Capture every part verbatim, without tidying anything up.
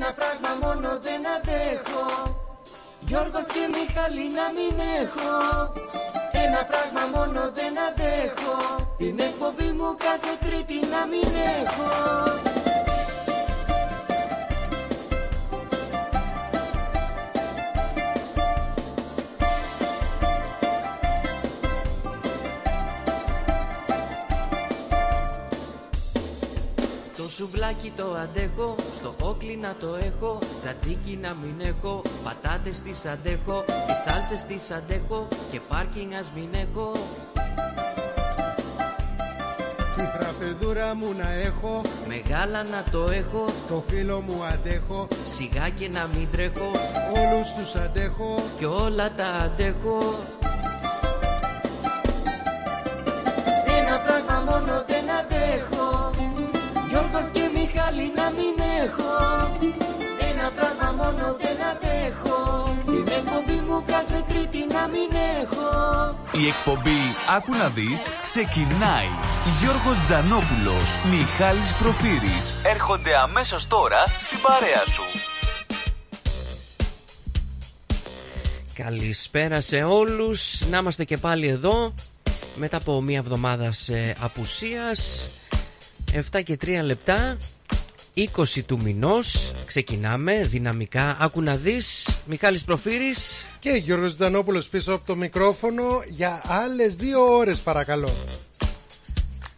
ένα πράγμα μόνο δεν αντέχω, Γιώργο και Μιχάλη να μην έχω. Ένα πράγμα μόνο δεν αντέχω, την εκπομπή μου κάθε Τρίτη να μην έχω. Σουβλάκι το αντέχω, στο όκλι να το έχω, τζατζίκι να μην έχω, πατάτες τις αντέχω, τις σάλτσες τις αντέχω και πάρκινγκ ας μην έχω. Τη τραπεδούρα μου να έχω, μεγάλα να το έχω, το φίλο μου αντέχω, σιγά και να μην τρέχω, όλους τους αντέχω και όλα τα αντέχω. Ένα πράγμα μόνο δεν αντέχω, Γιώργο και Μιχάλη να μην έχω. Ένα πράγμα μόνο δεν αντέχω, την εκπομπή μου κάθε Τρίτη να μην έχω. Η εκπομπή Άκου να δεις ξεκινάει. Γιώργος Τζανόπουλος, Μιχάλης Προφύρης έρχονται αμέσως τώρα στην παρέα σου. Καλησπέρα σε όλους. Να είμαστε και πάλι εδώ μετά από μια εβδομάδα σε απουσίας. επτά και τρία λεπτά, είκοσι του μηνός, ξεκινάμε δυναμικά. Άκου να δεις, Μιχάλης Προφύρης και Γιώργος Τζανόπουλος πίσω από το μικρόφωνο για άλλες δύο ώρες παρακαλώ.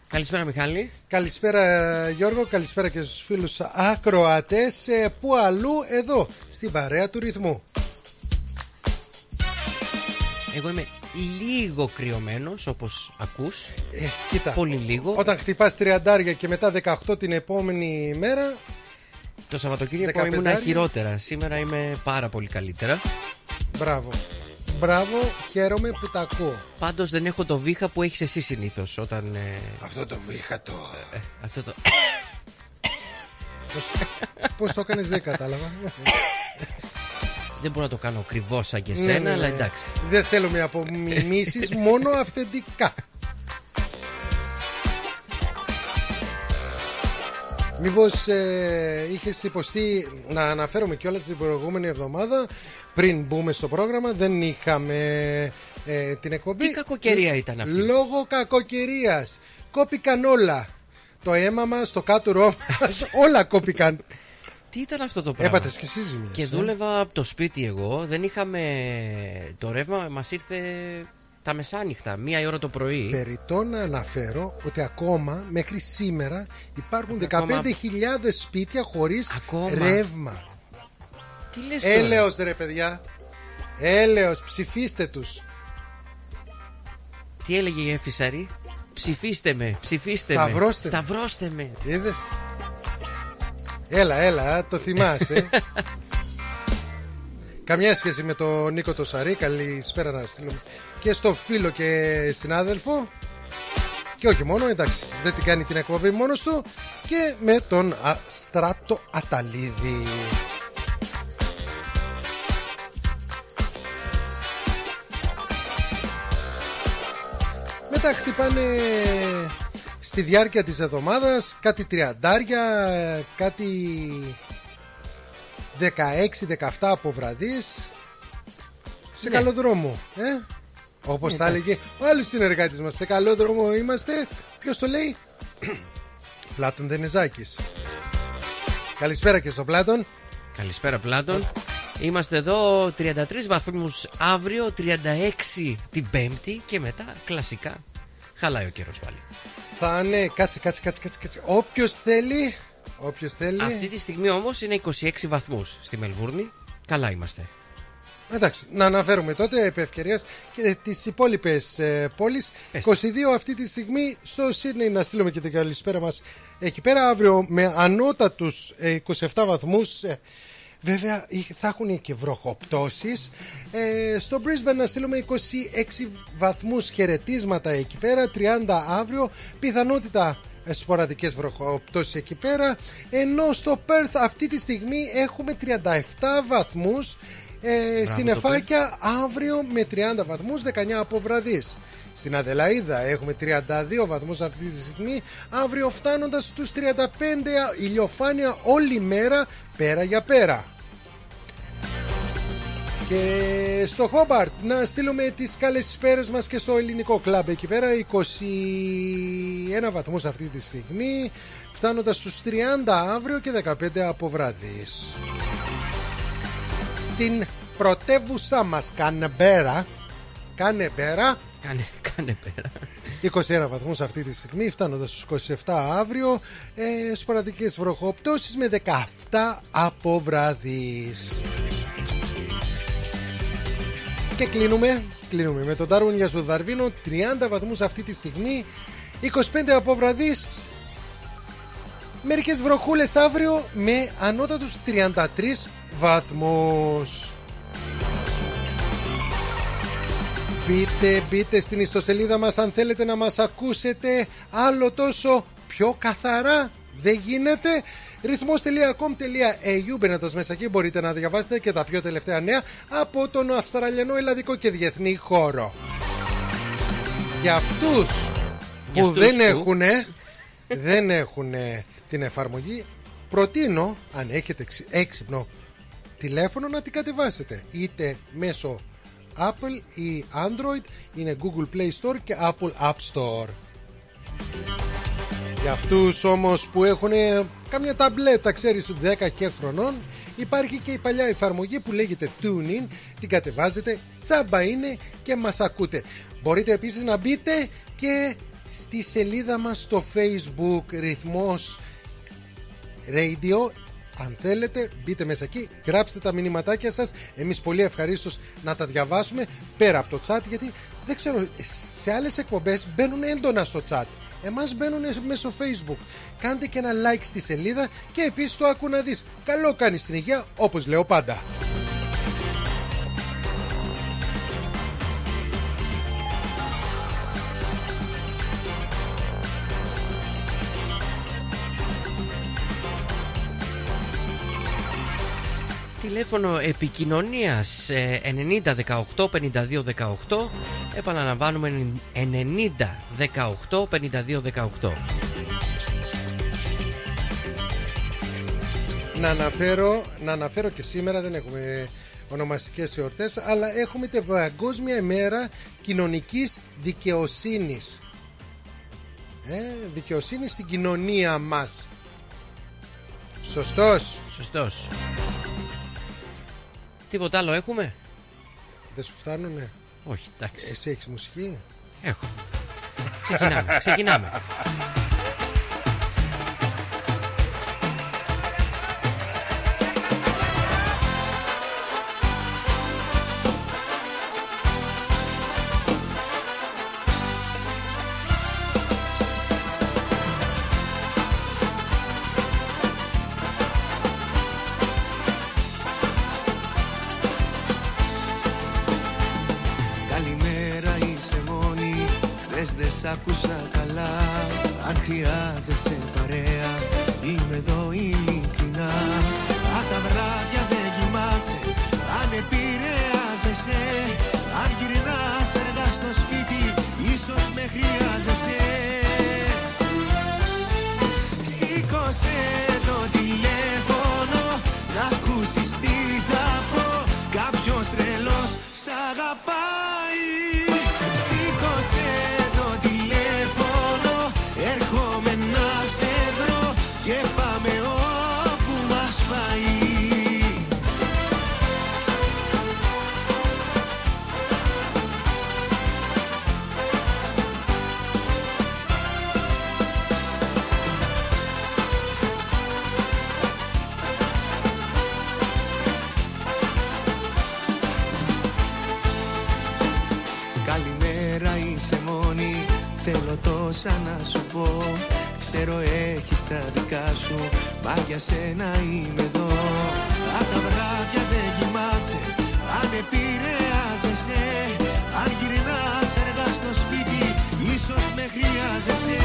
Καλησπέρα Μιχάλη. Καλησπέρα Γιώργο, καλησπέρα και στους φίλους ακροατές. Πού αλλού, εδώ, στην παρέα του Ρυθμού. Εγώ είμαι λίγο κρυωμένος, όπως ακούς. ε, Κοίτα, πολύ λίγο. Όταν χτυπάς τριαντάρια και μετά δεκαοκτώ την επόμενη μέρα. Το Σαββατοκύριακο ήμουν χειρότερα. Σήμερα είμαι πάρα πολύ καλύτερα. Μπράβο, μπράβο, χαίρομαι που τα ακούω. Πάντως δεν έχω το βήχα που έχεις εσύ συνήθως όταν, ε... Αυτό το βήχα το... Ε, ε, αυτό το... Πώς, πώς το έκανες δεν κατάλαβα. Δεν μπορώ να το κάνω ακριβώς σαν και σένα, ναι, ναι, αλλά εντάξει. Δεν θέλω με απομιμήσεις, μόνο αυθεντικά. Μήπως ε, είχες υποστεί, να αναφέρομαι κιόλας την προηγούμενη εβδομάδα, πριν μπούμε στο πρόγραμμα, δεν είχαμε ε, την εκπομπή. Τι κακοκαιρία ήταν αυτή. Λόγω κακοκαιρίας. Κόπηκαν όλα. Το αίμα μας, το κάτουρό μας, όλα κόπηκαν. Τι ήταν αυτό το πράγμα. Έπατες και σύζυμες. Και δούλευα ε? από το σπίτι εγώ. Δεν είχαμε το ρεύμα. Μας ήρθε τα μεσάνυχτα, μία η ώρα το πρωί. Περιττό να αναφέρω ότι ακόμα μέχρι σήμερα υπάρχουν ακόμα... δεκαπέντε χιλιάδες σπίτια χωρίς ακόμα... ρεύμα. Τι λες τώρα. Έλεος ρε παιδιά. Έλεος, ψηφίστε τους. Τι έλεγε η Εφησαρή. Ψηφίστε με, ψηφίστε με. Σταυρώστε, Σταυρώστε με, με. Είδες. Έλα, έλα, το θυμάσαι. Καμιά σχέση με τον Νίκο το Σαρή. Καλησπέρα να στείλουμε και στο φίλο και συνάδελφο. Και όχι μόνο, εντάξει, δεν την κάνει την εκπομπή μόνος του. Και με τον α, Στράτο Αταλίδη. Μετά χτυπάνε... Στη διάρκεια της εβδομάδας κάτι τριαντάρια, κάτι δεκαέξι δεκαεπτά από βραδείς. Σε ναι. καλό δρόμο, ε? Όπως ναι, θα έλεγε ο άλλος συνεργάτης μας. Σε καλό δρόμο είμαστε. Ποιος το λέει? Πλάτων Δενιζάκης. Καλησπέρα και στο Πλάτων. Καλησπέρα Πλάτων. Είμαστε εδώ, τριάντα τρεις βαθμούς αύριο, τριάντα έξι την Πέμπτη. Και μετά κλασικά χαλάει ο καιρός πάλι. Θα είναι, κάτσε, κάτσε, κάτσε, κάτσε. Όποιος θέλει, όποιος θέλει. Αυτή τη στιγμή όμως είναι είκοσι έξι βαθμούς στη Μελβούρνη. Καλά είμαστε. Εντάξει, να αναφέρουμε τότε επ' ευκαιρίας και τις υπόλοιπες ε, πόλεις. είκοσι δύο αυτή τη στιγμή στο Sydney. Να στείλουμε και την καλησπέρα μας εκεί πέρα. Αύριο με ανώτατους ε, είκοσι επτά βαθμούς. Ε, βέβαια θα έχουν και βροχοπτώσεις. ε, Στο Brisbane να στείλουμε είκοσι έξι βαθμούς, χαιρετίσματα εκεί πέρα. Τριάντα αύριο, πιθανότητα σποραδικές βροχοπτώσεις εκεί πέρα. Ενώ στο Perth αυτή τη στιγμή έχουμε τριάντα επτά βαθμούς. ε, Στην Εφάκια αύριο με τριάντα βαθμούς, δεκαεννιά από βραδείς. Στην Αδελαίδα έχουμε τριάντα δύο βαθμούς αυτή τη στιγμή, αύριο φτάνοντας στους τριάντα πέντε, ηλιοφάνεια όλη μέρα, πέρα για πέρα. Και στο Χόμπαρτ να στείλουμε τις καλησπέρες μας και στο ελληνικό κλαμπ εκεί πέρα, είκοσι ένα βαθμούς αυτή τη στιγμή, φτάνοντας στους τριάντα αύριο και δεκαπέντε από βράδυς. Στην πρωτεύουσά μας Κανμπέρα, Κανμπέρα, Κάνε, κάνε πέρα. είκοσι ένα βαθμούς αυτή τη στιγμή, φτάνοντας στους είκοσι επτά αύριο, ε, σποραδικές βροχοπτώσεις με δεκαεπτά από βράδυς. Και κλείνουμε, κλείνουμε με τον Ταρούνια στο Δαρβίνο, τριάντα βαθμούς αυτή τη στιγμή, είκοσι πέντε από βραδύς, μερικές βροχούλες αύριο με ανώτατους τριάντα τρεις βαθμούς. Μπείτε, μπείτε στην ιστοσελίδα μας αν θέλετε να μας ακούσετε άλλο τόσο πιο καθαρά. Δεν γίνεται. ρυθμός τελεία κομ.au, μπαίνοντας μέσα εκεί μπορείτε να διαβάσετε και τα πιο τελευταία νέα από τον αυστραλιανό, ελλαδικό και διεθνή χώρο. Για αυτούς που, αυτούς δεν, που... Έχουν, δεν έχουν την εφαρμογή, προτείνω αν έχετε έξυπνο τηλέφωνο να την κατεβάσετε, είτε μέσω Apple ή Android, είναι Google Play Store και Apple App Store. Για αυτούς όμως που έχουν κάμια ταμπλέτα, ξέρεις, δέκα και χρονών, υπάρχει και η παλιά εφαρμογή που λέγεται TuneIn, την κατεβάζετε, τσάμπα είναι και μας ακούτε. Μπορείτε επίσης να μπείτε και στη σελίδα μας στο Facebook, Ρυθμός Radio. Αν θέλετε, μπείτε μέσα εκεί, γράψτε τα μηνυματάκια σας. Εμείς πολύ ευχαρίστως να τα διαβάσουμε πέρα από το chat, γιατί δεν ξέρω, σε άλλες εκπομπές μπαίνουν έντονα στο chat. Εμάς μπαίνουν μέσω Facebook. Κάντε και ένα like στη σελίδα και επίσης το άκου να δεις. Καλό κάνει στην υγεία, όπως λέω πάντα. Τηλέφωνο επικοινωνίας ενενήντα δεκαοκτώ πενήντα δύο δεκαοκτώ, επαναλαμβάνουμε ενενήντα δεκαοκτώ πενήντα δύο δεκαοκτώ. Να αναφέρω, να αναφέρω και σήμερα δεν έχουμε ονομαστικές εορτές, αλλά έχουμε την Παγκόσμια ημέρα κοινωνικής δικαιοσύνης. Ε, δικαιοσύνη στην κοινωνία μας. Σωστός. Σωστός. Τίποτα άλλο έχουμε? Δεν σου φτάνουνε? Όχι, εντάξει. Εσύ έχεις μουσική? Έχω. Ξεκινάμε, ξεκινάμε. Σ' άκουσα καλά, αν χρειάζεσαι παρέα είμαι εδώ ειλικρινά. Αν τα βράδια δεν κοιμάσαι, αν επηρεάζεσαι, αν γυρνάς αργά στο σπίτι ίσως με χρειάζεσαι. Σήκωσε το τηλέφωνο να ακούσεις τι θα πω, κάποιος τρελός σ' αγαπάει. Σήκωσε τόσα να σου πω, ξέρω έχεις τα δικά σου, μα για σένα είμαι εδώ. Αν τα βράδια δεν κοιμάσαι, αν επηρεάζεσαι, αν γυρνάς αργά στο σπίτι ίσως με χρειάζεσαι.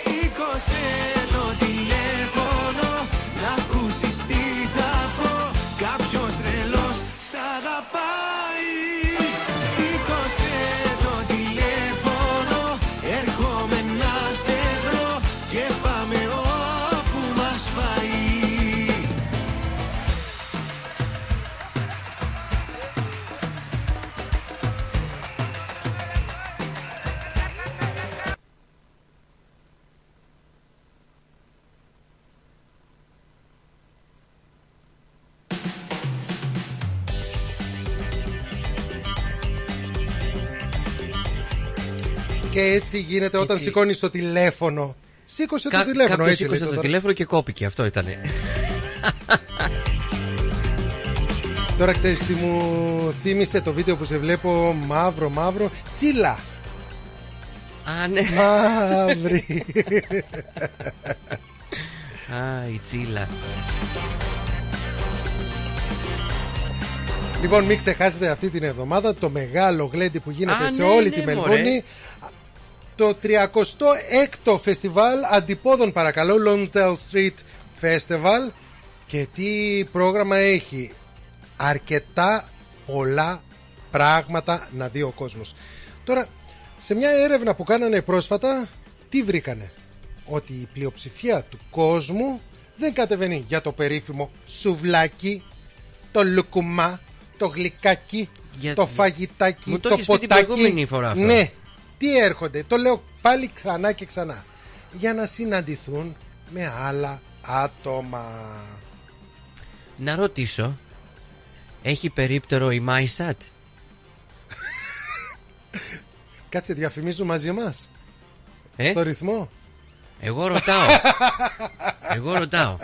Σήκωσε το τηλέφωνο να ακούσεις τι θα πω, κάποιος τρελός σ' αγαπάει. Και έτσι γίνεται όταν σηκώνει το τηλέφωνο. Σήκωσε Κα... το τηλέφωνο, έτσι. Σήκωσε το τώρα. τηλέφωνο και κόπηκε, αυτό ήταν. Τώρα ξέρεις τι μου θύμισε το βίντεο που σε βλέπω μαύρο, μαύρο. Τσίλα. Α, ναι. Μαύρη. Α, η τσίλα. Λοιπόν, μην ξεχάσετε αυτή την εβδομάδα το μεγάλο γλέντι που γίνεται Α, σε ναι, όλη ναι, τη Μελβούρνη. Το τριακοστό έκτο φεστιβάλ Αντιπόδων, παρακαλώ, Lonsdale Street Festival. Και τι πρόγραμμα έχει? Αρκετά πολλά πράγματα να δει ο κόσμος. Τώρα, σε μια έρευνα που κάνανε πρόσφατα, τι βρήκανε? Ότι η πλειοψηφία του κόσμου δεν κατεβαίνει για το περίφημο σουβλάκι, το λουκουμά, το γλυκάκι, για... το φαγητάκι, μου το, το ποτάκι. Φορά αυτό. Ναι, τι έρχονται, το λέω πάλι ξανά και ξανά, για να συναντηθούν με άλλα άτομα. Να ρωτήσω, έχει περίπτερο η Μάισατ? Κάτσε, διαφημίζουν μαζί μας ε? Στο ρυθμό. Εγώ ρωτάω. Εγώ ρωτάω.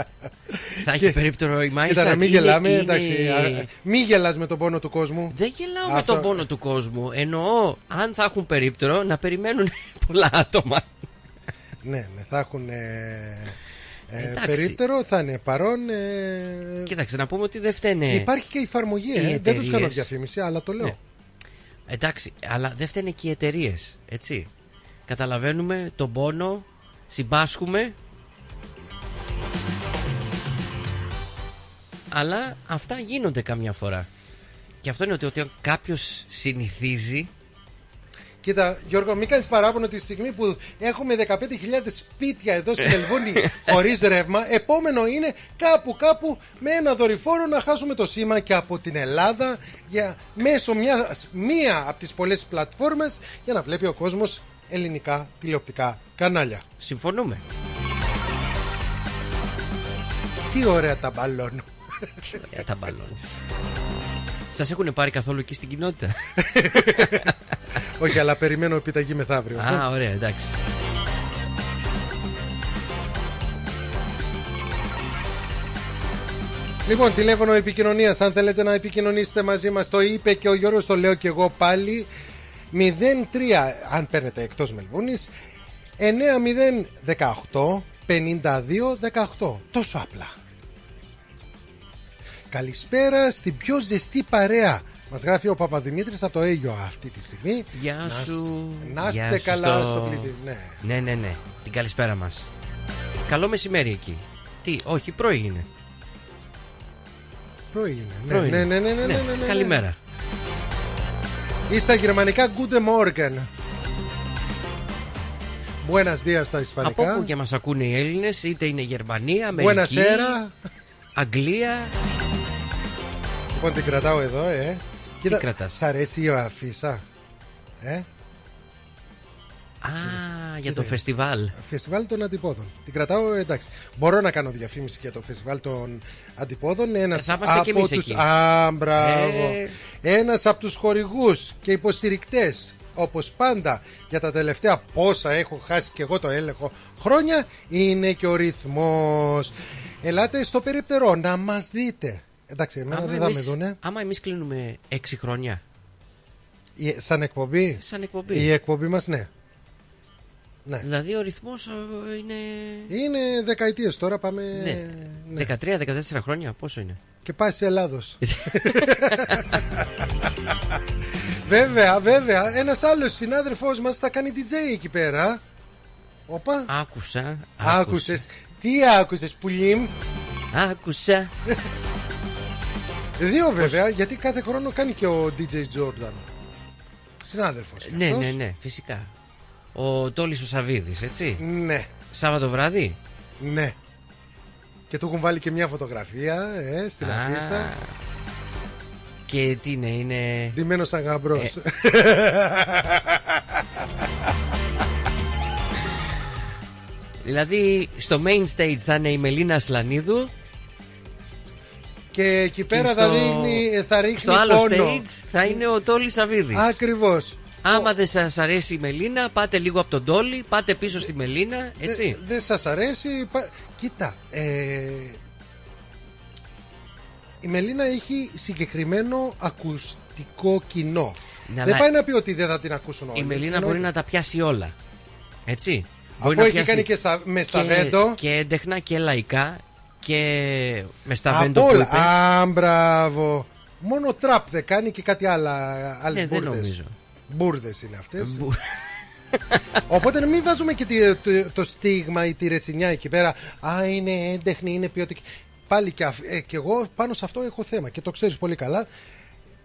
Θα έχει περίπτερο η Μάισατ? Κοίτα, μην γελάμε, είναι, εντάξει, είναι... Μην γελάς με τον πόνο του κόσμου. Δεν γελάω αυτό... με τον πόνο του κόσμου. Εννοώ, αν θα έχουν περίπτερο, να περιμένουν πολλά άτομα. Ναι, ναι, θα έχουν... Ε... Ε, περίπτερο θα είναι παρόν. Ε... Κοίταξε, να πούμε ότι δεν φταίνε. Υπάρχει και η εφαρμογή, ε, δεν τους κάνω διαφήμιση, αλλά το λέω. Ναι. Εντάξει, αλλά δεν φταίνε και οι εταιρείες, έτσι. Καταλαβαίνουμε τον πόνο, συμπάσχουμε. Αλλά αυτά γίνονται καμιά φορά. Και αυτό είναι ότι, ότι κάποιος συνηθίζει. Κοίτα, Γιώργο, μην κάνεις παράπονο τη στιγμή που έχουμε δεκαπέντε χιλιάδες σπίτια εδώ στη Μελβούρνη χωρίς ρεύμα. Επόμενο είναι κάπου κάπου με ένα δορυφόρο να χάσουμε το σήμα και από την Ελλάδα για, μέσω μιας, μία από τις πολλές πλατφόρμες για να βλέπει ο κόσμος ελληνικά τηλεοπτικά κανάλια. Συμφωνούμε. Τι ωραία τα μπαλόν. Τι ωραία τα μπαλόν. Σας έχουν πάρει καθόλου εκεί στην κοινότητα? Όχι, αλλά περιμένω επιταγή μεθαύριο. Α, ωραία, εντάξει. Λοιπόν, τηλέφωνο επικοινωνίας, αν θέλετε να επικοινωνήσετε μαζί μας. Το είπε και ο Γιώργος, το λέω και εγώ πάλι. μηδέν τρία, αν παίρνετε εκτός Μελβούρνης, εννιά μηδέν δεκαοκτώ πενήντα δύο δεκαοκτώ. Τόσο απλά. Καλησπέρα στην πιο ζεστή παρέα. Μας γράφει ο Παπαδημήτρης από το Αίγιο αυτή τη στιγμή. Γεια σου. Να είστε καλά στο, στο πλήτη. Ναι. ναι, ναι, ναι. Την καλησπέρα μας. Καλό μεσημέρι εκεί. Τι, όχι, πρωί είναι. Πρωί είναι. Ναι, ναι, ναι, ναι, ναι, ναι, ναι, ναι. Καλημέρα. Ή στα γερμανικά Guten Morgen. Buenos dias στα ισπανικά. Από όπου και μας ακούνε οι Έλληνες, είτε είναι Γερμανία, Αμερική, Αγγλία. Λοιπόν, την κρατάω εδώ, ε. Κοίτα, κρατάς. Σ' αρέσει η αφίσα, ε? Α, Κοίτα, για το φεστιβάλ. Φεστιβάλ των Αντιπόδων. Την κρατάω, εντάξει. Μπορώ να κάνω διαφήμιση για το φεστιβάλ των Αντιπόδων. Ένας ε, από τους... Α, μπράβο. Ε... Ένας από τους χορηγούς και υποστηρικτές, όπως πάντα, για τα τελευταία πόσα έχω χάσει και εγώ το έλεγχο χρόνια, είναι και ο Ρυθμός. Ελάτε στο περίπτερο να μας δείτε. Εντάξει, εμένα άμα δεν θα εμείς, με δούνε. Άμα εμείς κλείνουμε έξι χρόνια. Η, σαν εκπομπή. Σαν εκπομπή. Η εκπομπή μας, ναι. ναι. Δηλαδή ο Ρυθμός είναι... Είναι δεκαετίες τώρα, πάμε... Ναι. ναι. δεκατρία δεκατέσσερα χρόνια, πόσο είναι? Και πάει σε Ελλάδος. Βέβαια, βέβαια. Ένας άλλος συνάδελφός μας θα κάνει ντι τζέι εκεί πέρα. Όπα. Άκουσα. Άκουσες. Τι άκουσες, πουλί μου? Άκουσα. Δύο βέβαια, πώς... γιατί κάθε χρόνο κάνει και ο ντι τζέι Jordan. Συνάδελφος. Ναι, αυτός. ναι, ναι, φυσικά. Ο Τόλης ο Σαβίδης, έτσι. Ναι. Σάββατο βράδυ. Ναι. Και του έχουν βάλει και μια φωτογραφία ε, στην Α, αφίσα. Και τι είναι, είναι. Ντυμένος σαν γαμπρός. Ε... δηλαδή στο main stage θα είναι η Μελίνα Ασλανίδου. Και εκεί πέρα και στο... θα, δείχνει, θα ρίχνει στο άλλο πόνο. Stage θα είναι ο Τόλης Σαβίδης. Ακριβώς. Άμα δεν σας αρέσει η Μελίνα, πάτε λίγο από τον Τόλι, πάτε πίσω στη Μελίνα. Δεν δε σας αρέσει. Πα... Κοίτα. Ε... Η Μελίνα έχει συγκεκριμένο ακουστικό κοινό. Να, δεν αλλά... πάει να πει ότι δεν θα την ακούσουν όλοι. Η Μελίνα μπορεί να τα πιάσει όλα. Έτσι. Αφού έχει πιάσει... κάνει και σα... με σταβέντο. Και... και έντεχνα και λαϊκά. Και με σταβέντο που είπες. Α, μπράβο. Μόνο τραπ δεν κάνει και κάτι άλλο. Άλλες ναι, δεν νομίζω. Μπούρδες είναι αυτές. Οπότε μην βάζουμε και το στίγμα ή τη ρετσινιά εκεί πέρα. Α, είναι έντεχνη, είναι ποιοτική. Πάλι και, α, ε, και εγώ πάνω σε αυτό έχω θέμα και το ξέρεις πολύ καλά.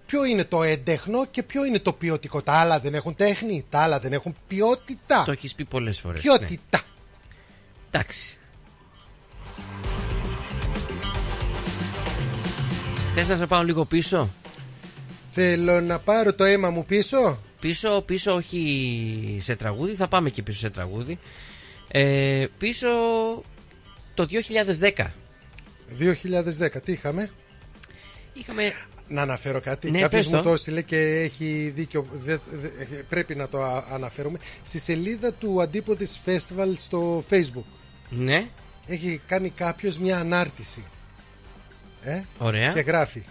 Ποιο είναι το έντεχνο και ποιο είναι το ποιοτικό. Τα άλλα δεν έχουν τέχνη, τα άλλα δεν έχουν ποιότητα. Το έχεις πει πολλές φορές. Ποιότητα. Εντάξει. Ναι. Θες να σε πάω λίγο πίσω? Θέλω να πάρω το αίμα μου πίσω. Πίσω, πίσω όχι σε τραγούδι. Θα πάμε και πίσω σε τραγούδι. ε, Πίσω το δύο χιλιάδες δέκα. δύο χιλιάδες δέκα, τι είχαμε? Είχαμε... Να αναφέρω κάτι. Ναι, κάποιος μου το έστειλε και έχει δίκιο. Δε, δε, πρέπει να το αναφέρουμε. Στη σελίδα του Antipodes Festival στο Facebook. Ναι. Έχει κάνει κάποιος μια ανάρτηση. Ε? Ωραία. Και γράφει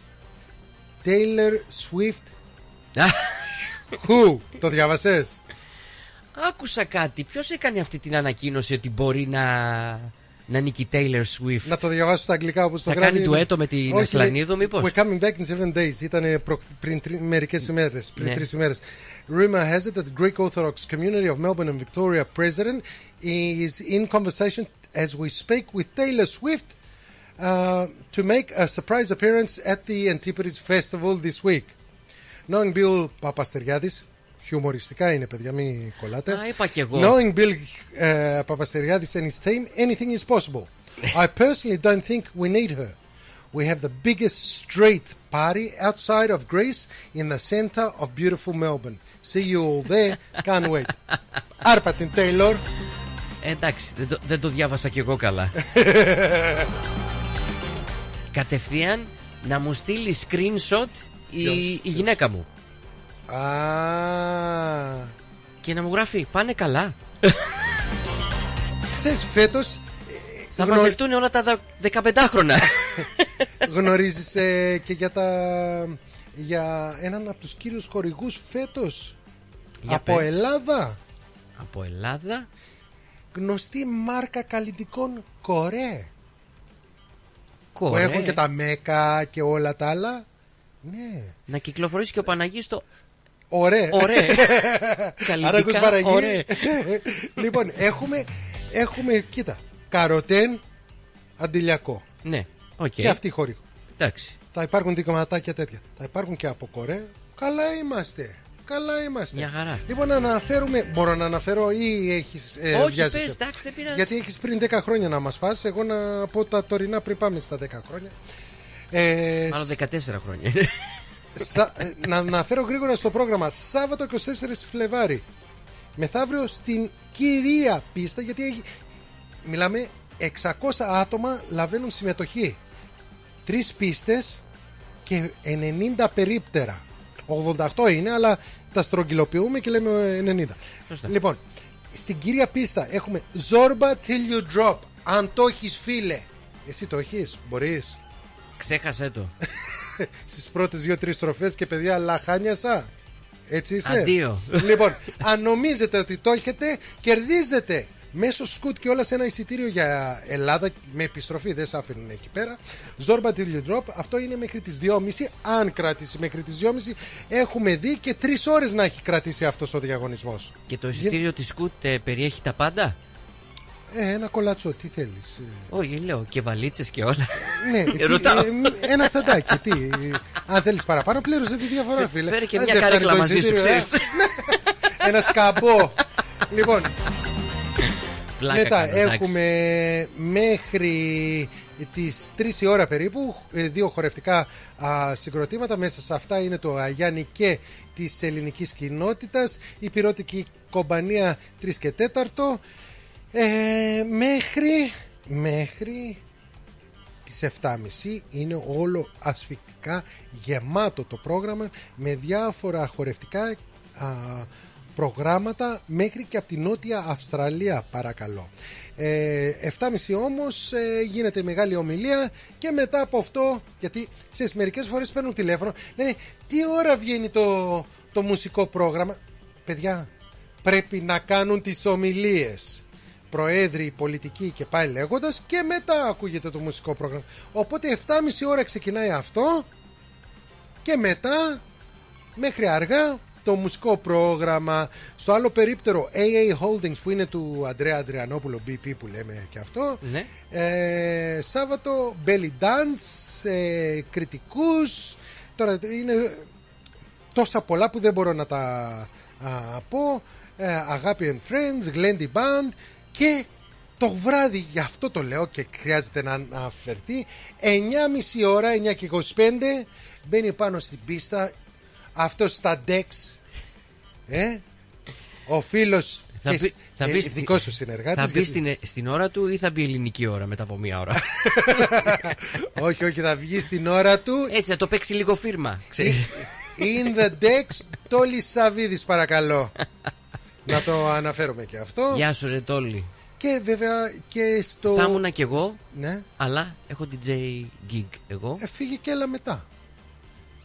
Taylor Swift. Who? Το διάβασες? Άκουσα κάτι. Ποιος έκανε αυτή την ανακοίνωση ότι μπορεί να... να νικεί Taylor Swift? Να το διαβάσω στα αγγλικά όπως το γράφει. Να κάνει ντουέτο με την Εσλανίδο μήπως? We're coming back in seven days. Ήταν προ... πριν τρι... μερικές ημέρες. Πριν ναι. τρεις ημέρες. Rumor has it that the Greek Orthodox community of Melbourne and Victoria president is in conversation as we speak with Taylor Swift uh, to make a surprise appearance at the Antipodes Festival this week. Knowing Bill Παπαστεριάδης. Χιουμοριστικά είναι, παιδιά, μην κολλάτε. Α, είπα και εγώ. Knowing Bill uh, Papasteriadis and his team, anything is possible. I personally don't think we need her. We have the biggest straight party outside of Greece in the center of beautiful Melbourne. See you all there. Can't wait. Άρπα την Taylor. Εντάξει, δεν το, δεν το διάβασα κι εγώ καλά. Κατευθείαν να μου στείλει screenshot η, ποιος, η ποιος. γυναίκα μου. Ah. Και να μου γράφει πάνε καλά. Ξέρεις, φέτος θα γνω... μαζευτούν όλα τα δεκαπεντάχρονα. Γνωρίζεις ε, και για, τα... για έναν από τους κύριους χορηγούς φέτος για από πες. Ελλάδα. Από Ελλάδα. Γνωστή μάρκα καλλιτικών Κορέ. Κορέ. Που έχουν και τα Μέκα και όλα τα άλλα. Ναι. Να κυκλοφορήσει και ο Παναγής το... Ωραία. Άρα ακούς Παναγή. Λοιπόν, έχουμε, έχουμε, κοίτα, Καροτέν, Αντιλιακό. Ναι, οκ. Okay. Και αυτή η χορηγό. Εντάξει. Θα υπάρχουν δικαματάκια τέτοια. Θα υπάρχουν και από Κορέα. Καλά είμαστε. Καλά είμαστε. Μια χαρά. Λοιπόν, αναφέρουμε. Μπορώ να αναφέρω ή έχεις. Ε, Όχι, πες, εντάξει, δεν πειράζει. Γιατί έχεις πριν δέκα χρόνια να μας πας. Εγώ να πω τα τωρινά πριν πάμε στα δέκα χρόνια. Ε, Μάλλον δεκατέσσερα χρόνια. Σα, να αναφέρω γρήγορα στο πρόγραμμα. Σάββατο εικοστή τέταρτη Φλεβάρι, μεθαύριο στην κυρία πίστα, γιατί έχει, μιλάμε, εξακόσια άτομα λαβαίνουν συμμετοχή. Τρεις πίστες και ενενήντα περίπτερα. Ογδόντα οκτώ είναι, αλλά τα στρογγυλοποιούμε και λέμε ενενήντα. Σωστά. Λοιπόν, στην κυρία πίστα έχουμε Zorba till you drop. Αν το έχεις, φίλε. Εσύ το έχεις, μπορείς? Ξέχασέ το. Στις πρώτες δύο τρεις στροφές και παιδιά λαχάνιασα. Έτσι είσαι? Αντίο. Λοιπόν, αν νομίζετε ότι το έχετε, κερδίζετε μέσω σκουτ και όλα σε ένα εισιτήριο για Ελλάδα με επιστροφή, δεν σε άφηνουν εκεί πέρα. Zorba till you drop. Αυτό είναι μέχρι τις δυόμιση. Αν κρατήσει μέχρι τις δυόμιση, έχουμε δει και τρεις ώρες να έχει κρατήσει αυτός ο διαγωνισμός. Και το εισιτήριο της σκουτ περιέχει τα πάντα. Ε, ένα κολάτσο, τι θέλεις? Όχι, λέω, και βαλίτσες και όλα. Ναι, ε, ένα τσαντάκι. Τι, αν θέλεις παραπάνω, πλήρωσε τη διαφορά, φίλε. Φέρε και αν μια καρέκλα μαζί σου, ξέρεις. Ένα σκαμπό. Λοιπόν, πλάκα. Μετά κάνω, έχουμε μέχρι τις τρεις η ώρα περίπου δύο χορευτικά α, συγκροτήματα. Μέσα σε αυτά είναι το Αγιάννη και της ελληνικής κοινότητας, η πυρότικη κομπανία τρία και τέσσερα. Ε, μέχρι μέχρι τις εφτά και μισή είναι όλο ασφυκτικά γεμάτο το πρόγραμμα με διάφορα χορευτικά α, προγράμματα μέχρι και από την Νότια Αυστραλία, παρακαλώ. Ε, εφτάμιση όμως ε, γίνεται μεγάλη ομιλία και μετά από αυτό, γιατί στις μερικές φορές παίρνουν τηλέφωνο, λένε τι ώρα βγαίνει το, το μουσικό πρόγραμμα. Παιδιά, πρέπει να κάνουν τις ομιλίες προέδροι, πολιτικοί και πάει λέγοντας, και μετά ακούγεται το μουσικό πρόγραμμα. Οπότε εφτάμιση ώρα ξεκινάει αυτό και μετά μέχρι αργά το μουσικό πρόγραμμα. Στο άλλο περίπτερο έι έι Holdings, που είναι του Αντρέα Αντριανόπουλο, μπι πι που λέμε και αυτό, ναι. ε, Σάββατο belly dance, ε, κριτικούς. Τώρα είναι τόσα πολλά που δεν μπορώ να τα α, πω. ε, Αγάπη and Friends, Glendy Band. Και το βράδυ, γι' αυτό το λέω και χρειάζεται να αναφερθεί, εννιά και μισή ώρα, εννιά και είκοσι πέντε, μπαίνει πάνω στην πίστα αυτός στα ντεξ, ε, ο φίλος θα και, πει, θα και πεις, δικός σου συνεργάτης. Θα μπει γιατί... στην ώρα του ή θα μπει ελληνική ώρα μετά από μία ώρα? Όχι, όχι, θα βγει στην ώρα του. Έτσι θα το παίξει λίγο φίρμα. In the decks, Τόλης Σαβίδης, παρακαλώ. Να το αναφέρουμε και αυτό. Γεια σου ρε Τόλη. Και βέβαια και στο... Θα ήμουνα κι εγώ, ναι. Αλλά έχω ντι τζέι gig εγώ. ε, Φύγει και έλα μετά.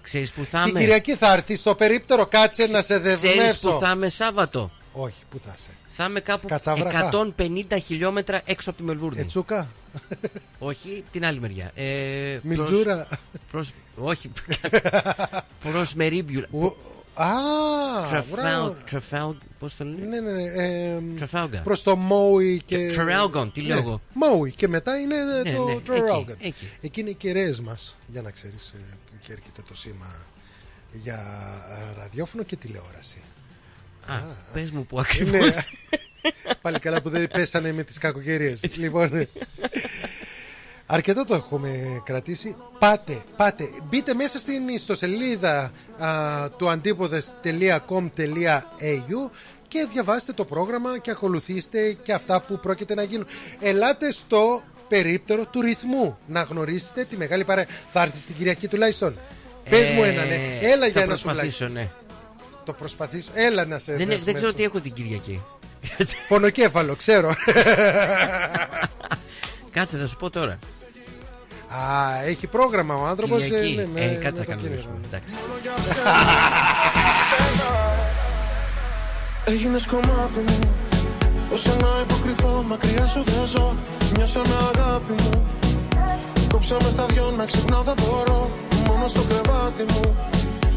Ξέρεις που θα είμαι? Την Κυριακή θα έρθει στο περίπτερο. Κάτσε Ξ, να σε δευνεύσω. Ξέρεις που θα είμαι Σάββατο? Όχι, που θα είσαι? Θα είμαι κάπου εκατόν πενήντα χιλιόμετρα έξω από τη Μελβούρνη. Ετσούκα? Όχι, την άλλη μεριά. ε, Μιλτζούρα? Προς, προς, όχι. Προς Μερίμπιουλα. Α, Τραφάλγκ, πώς το λένε? Ναι, ναι, ναι, ε, προς το Μόουι και... Τραφάλγκον, τι λέω εγώ. Μόουι και μετά είναι ναι, το ναι, Τραφάλγκον. Εκεί, εκεί είναι οι κεραίες μας, για να ξέρεις, και έρχεται το σήμα για ραδιόφωνο και τηλεόραση. Α, Α πες μου που ακριβώς. Ναι. Πάλι καλά που δεν πέσανε με τις κακοκαιρίες. Λοιπόν... Αρκετά το έχουμε κρατήσει. Πάτε, πάτε. Μπείτε μέσα στην ιστοσελίδα α, του αντίποδες τελεία κομ τελεία έι γιου και διαβάστε το πρόγραμμα και ακολουθήστε και αυτά που πρόκειται να γίνουν. Ελάτε στο περίπτερο του ρυθμού να γνωρίσετε τη μεγάλη παρέα. Θα έρθει στην Κυριακή τουλάχιστον. Ε, Πες μου ένα, ναι. Έλα για ένα σου λάκι. Ναι. Το προσπαθήσω. Έλα να σε... Δεν, δεν ξέρω μέσα. Τι έχω την Κυριακή. Πονοκέφαλο, ξέρω. Κάτσε, θα σου πω τώρα. Α, έχει πρόγραμμα ο άνθρωπος. Ε, ναι, ναι, ε, κάτι θα κανονίσουμε. Έγινες κομμάτι μου, όσο να υποκριθώ, μακριά σου δεν ζω. Μια σαν αγάπη μου, κόψα με στα δυο, να ξυπνάω θα μπορώ. Μόνο στο κρεβάτι μου,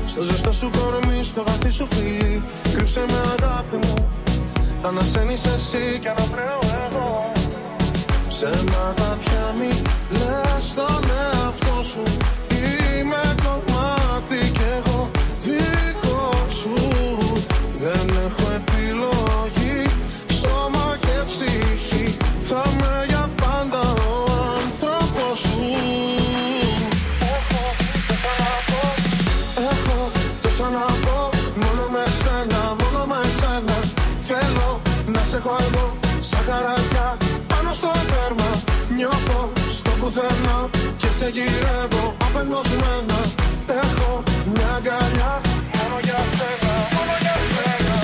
στο ζεστό σου κορμί, στο βαθύ σου φίλι, κρύψε με αγάπη μου. Τα ανασένεις εσύ και αναπνέω εγώ. Ψέματα πια μη λες στον εαυτό σου. Είμαι κομμάτι κι εγώ δικό σου. Δεν έχω επιλογή, σώμα και ψυχή. Θα είμαι για πάντα ο άνθρωπος σου. Έχω, έχω τόσα να πω, μόνο με σένα, μόνο με σένα. Θέλω να σε έχω εγώ, σαν χαρακιά. Στο τέρμα, νιώθω στο πουθενά και σε γυρεύω απεγνωσμένα. Έχω μια αγκαλιά μόνο για σένα, μόνο για σένα.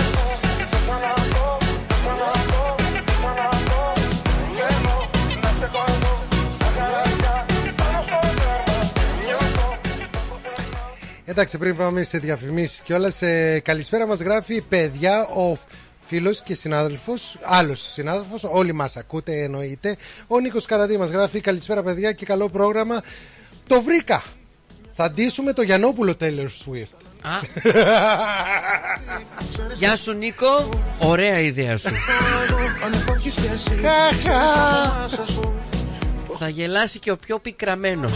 Έχω, δεν θα να πω, δεν θα να πω, δεν θα να πω. Θέλω να σε κόβω, αγκαλιά, πάνω στο τέρμα, νιώθω στο πουθενά. Εντάξει, πριν πάμε σε διαφημίσεις κιόλας, ε, καλησπέρα μας γράφει παιδιά ο... Φίλος και συνάδελφος, άλλος συνάδελφος, όλοι μας ακούτε εννοείται. Ο Νίκος Καραδί μας γράφει καλησπέρα παιδιά και καλό πρόγραμμα. Το βρήκα. Θα ντύσουμε το Γιαννόπουλο Taylor Swift. Γεια σου Νίκο, ωραία ιδέα σου. Θα γελάσει και ο πιο πικραμένος.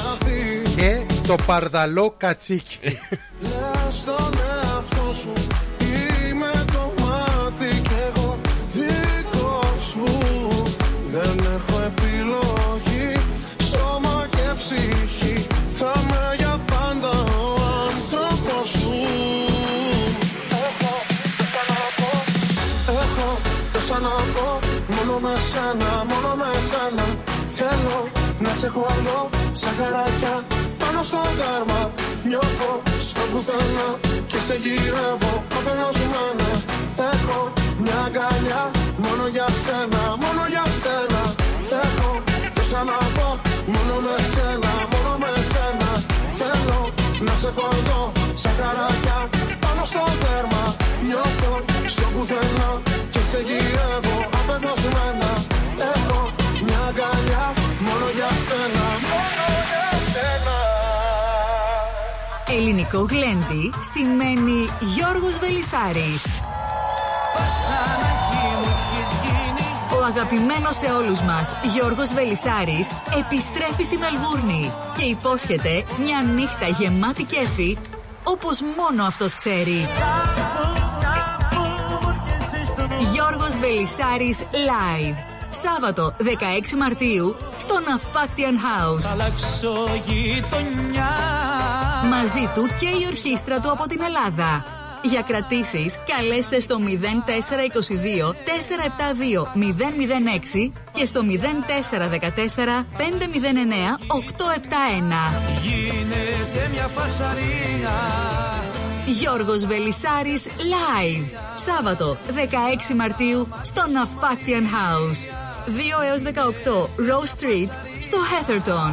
Και το παρδαλό κατσίκι. Δεν έχω επιλογή, σώμα και ψυχή. Θα είμαι για πάντα ο άνθρωπος σου. Έχω τόσα να πω, έχω τόσα να πω, μόνο με σένα, μόνο με σένα. Θέλω να σε έχω εγώ, σαν χαράκια, πάνω στο δέρμα. Νιώθω στο πουθενά και σε γυρεύω απένας μένα. Έχω μια αγκαλιά μόνο για σένα, μόνο για σένα. Έχω τόσα να πω μόνο με σένα, μόνο με σένα. Θέλω να σε έχω εδώ σαν καράκια πάνω στο τέρμα. Νιώθω στο πουθενά και σε γυρεύω απένας μένα. Έχω μια αγκαλιά μόνο για σένα, μόνο για σένα. Ελληνικό γλέντι σημαίνει Γιώργος Βελισάρης. Ο αγαπημένος σε όλους μας Γιώργος Βελισάρης επιστρέφει στη Μελβούρνη και υπόσχεται μια νύχτα γεμάτη κέφι, όπως μόνο αυτός ξέρει. Γιώργος Βελισάρης live, Σάββατο δεκαέξι Μαρτίου στο Ναυπάκτιαν House. Μαζί του και η ορχήστρα του από την Ελλάδα. Για κρατήσεις, καλέστε στο μηδέν τέσσερα είκοσι δύο τετρακόσια εβδομήντα δύο μηδέν μηδέν έξι και στο μηδέν τέσσερα δεκατέσσερα πέντε μηδέν εννέα οκτώ επτά ένα. Γίνεται μια φασαρία. Γιώργος Βελισάρης live, Σάββατο δεκαέξι Μαρτίου στο Ναυπάκτιαν House, δύο έως δεκαοκτώ Rose Street στο Heatherton.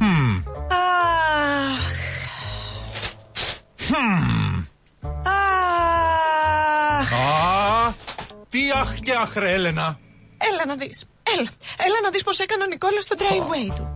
Hmm. Ah. Hmm. Αχ. Ah. Ah. Τι αχ και αχ, ρε, Έλενα. Έλα να δεις. Έλα. Έλα να δεις πως έκανε ο Νικόλας στο driveway του.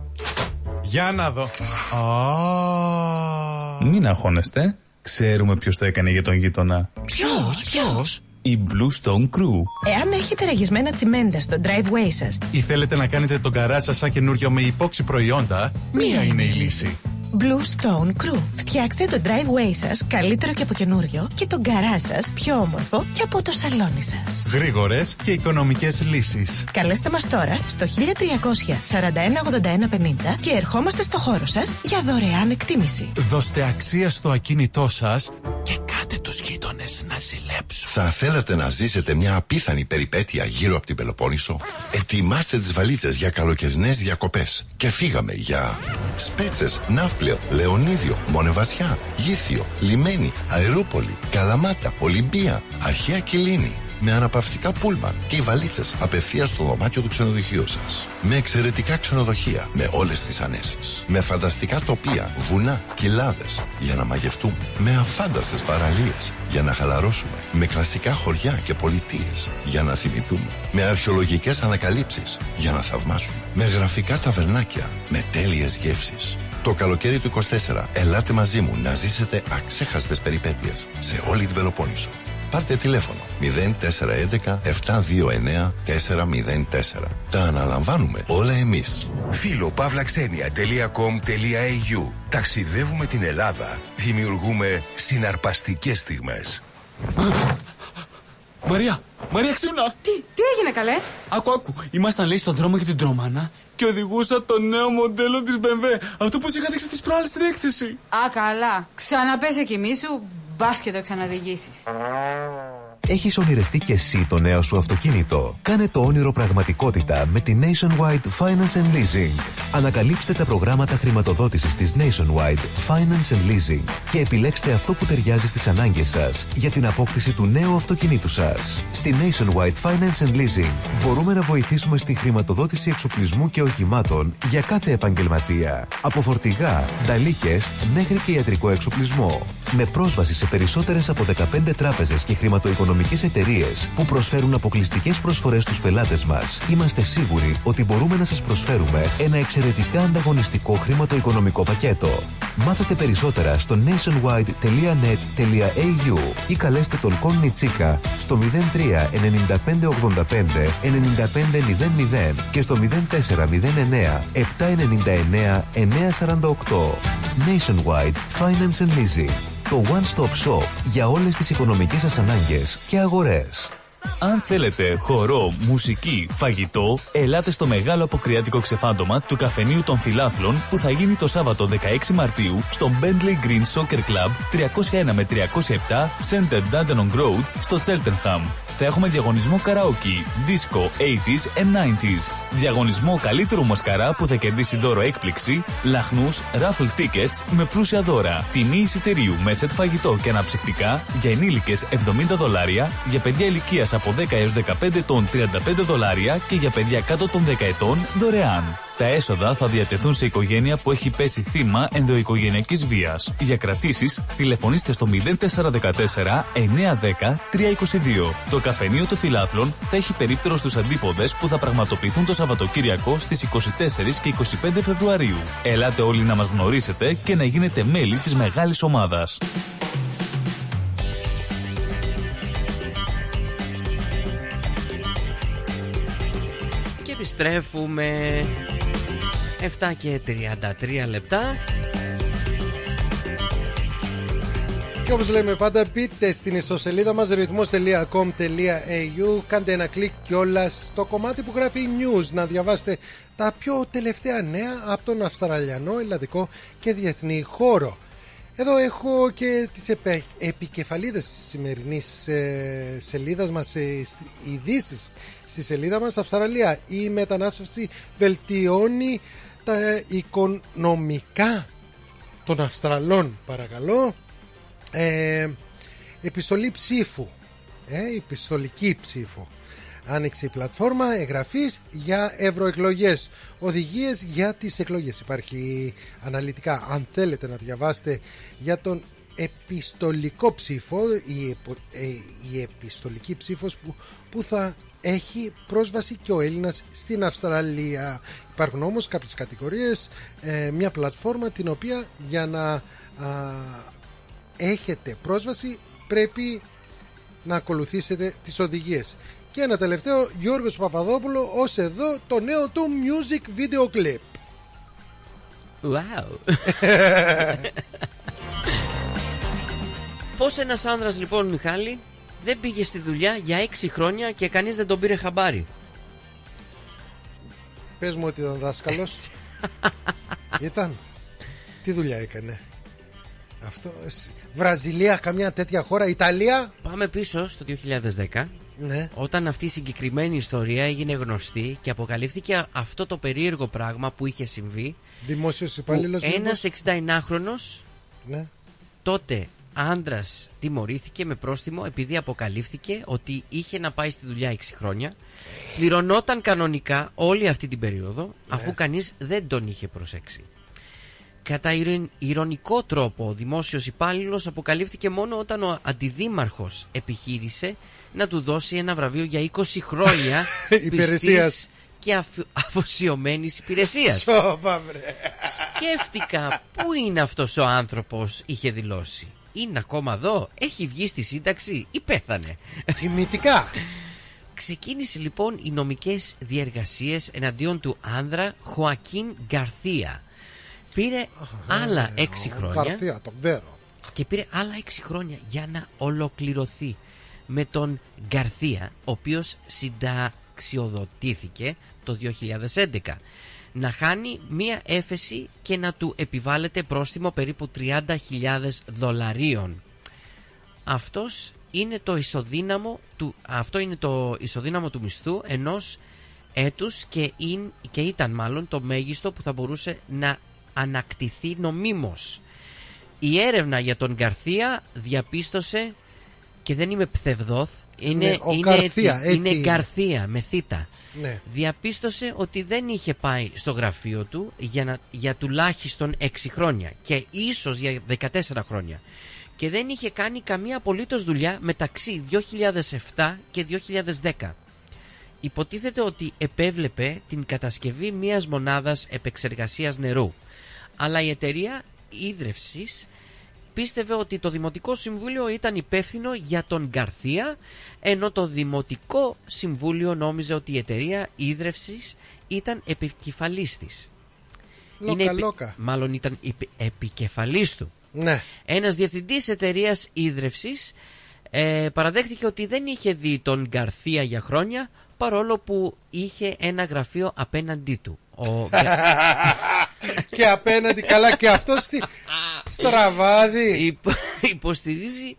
Για να δω. Ah. Μην αγχώνεστε. Ξέρουμε ποιος το έκανε για τον γείτονα. Ποιος, ποιος? Η Blue Stone Crew. Εάν έχετε ραγισμένα τσιμέντα στο driveway σας ή θέλετε να κάνετε τον γκαράζ σας σαν καινούριο με υπόξι προϊόντα, μία είναι η λύση. Blue Stone Crew. Φτιάξτε το driveway σας καλύτερο και από καινούριο και τον γκαράζ σας πιο όμορφο και από το σαλόνι σας. Γρήγορες και οικονομικές λύσεις. Καλέστε μας τώρα στο χίλια τριακόσια σαράντα ένα ογδόντα ένα πενήντα και ερχόμαστε στο χώρο σας για δωρεάν εκτίμηση. Δώστε αξία στο ακίνητό σας και κάντε τους γείτονες να ζηλέψουν. Θα θέλατε να ζήσετε μια απίθανη περιπέτεια γύρω από την Πελοπόννησο? Ετοιμάστε τις βαλίτσες για καλοκαιρινές διακοπές. Και φύγαμε για Σπέτσες, Ναύπλαιο, Λεωνίδιο, Μονεβασιά, Γήθιο, Λιμένη, Αερούπολη, Καλαμάτα, Ολυμπία, Αρχαία Κιλίνη. Με αναπαυτικά πούλμαν και οι βαλίτσες απευθείας στο δωμάτιο του ξενοδοχείου σας. Με εξαιρετικά ξενοδοχεία, με όλες τις ανέσεις. Με φανταστικά τοπία, βουνά, κοιλάδες για να μαγευτούμε. Με αφάνταστες παραλίες για να χαλαρώσουμε. Με κλασικά χωριά και πολιτείες για να θυμηθούμε. Με αρχαιολογικές ανακαλύψεις για να θαυμάσουμε. Με γραφικά ταβερνάκια, με τέλειες γεύσεις. Το καλοκαίρι του είκοσι τέσσερα, ελάτε μαζί μου να ζήσετε αξέχαστες περιπέτειες σε όλη την Πελοπόννησο. Πάρτε τηλέφωνο μηδέν τέσσερα ένα ένα επτά δύο εννέα τέσσερα μηδέν τέσσερα. Τα αναλαμβάνουμε όλα εμείς. φιλοπαύλα ξένια τελεία κομ τελεία έι γιου. Ταξιδεύουμε την Ελλάδα. Δημιουργούμε συναρπαστικές στιγμές. Μαρία! Μαρία, ξύπνα! Τι, τι έγινε, καλέ? Άκου, άκου. Ήμασταν, λέει, στον δρόμο για την Τρομάνα και οδηγούσα το νέο μοντέλο της μπι εμ ντάμπλιου. Αυτό που σου είχα δείξει τις προάλλες στην έκθεση. Α, καλά. Ξαναπες εκεί, μίσου. Μπας και το ξαναδηγήσεις. Έχεις ονειρευτεί και εσύ το νέο σου αυτοκίνητο? Κάνε το όνειρο πραγματικότητα με τη Nationwide Finance and Leasing. Ανακαλύψτε τα προγράμματα χρηματοδότησης της Nationwide Finance and Leasing και επιλέξτε αυτό που ταιριάζει στις ανάγκες σας για την απόκτηση του νέου αυτοκινήτου σας. Στη Nationwide Finance and Leasing μπορούμε να βοηθήσουμε στη χρηματοδότηση εξοπλισμού και οχημάτων για κάθε επαγγελματία. Από φορτηγά, νταλίκες μέχρι και ιατρικό εξοπλισμό. Με πρόσβαση σε περισσότερες από δεκαπέντε τράπεζες και χρηματοοικονομικές οικονομικές εταιρείες που προσφέρουν αποκλειστικές προσφορές στους πελάτες μας, είμαστε σίγουροι ότι μπορούμε να σας προσφέρουμε ένα εξαιρετικά ανταγωνιστικό χρηματοοικονομικό πακέτο. Μάθετε περισσότερα στο nationwide τελεία net τελεία a u ή καλέστε τον Κόνι Τσίκα στο μηδέν τρία εννιά πέντε οκτώ πέντε εννιά πέντε μηδέν μηδέν και στο μηδέν τέσσερα μηδέν εννιά επτά εννιά εννιά εννιά τέσσερα οκτώ. Nationwide Finance and Leasing, το one-stop shop για όλες τις οικονομικές σας ανάγκες και αγορές. Αν θέλετε χορό, μουσική, φαγητό, ελάτε στο μεγάλο αποκριάτικο ξεφάντωμα του Καφενείου των Φιλάθλων που θα γίνει το Σάββατο δεκαέξι Μαρτίου στο Bentley Green Soccer Club τριακόσια ένα με τριακόσια επτά Center Dandenong Road στο Cheltenham. Θα έχουμε διαγωνισμό καραόκι, disco ογδόντα και ενενήντα. Διαγωνισμό καλύτερου μασκαρά που θα κερδίσει δώρο έκπληξη, λαχνούς, raffle tickets με πλούσια δώρα. Τιμή εισιτηρίου με σετ φαγητό και αναψυκτικά για ενήλικες εβδομήντα δολάρια, για παιδιά ηλικίας από δέκα έως δεκαπέντε ετών τριάντα πέντε δολάρια και για παιδιά κάτω των δέκα ετών δωρεάν. Τα έσοδα θα διατεθούν σε οικογένεια που έχει πέσει θύμα ενδοοικογενειακής βίας. Για κρατήσεις, τηλεφωνήστε στο μηδέν τέσσερα ένα τέσσερα εννιά ένα μηδέν τρία δύο δύο. Το Καφενείο των Φιλάθλων θα έχει περίπτερο στους Αντίποδες που θα πραγματοποιηθούν το Σαββατοκύριακο στις είκοσι τέσσερα και είκοσι πέντε Φεβρουαρίου. Ελάτε όλοι να μας γνωρίσετε και να γίνετε μέλη της μεγάλης ομάδας. Και επιστρέφουμε... επτά και τριάντα τρία λεπτά. Και όπως λέμε πάντα, μπείτε στην ιστοσελίδα μας ρυθμός τελεία com τελεία a u. Κάντε ένα κλικ κιόλας στο κομμάτι που γράφει News να διαβάσετε τα πιο τελευταία νέα από τον Αυστραλιανό, Ελλαδικό και Διεθνή χώρο. Εδώ έχω και τις επικεφαλίδες της σημερινής ε, σελίδας μας, ε, ειδήσεις στη σελίδα μας. Αυστραλία, η μετανάστευση βελτιώνει τα οικονομικά των Αυστραλών, παρακαλώ. Ε, επιστολή ψήφου, ε, επιστολική ψήφου. Άνοιξε η πλατφόρμα εγγραφής για ευρωεκλογές. Οδηγίες για τις εκλογές. Υπάρχει αναλυτικά, αν θέλετε να διαβάσετε, για τον επιστολικό ψήφο, η, επο, ε, η επιστολική ψήφος που, που θα έχει πρόσβαση και ο Έλληνας στην Αυστραλία. Υπάρχουν όμως κάποιες κατηγορίες, ε, μια πλατφόρμα την οποία για να α, έχετε πρόσβαση πρέπει να ακολουθήσετε τις οδηγίες. Και ένα τελευταίο, Γιώργος Παπαδόπουλο, ως εδώ το νέο του music video clip. Wow. Πώς ένας άνδρας λοιπόν, Μιχάλη, δεν πήγε στη δουλειά για έξι χρόνια και κανείς δεν τον πήρε χαμπάρι? Πες μου ότι ήταν δάσκαλος. Ήταν. Τι δουλειά έκανε? Αυτό. Βραζιλία, καμιά τέτοια χώρα, Ιταλία. Πάμε πίσω στο δύο χιλιάδες δέκα. Ναι. Όταν αυτή η συγκεκριμένη ιστορία έγινε γνωστή και αποκαλύφθηκε αυτό το περίεργο πράγμα που είχε συμβεί. Δημόσιος υπάλληλος. Ένας εξήντα εννιάχρονος, ναι, τότε άντρας, τιμωρήθηκε με πρόστιμο επειδή αποκαλύφθηκε ότι είχε να πάει στη δουλειά έξι χρόνια. Πληρωνόταν κανονικά όλη αυτή την περίοδο, ναι, αφού κανείς δεν τον είχε προσέξει. Κατά ειρωνικό τρόπο, ο δημόσιος υπάλληλος αποκαλύφθηκε μόνο όταν ο αντιδήμαρχος επιχείρησε να του δώσει ένα βραβείο για είκοσι χρόνια πιστής και αφου... αφοσιωμένης υπηρεσίας. Σκέφτηκα, πού είναι αυτός ο άνθρωπος, είχε δηλώσει. Είναι ακόμα εδώ, έχει βγει στη σύνταξη ή πέθανε? Τιμητικά. Ξεκίνησε λοιπόν οι νομικές διεργασίες εναντίον του άνδρα Χοακίν Γκαρθία. Πήρε άλλα έξι χρόνια. Γκαρθία, τον ξέρω. Και πήρε άλλα έξι χρόνια για να ολοκληρωθεί. Με τον Γκαρθία, ο οποίος συνταξιοδοτήθηκε το δύο χιλιάδες έντεκα, να χάνει μία έφεση και να του επιβάλλεται πρόστιμο περίπου τριάντα χιλιάδες δολαρίων. Αυτός είναι το ισοδύναμο του, αυτό είναι το ισοδύναμο του μισθού ενός έτους και, ειν, και ήταν μάλλον το μέγιστο που θα μπορούσε να ανακτηθεί νομίμως. Η έρευνα για τον Γκαρθία διαπίστωσε, και δεν είμαι ψευδός, είναι, ναι, είναι, Γκαρθία, έτσι, έτσι είναι, Γκαρθία με θήτα, ναι. Διαπίστωσε ότι δεν είχε πάει στο γραφείο του για, να, για τουλάχιστον έξι χρόνια και ίσως για δεκατέσσερα χρόνια. και δεν είχε κάνει καμία απολύτως δουλειά μεταξύ δύο χιλιάδες επτά και δύο χιλιάδες δέκα. Υποτίθεται ότι επέβλεπε την κατασκευή μιας μονάδας επεξεργασίας νερού, αλλά η εταιρεία ίδρευσης πίστευε ότι το Δημοτικό Συμβούλιο ήταν υπεύθυνο για τον Γκαρθία, ενώ το Δημοτικό Συμβούλιο νόμιζε ότι η εταιρεία ίδρευσης ήταν επικεφαλής της. Λόκα, επι... λόκα. Μάλλον ήταν επι... επικεφαλής του. Ναι. Ένας διευθυντής εταιρείας ίδρευσης ε, παραδέχθηκε ότι δεν είχε δει τον Γκαρθία για χρόνια, παρόλο που είχε ένα γραφείο απέναντί του. Ο... και απέναντι, καλά, και αυτό στη... στραβάδι. Υποστηρίζει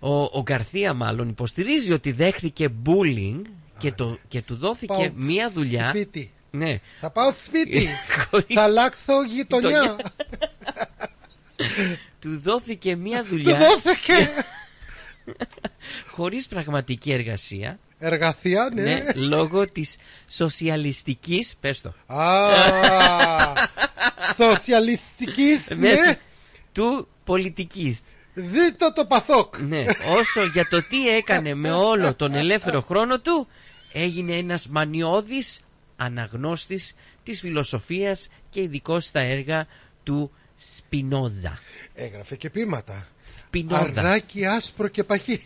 ο, ο Γκαρθία μάλλον υποστηρίζει ότι δέχθηκε bullying και, το... και του δόθηκε μία δουλειά. Σπίτι. Ναι. Θα πάω σπίτι. Θα αλλάξω γειτονιά. Του δόθηκε μία δουλειά. Του δόθηκε. Χωρίς πραγματική εργασία. Εργασία, ναι. ναι. Λόγω της σοσιαλιστικής. Πες το. Α, σοσιαλιστικής, ναι. ναι. Του πολιτικής. Δείτε το Πασόκ. Ναι. Όσο για το τι έκανε με όλο τον ελεύθερο χρόνο του, έγινε ένας μανιώδης αναγνώστης της φιλοσοφίας και ειδικός στα έργα του Σπινόδα. Έγραφε και ποίηματα. Σπινόδα. Αρνάκι άσπρο και παχύ.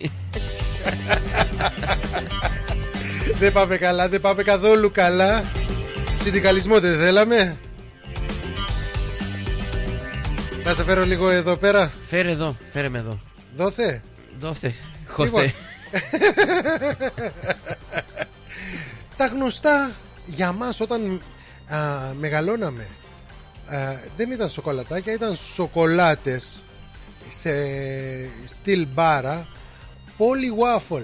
Δεν πάμε καλά, δεν πάμε καθόλου καλά. Συνδικαλισμό δεν θέλαμε. Να σε φέρω λίγο εδώ πέρα. Φέρε εδώ, φέρε με εδώ. Δόθε. Δόθε, χωθε. Τα γνωστά για μας όταν α, μεγαλώναμε α, δεν ήταν σοκολατάκια, ήταν σοκολάτες σε στυλ μπάρα. Πολυουάφολ,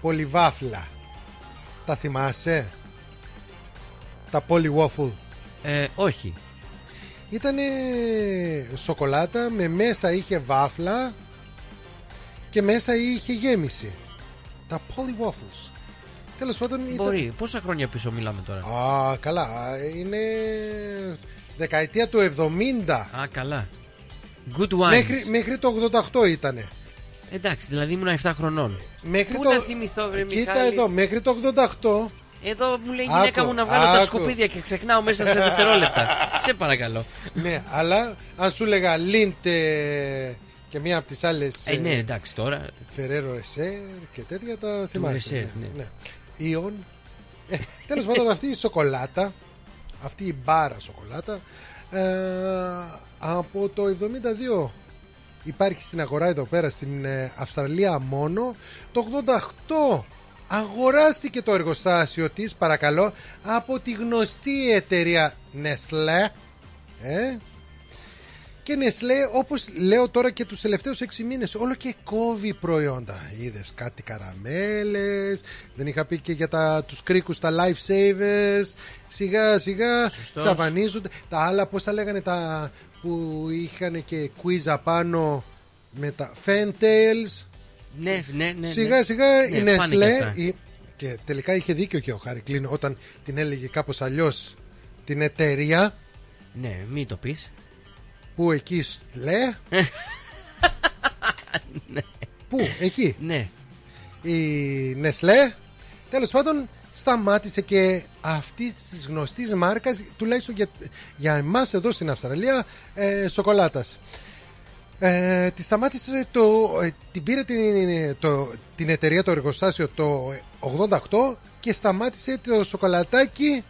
πολυβάφλα. Τα θυμάσαι? Τα πολυουάφολ? ε, Όχι. Ήτανε σοκολάτα, με μέσα είχε βάφλα και μέσα είχε γέμιση. Τα πολυουάφολς. Τέλος πάντων, μπορεί, ήταν... πόσα χρόνια πίσω μιλάμε τώρα? Α, καλά, είναι δεκαετία του εβδομήντα. Α, καλά. Good wines. Μέχρι, μέχρι το ογδόντα οκτώ ήτανε. Εντάξει, δηλαδή ήμουν επτά χρονών. Μέχρι πού το... να θυμηθώ, βρε Μιχάλη. Κοίτα εδώ, μέχρι το ογδόντα οκτώ. Εδώ μου λέει η γυναίκα μου να βγάλω άκου. τα σκουπίδια και ξεχνάω μέσα σε δευτερόλεπτα. Σε παρακαλώ. Ναι, αλλά αν σου έλεγα Λίντε και μία από τις άλλες. Ε, ναι, εντάξει τώρα. Φερέρο Εσέρ και τέτοια τα θυμάσαι. Ναι, ναι. ναι. Ιον. Ε, τέλος πάντων, αυτή η σοκολάτα, αυτή η μπάρα σοκολάτα, ε, από το εβδομήντα δύο. Υπάρχει στην αγορά εδώ πέρα, στην Αυστραλία μόνο. Το ογδόντα οκτώ αγοράστηκε το εργοστάσιο της, παρακαλώ, από τη γνωστή εταιρεία Nestlé. Ε? Και Nestlé, όπως λέω τώρα και τους τελευταίους έξι μήνες, όλο και κόβει προϊόντα. Είδες κάτι καραμέλες, δεν είχα πει και για τα, τους κρίκους, τα life savers. Σιγά σιγά σαβανίζονται. Τα άλλα πώς τα λέγανε, τα... που είχαν και κουίζα πάνω με τα Fantails. Ναι, ναι, ναι. Σιγά σιγά ναι, η Nestlé. Και, και τελικά είχε δίκιο και ο Χάρη Κλίν όταν την έλεγε κάπως αλλιώς την εταιρεία. Ναι, μην το πεις. Που εκεί Nestlé. Πού, εκεί. Ναι. Η Nestlé. Τέλος πάντων, σταμάτησε και αυτή τη γνωστή μάρκα, τουλάχιστον για, για εμάς εδώ στην Αυστραλία, ε, σοκολάτας. Ε, τη σταμάτησε, το, ε, την πήρε την, το, την εταιρεία, το εργοστάσιο το ογδόντα οκτώ και σταμάτησε το σοκολατάκι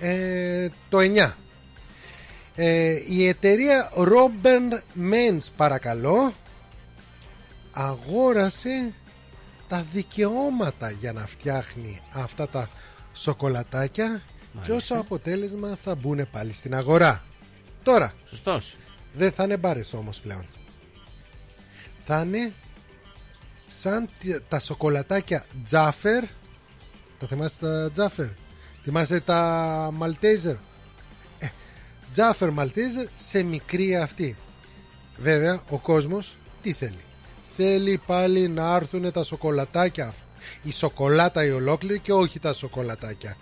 ε, το εννιά. Ε, η εταιρεία Robert Men's, παρακαλώ, αγόρασε τα δικαιώματα για να φτιάχνει αυτά τα σοκολατάκια. Μάλιστα. Και ως αποτέλεσμα θα μπουν πάλι στην αγορά. Τώρα. Σωστός. Δεν θα είναι μπάρες όμως πλέον. Θα είναι σαν τα σοκολατάκια Τζάφερ. Τα θυμάστε τα Τζάφερ? Θυμάστε τα Μαλτέζερ? ε, Τζάφερ Μαλτέζερ σε μικρή αυτή. Βέβαια ο κόσμος τι θέλει? Θέλει πάλι να έρθουν τα σοκολατάκια, η σοκολάτα η ολόκληρη και όχι τα σοκολατάκια.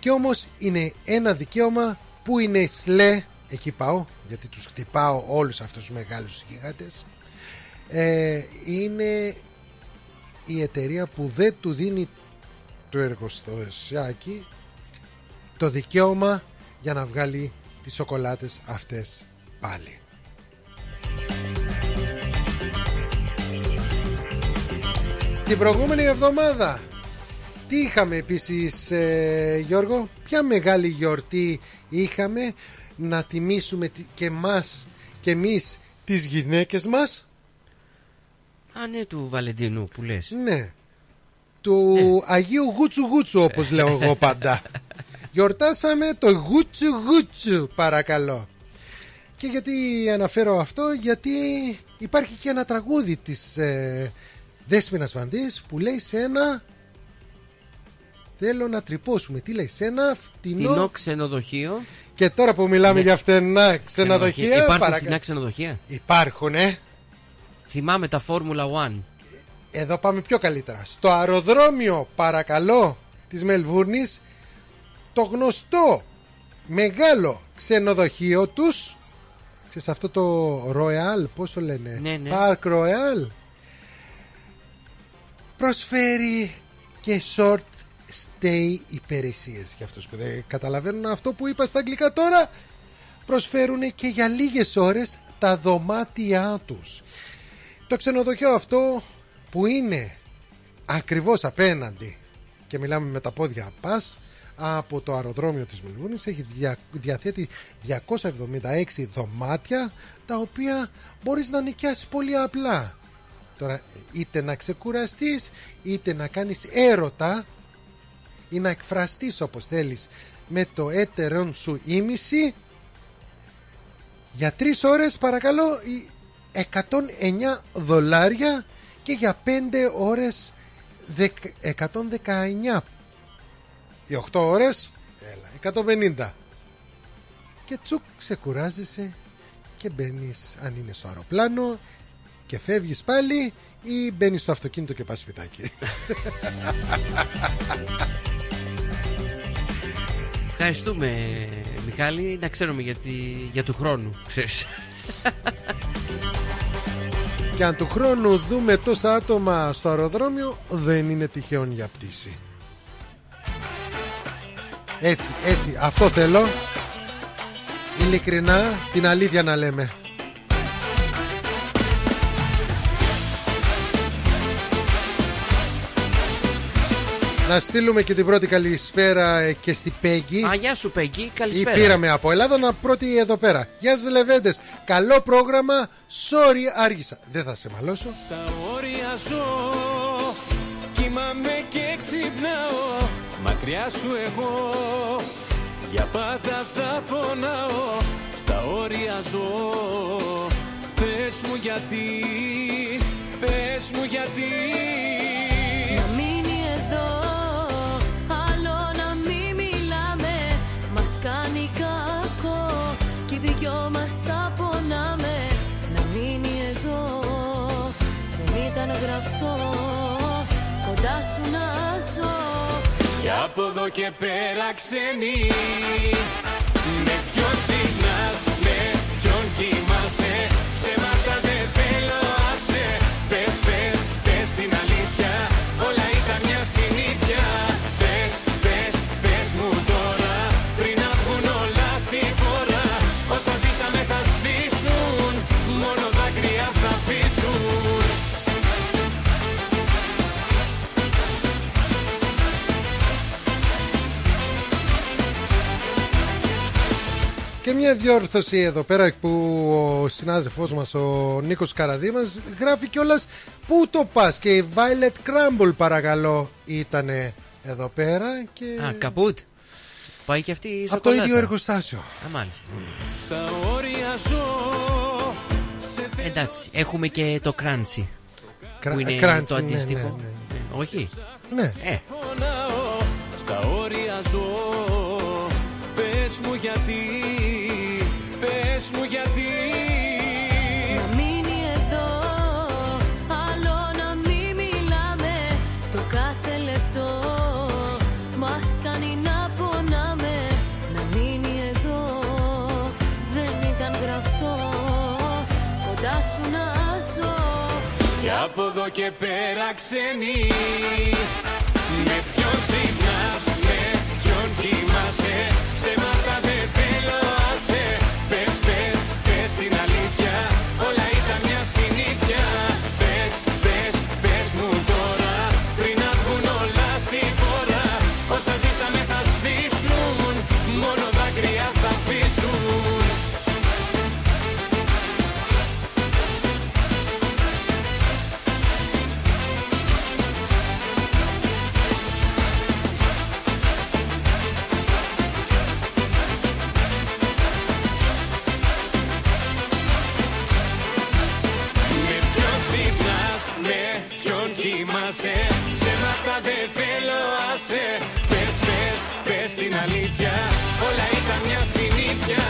Και όμως είναι ένα δικαίωμα που η Nestlé εκεί πάω γιατί τους χτυπάω όλους αυτούς τους μεγάλους γίγαντες, ε, είναι η εταιρεία που δεν του δίνει το εργοστασιάκι το δικαίωμα για να βγάλει τις σοκολάτες αυτές πάλι. Την προηγούμενη εβδομάδα τι είχαμε επίσης, ε, Γιώργο? Ποια μεγάλη γιορτή είχαμε? Να τιμήσουμε και μας και εμείς τις γυναίκες μας. Α, ναι, του Βαλεντίνου που λες. Ναι, του ε. Αγίου Γούτσου Γούτσου, όπως λέω εγώ πάντα. Γιορτάσαμε το Γούτσου Γούτσου, παρακαλώ. Και γιατί αναφέρω αυτό? Γιατί υπάρχει και ένα τραγούδι της ε, Δέσποινας Βανδής που λέει σε ένα... Θέλω να τρυπώσουμε. Τι λέει? Σε ένα φτηνό... φτηνό ξενοδοχείο. Και τώρα που μιλάμε, ναι, για φτηνά ξενοδοχεία... Υπάρχουν παρακα... φτηνά ξενοδοχεία. Υπάρχουν, ε. Θυμάμαι τα Formula One. Εδώ πάμε πιο καλύτερα. Στο αεροδρόμιο, παρακαλώ, της Μελβούρνης, το γνωστό μεγάλο ξενοδοχείο τους. Ξέρεις αυτό το Royal, πώς το λένε? Ναι, ναι. Park Royal. Προσφέρει και short stay υπηρεσίες για αυτούς που δεν καταλαβαίνουν αυτό που είπα στα αγγλικά τώρα. Προσφέρουν και για λίγες ώρες τα δωμάτια τους. Το ξενοδοχείο αυτό που είναι ακριβώς απέναντι, και μιλάμε με τα πόδια πας, από το αεροδρόμιο της Μελβούρνης, έχει διαθέτει διακόσια εβδομήντα έξι δωμάτια, τα οποία μπορείς να νοικιάσεις πολύ απλά. Τώρα είτε να ξεκουραστείς, είτε να κάνεις έρωτα ή να εκφραστείς όπως θέλεις με το έτερον σου ήμιση, για τρεις ώρες παρακαλώ εκατόν εννιά δολάρια, και για πέντε ώρες εκατόν δεκαεννιά. Οι οκτώ ώρες, έλα, εκατόν πενήντα. Και τσουκ, ξεκουράζεσαι και μπαίνεις, αν είναι στο αεροπλάνο, και φεύγεις πάλι, ή μπαίνεις στο αυτοκίνητο και πας σπιτάκι. Ευχαριστούμε, Μιχάλη, να ξέρουμε για, τη... για του χρόνου, ξέρεις. Και αν του χρόνου δούμε τόσα άτομα στο αεροδρόμιο, δεν είναι τυχαίον για πτήση. Έτσι, έτσι, αυτό θέλω. Ειλικρινά, την αλήθεια να λέμε. Να στείλουμε και την πρώτη καλησπέρα και στη Πέγγι. Α, γεια σου Πέγγι, καλησπέρα. Ή πήραμε από Ελλάδα να πρώτη εδώ πέρα. Γεια σας Λεβέντες, καλό πρόγραμμα. Sorry, άργησα. Δεν θα σε μαλώσω. Στα όρια ζω, κοιμάμαι και ξυπνάω. Μακριά σου εγώ, για πάντα θα πονάω. Στα όρια ζω, πες μου γιατί, πες μου γιατί. Να μείνει εδώ, άλλο να μην μιλάμε. Μας κάνει κακό κι οι δυο μας τα πονάμε. Να μείνει εδώ, δεν ήταν γραφτό, κοντά σου να ζω. Κι από εδώ και πέρα ξένη, με ποιον ξυπνάς, με ποιον κοιμάσαι, ψέματα δεν θέλω, άσε. Πες, πες, πες την αλήθεια, όλα είχα μια συνήθεια. Πες, πες, πες μου τώρα, πριν να βγουν όλα στη χώρα. Όσα ζήσαμε θα σβήσουν, μόνο δάκρυα θα αφήσουν. Και μια διόρθωση εδώ πέρα που ο συνάδελφός μας ο Νίκος Καραδίμας γράφει κιόλας, πού το πας, και η Violet Crumble παρακαλώ ήτανε εδώ πέρα και... Α, καπούτ, πάει και αυτή η σοκολάτα. Από το ίδιο εργοστάσιο. Α, μάλιστα. Στα όρια ζω. Εντάξει, έχουμε και το κράντσι. Κρα... Που είναι κράντσι, το αντίστοιχο, ναι, ναι, ναι. Ε, όχι. Ναι. Ε. Στα όρια ζω. Πες μου γιατί, πες μου γιατί. Να μείνει εδώ, άλλο να μην μιλάμε. Το κάθε λεπτό μας κάνει να πονάμε. Να μείνει εδώ, δεν εδώ και πέρα ξένοι. Με ποιον ξυπνάς, με ποιον κοιμάσαι, ψέματα δεν θέλω, άσε. Πες, πες, πες την αλήθεια, όλα ήταν μια συνήθεια. Πες, πες, πες μου τώρα, πριν να βγουν όλα στη φορά. Όσα ζήσαμε θα σβήσουν, μόνο δάκρυα θα αφήσουν. Ψέματα δεν θέλω, άσε. Πες, πες, πες την αλήθεια, όλα ήταν μια συνήθεια.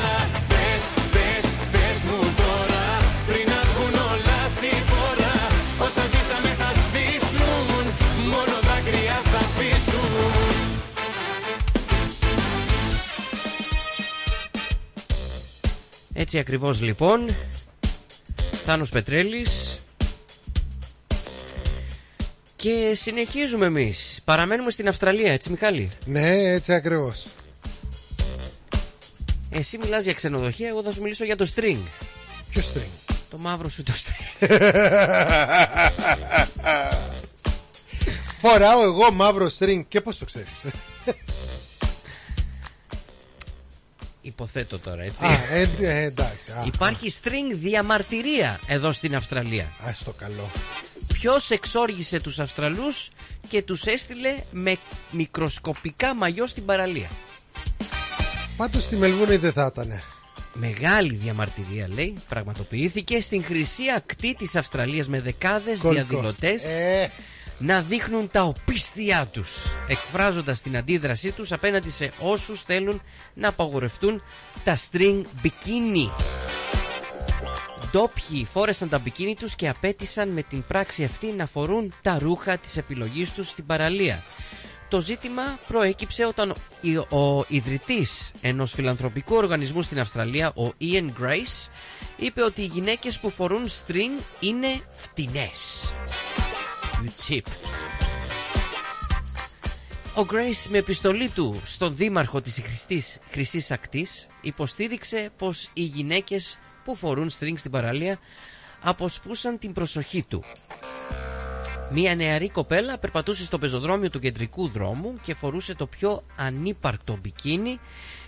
Πες, πες, πες μου τώρα, πριν να βγουν όλα στη φορά. Όσα ζήσαμε θα σβήσουν, μόνο δάκρυα θα αφήσουν. Έτσι ακριβώς λοιπόν, Θάνος Πετρέλης. Και συνεχίζουμε εμείς. Παραμένουμε στην Αυστραλία, έτσι Μιχάλη? Ναι, έτσι ακριβώς. Εσύ μιλάς για ξενοδοχεία, εγώ θα σου μιλήσω για το string. Ποιο string? Το μαύρο σου το string. Φοράω εγώ μαύρο string και πώς το ξέρεις? Υποθέτω τώρα, έτσι. Α, ε, ε, εντάξει. Α, υπάρχει string διαμαρτυρία εδώ στην Αυστραλία. Α, στο καλό. Ποιος εξόργησε τους Αυστραλούς και τους έστειλε με μικροσκοπικά μαγιό στην παραλία? Πάντως στη Μελβούρνη δεν θα ήταν. Μεγάλη διαμαρτυρία, λέει, πραγματοποιήθηκε στην χρυσή ακτή της Αυστραλίας με δεκάδες Gold διαδηλωτές ε... να δείχνουν τα οπίστια τους, εκφράζοντας την αντίδρασή τους απέναντι σε όσους θέλουν να απαγορευτούν τα string bikini. Ντόπιοι φόρεσαν τα μπικίνι τους και απέτησαν με την πράξη αυτή να φορούν τα ρούχα της επιλογής τους στην παραλία. Το ζήτημα προέκυψε όταν ο ιδρυτής ενός φιλανθρωπικού οργανισμού στην Αυστραλία, ο Ian Grace, είπε ότι οι γυναίκες που φορούν string είναι φτηνές. You cheap. Ο Grace, με επιστολή του στον δήμαρχο της Χρυσής Ακτής, υποστήριξε πως οι γυναίκες που φορούν στρινγκ στην παραλία αποσπούσαν την προσοχή του. Μία νεαρή κοπέλα περπατούσε στο πεζοδρόμιο του κεντρικού δρόμου και φορούσε το πιο ανύπαρκτο μπικίνι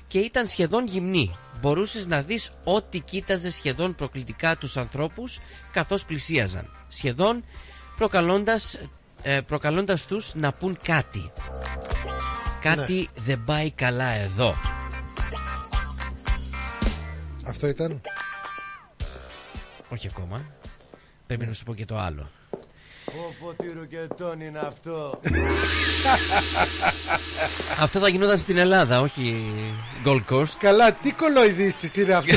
και ήταν σχεδόν γυμνή. Μπορούσες να δεις ό,τι κοίταζε σχεδόν προκλητικά τους ανθρώπους καθώς πλησίαζαν, σχεδόν προκαλώντας, ε, προκαλώντας τους να πουν κάτι. Κάτι ναι. Δεν πάει καλά εδώ. Αυτό ήταν... Όχι ακόμα. Πρέπει να σου πω και το άλλο. Όπο τι ρουκετών είναι αυτό. Αυτό θα γινόταν στην Ελλάδα, όχι Gold Coast. Καλά, τι κολοειδήσεις είναι αυτές.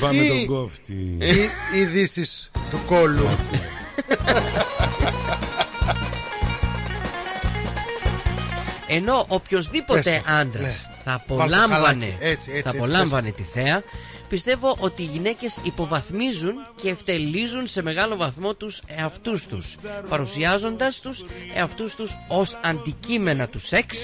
Πάμε τον κόφτη. Οι ειδήσεις του κόλου. Ενώ οποιοσδήποτε άντρας ναι. θα απολάμβανε, έτσι, έτσι, θα απολάμβανε έτσι, έτσι. τη θέα, πιστεύω ότι οι γυναίκες υποβαθμίζουν και ευτελίζουν σε μεγάλο βαθμό τους εαυτούς τους, παρουσιάζοντας τους εαυτούς τους ως αντικείμενα του σεξ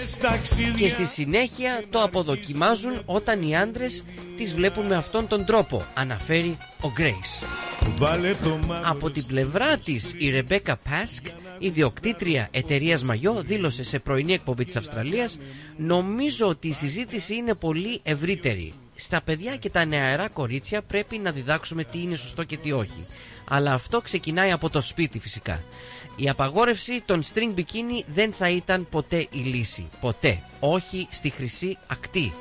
και στη συνέχεια το αποδοκιμάζουν όταν οι άντρες τις βλέπουν με αυτόν τον τρόπο, αναφέρει ο Grace. Από την πλευρά της, η Ρεμπέκα Πάσκ, ιδιοκτήτρια εταιρείας μαγιό, δήλωσε σε πρωινή εκπομπή της Αυστραλίας: νομίζω ότι η συζήτηση είναι πολύ ευρύτερη. Στα παιδιά και τα νεαρά κορίτσια πρέπει να διδάξουμε τι είναι σωστό και τι όχι. Αλλά αυτό ξεκινάει από το σπίτι φυσικά. Η απαγόρευση των string bikini δεν θα ήταν ποτέ η λύση. Ποτέ. Όχι στη χρυσή ακτή.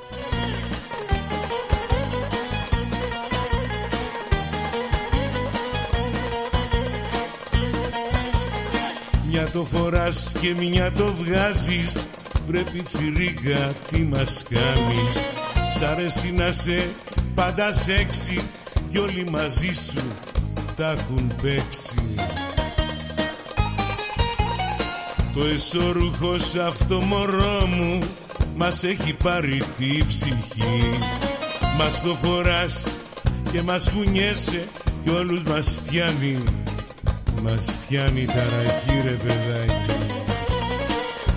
Μια το φοράς και μια το βγάζεις, πρέπει τσιρίγκα τι μας κάνεις. Σ' αρέσει να σε πάντα σεξι κι όλοι μαζί σου τα έχουν παίξει. Το εσωρούχο σ' αυτό μωρό μου μας έχει πάρει τη ψυχή. Μας το φοράς και μας κουνιέσαι κι όλους μας πιάνει. Μας πιάνει ταραχή ρε παιδάκι.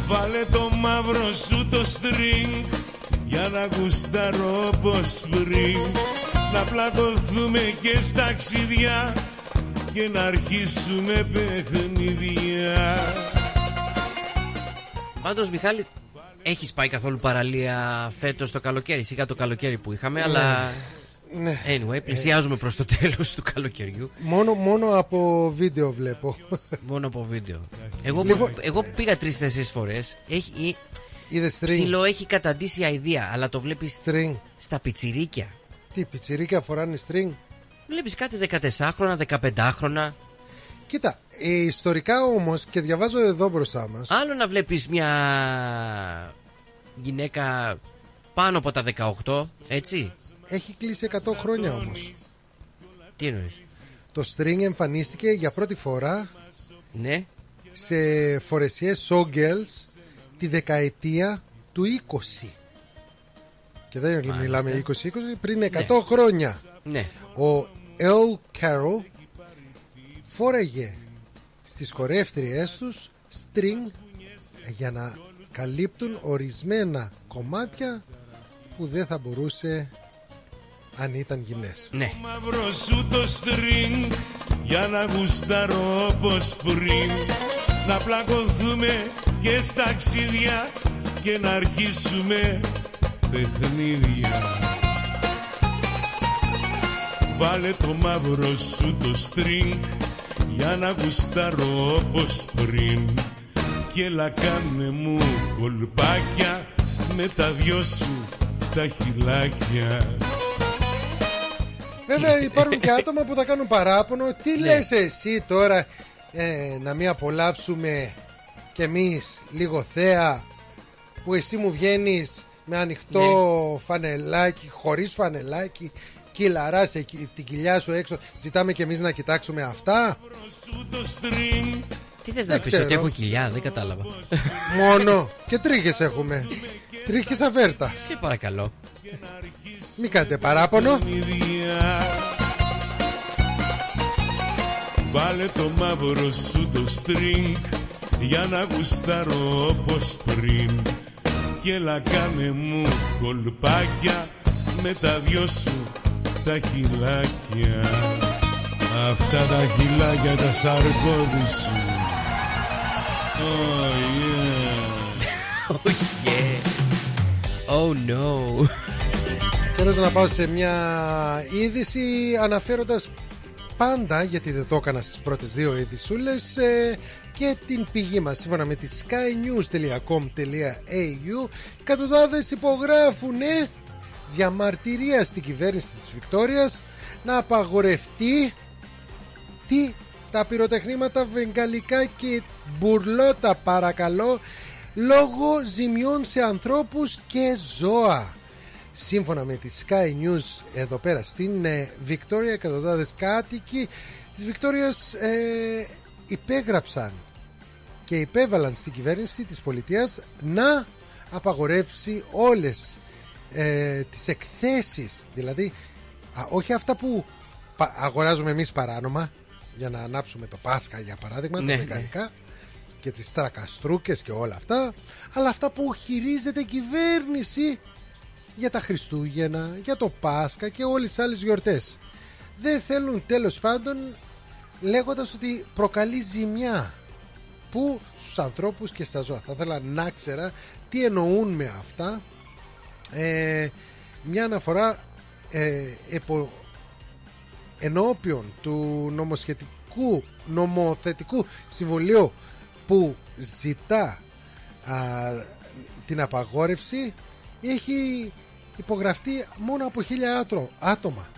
Βάλε το μαύρο σου το στρινγκ για να γουστάρω όπως πριν. Να πλατωθούμε και στα ταξίδια και να αρχίσουμε παιχνίδια. Πάντως Μιχάλη, έχεις πάει καθόλου παραλία φέτος το καλοκαίρι? Σιγά το καλοκαίρι που είχαμε, ναι, αλλά ναι. Anyway, πλησιάζουμε ε... προς το τέλος του καλοκαιριού. Μόνο, μόνο από βίντεο βλέπω. Μόνο από βίντεο. Εγώ, λοιπόν... εγώ πήγα τρεις-τέσσερις φορές. Έχει... Ψιλό έχει καταντήσει αηδία, αλλά το βλέπεις string. Στα πιτσιρίκια. Τι πιτσιρίκια φοράνε string? Βλέπεις κάτι δεκατεσσάχρονα, δεκαπεντάχρονα. Κοίτα, ε, ιστορικά όμως, και διαβάζω εδώ μπροστά μας. Άλλο να βλέπεις μια γυναίκα πάνω από τα δεκαοκτώ, έτσι. Έχει κλείσει εκατό χρόνια όμως. Τι εννοείς? Το string εμφανίστηκε για πρώτη φορά, ναι, σε φορεσιές showgirls τη δεκαετία του είκοσι. Και δεν μάλιστα. Μιλάμε είκοσι είκοσι, πριν εκατό ναι. χρόνια. Ναι. Ο Ελ Κάρολ φόραγε στις χορεύτριές τους string για να καλύπτουν ορισμένα κομμάτια που δεν θα μπορούσε αν ήταν γυμνές. Ναι. Μαύρο σου το string για να γουστάρω όπως πριν. Να πλακωθούμε και στα ταξίδια και να αρχίσουμε παιχνίδια. Βάλε το μαύρο σου το string για να γουστάρω όπως πριν. Και λακάνε μου κολπάκια με τα δυο σου τα χυλάκια. Βέβαια υπάρχουν και άτομα που θα κάνουν παράπονο. Τι λες εσύ τώρα, ε, να μην απολαύσουμε κι εμείς λίγο θέα, που εσύ μου βγαίνεις με ανοιχτό φανελάκι, χωρίς φανελάκι, κυλαράς την κοιλιά σου έξω. Ζητάμε κι εμείς να κοιτάξουμε αυτά? Τι θες να πεις, ότι έχω κοιλιά? Δεν κατάλαβα. Μόνο και τρίχες έχουμε. Τρίχες αβέρτα. Σε παρακαλώ, μην κάνετε παράπονο. Βάλε το μαύρο σου το στρινγκ για να γουστάρω όπως πριν. Και λακάνε μου κολπάκια με τα δυο σου τα χυλάκια. Αυτά τα χυλάκια τα σαρκώδη σου. Oh yeah. Oh yeah. Oh no. Θέλω να πάω σε μια είδηση, αναφέροντας πάντα, γιατί δεν το έκανα στις πρώτες δύο ειδησούλες, και την πηγή μας. Σύμφωνα με τη σκάι νιους τελεία κομ τελεία έι γιου, εκατοντάδες υπογράφουν διαμαρτυρία στην κυβέρνηση της Βικτόριας να απαγορευτεί τι, τα πυροτεχνήματα βεγγαλικά και μπουρλότα παρακαλώ, λόγω ζημιών σε ανθρώπους και ζώα. Σύμφωνα με τη Sky News εδώ πέρα στην Βικτόρια, ε, εκατοντάδες κάτοικοι της Βικτόριας ε, υπέγραψαν και υπέβαλαν στην κυβέρνηση της πολιτείας να απαγορεύσει όλες ε, τις εκθέσεις, δηλαδή α, όχι αυτά που πα, αγοράζουμε εμείς παράνομα για να ανάψουμε το Πάσχα για παράδειγμα, ναι, τα βεγγαλικά, ναι, και τις στρακαστρούκες και όλα αυτά, αλλά αυτά που χειρίζεται η κυβέρνηση για τα Χριστούγεννα, για το Πάσχα και όλες τις άλλες γιορτές. Δεν θέλουν, τέλος πάντων, λέγοντας ότι προκαλεί ζημιά που στους ανθρώπους και στα ζώα. Θα ήθελα να ξέρα τι εννοούν με αυτά. ε, Μια αναφορά ε, επο, ενώπιον του νομοσχετικού, νομοθετικού συμβουλίου που ζητά α, την απαγόρευση, έχει υπογραφτεί μόνο από χίλια άτομα.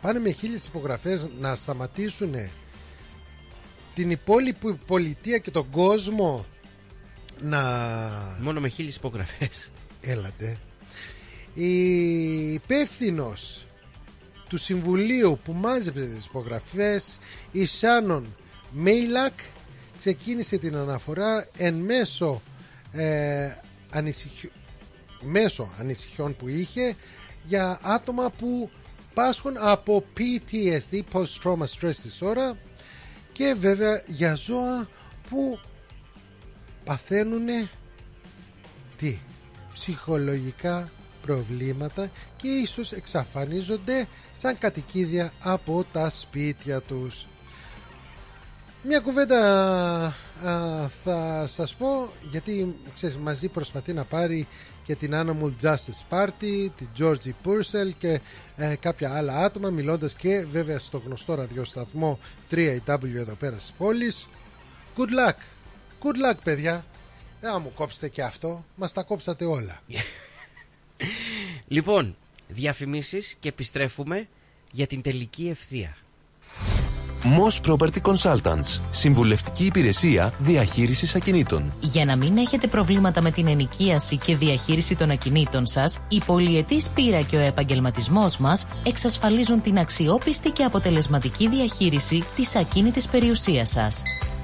Πάνε με χίλιες υπογραφές να σταματήσουν την υπόλοιπη πολιτεία και τον κόσμο να... Μόνο με χίλιες υπογραφές. Έλατε. Η υπεύθυνος του συμβουλίου που μάζεψε τις υπογραφές, η Σάνον Μέιλακ, ξεκίνησε την αναφορά εν μέσω... Ε, Ανησυχιο... μέσω ανησυχιών που είχε για άτομα που πάσχουν από Πι Τι Ες Ντι, Post Trauma Stress Disorder, και βέβαια για ζώα που παθαίνουν τι, ψυχολογικά προβλήματα και ίσως εξαφανίζονται σαν κατοικίδια από τα σπίτια τους. Μια κουβέντα α, θα σας πω, γιατί ξέρεις, μαζί προσπαθεί να πάρει και την Animal Justice Party, την Georgie Purcell και ε, κάποια άλλα άτομα, μιλώντας και βέβαια στο γνωστό ραδιοσταθμό θρι έι ντάμπλιου εδώ πέρα στις πόλεις. Good luck, good luck παιδιά, δεν θα μου κόψετε και αυτό, μας τα κόψατε όλα. Λοιπόν, διαφημίσεις και επιστρέφουμε για την τελική ευθεία. Moss Property Consultants, συμβουλευτική υπηρεσία διαχείρισης ακινήτων. Για να μην έχετε προβλήματα με την ενοικίαση και διαχείριση των ακινήτων σας, η πολυετής πείρα και ο επαγγελματισμός μας εξασφαλίζουν την αξιόπιστη και αποτελεσματική διαχείριση της ακίνητης περιουσίας σας.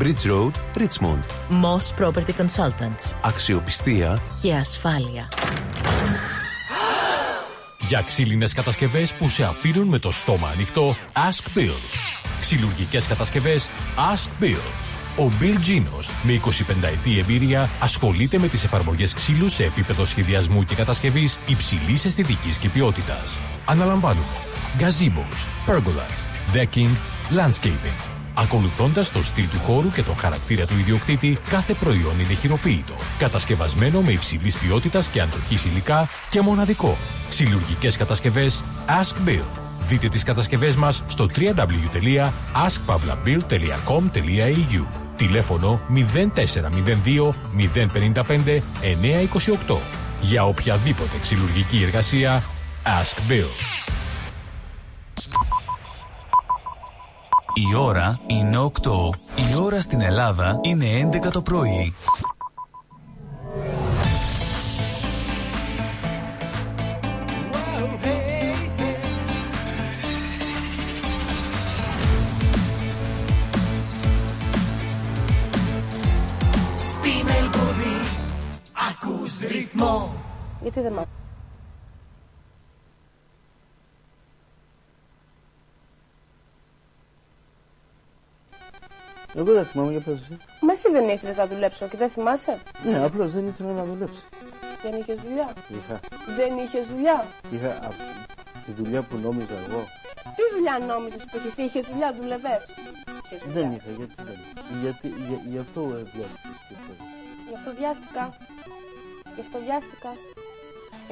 Bridge Road, Richmond. Moss Property Consultants. Αξιοπιστία και ασφάλεια. Για ξύλινες κατασκευές που σε αφήνουν με το στόμα ανοιχτό, Ask Bill. Ξυλουργικές κατασκευές, Ask Bill. Ο Bill Ginos, με εικοσιπενταετή εμπειρία, ασχολείται με τις εφαρμογές ξύλου σε επίπεδο σχεδιασμού και κατασκευής υψηλής αισθητικής και ποιότητας. Αναλαμβάνουμε gazebos, pergolas, decking, landscaping. Ακολουθώντας το στυλ του χώρου και τον χαρακτήρα του ιδιοκτήτη, κάθε προϊόν είναι χειροποίητο, κατασκευασμένο με υψηλής ποιότητας και αντοχής υλικά και μοναδικό. Ξυλουργικές κατασκευές Ask Bill. Δείτε τις κατασκευές μας στο double-u double-u double-u τελεία ask pavlabill τελεία com τελεία e u. Τηλέφωνο μηδέν τέσσερα μηδέν δύο μηδέν πέντε πέντε εννιά δύο οκτώ. Για οποιαδήποτε ξυλουργική εργασία, Ask Bill. Η ώρα είναι οκτώ. Η ώρα στην Ελλάδα είναι έντεκα το πρωί. Στη Μελβούρνη ακούς ρυθμό. Γιατί δεν μάθω. Εγώ δεν θυμάμαι, για ποιος εσύ. Μα εσύ δεν ήθελες να δουλέψω και δεν θυμάσαι. Ναι, απλώς δεν ήθελα να δουλέψω. Δεν είχες δουλειά. Είχα. Δεν είχες δουλειά. Είχα α, τη δουλειά που νόμιζα εγώ. Τι δουλειά νόμιζες που εσύ είχες δουλειά, δουλεύες. Δεν είχα, γιατί δεν. Γιατί, για, γι' αυτό βιάστηκα. Γι' αυτό βιάστηκα. Γι' αυτό βιάστηκα.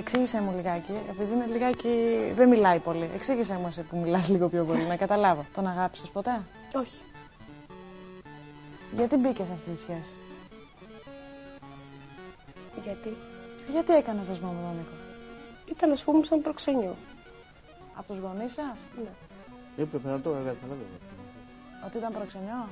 Εξήγησέ μου λιγάκι, επειδή είναι λιγάκι δεν μιλάει πολύ. Εξήγησέ μου εσύ που μιλάς λίγο πιο πολύ, να καταλάβω. Τον αγάπησες ποτέ? Όχι. Γιατί μπήκες σε αυτή τη σχέση? Γιατί? Γιατί έκανες δεσμό με τον Νίκο? Ήταν, ας πούμε, σαν προξενιό. Από τους γονείς σας? Ναι. Έπρεπε να το καταλάβαινε. Ότι ήταν προξενιό?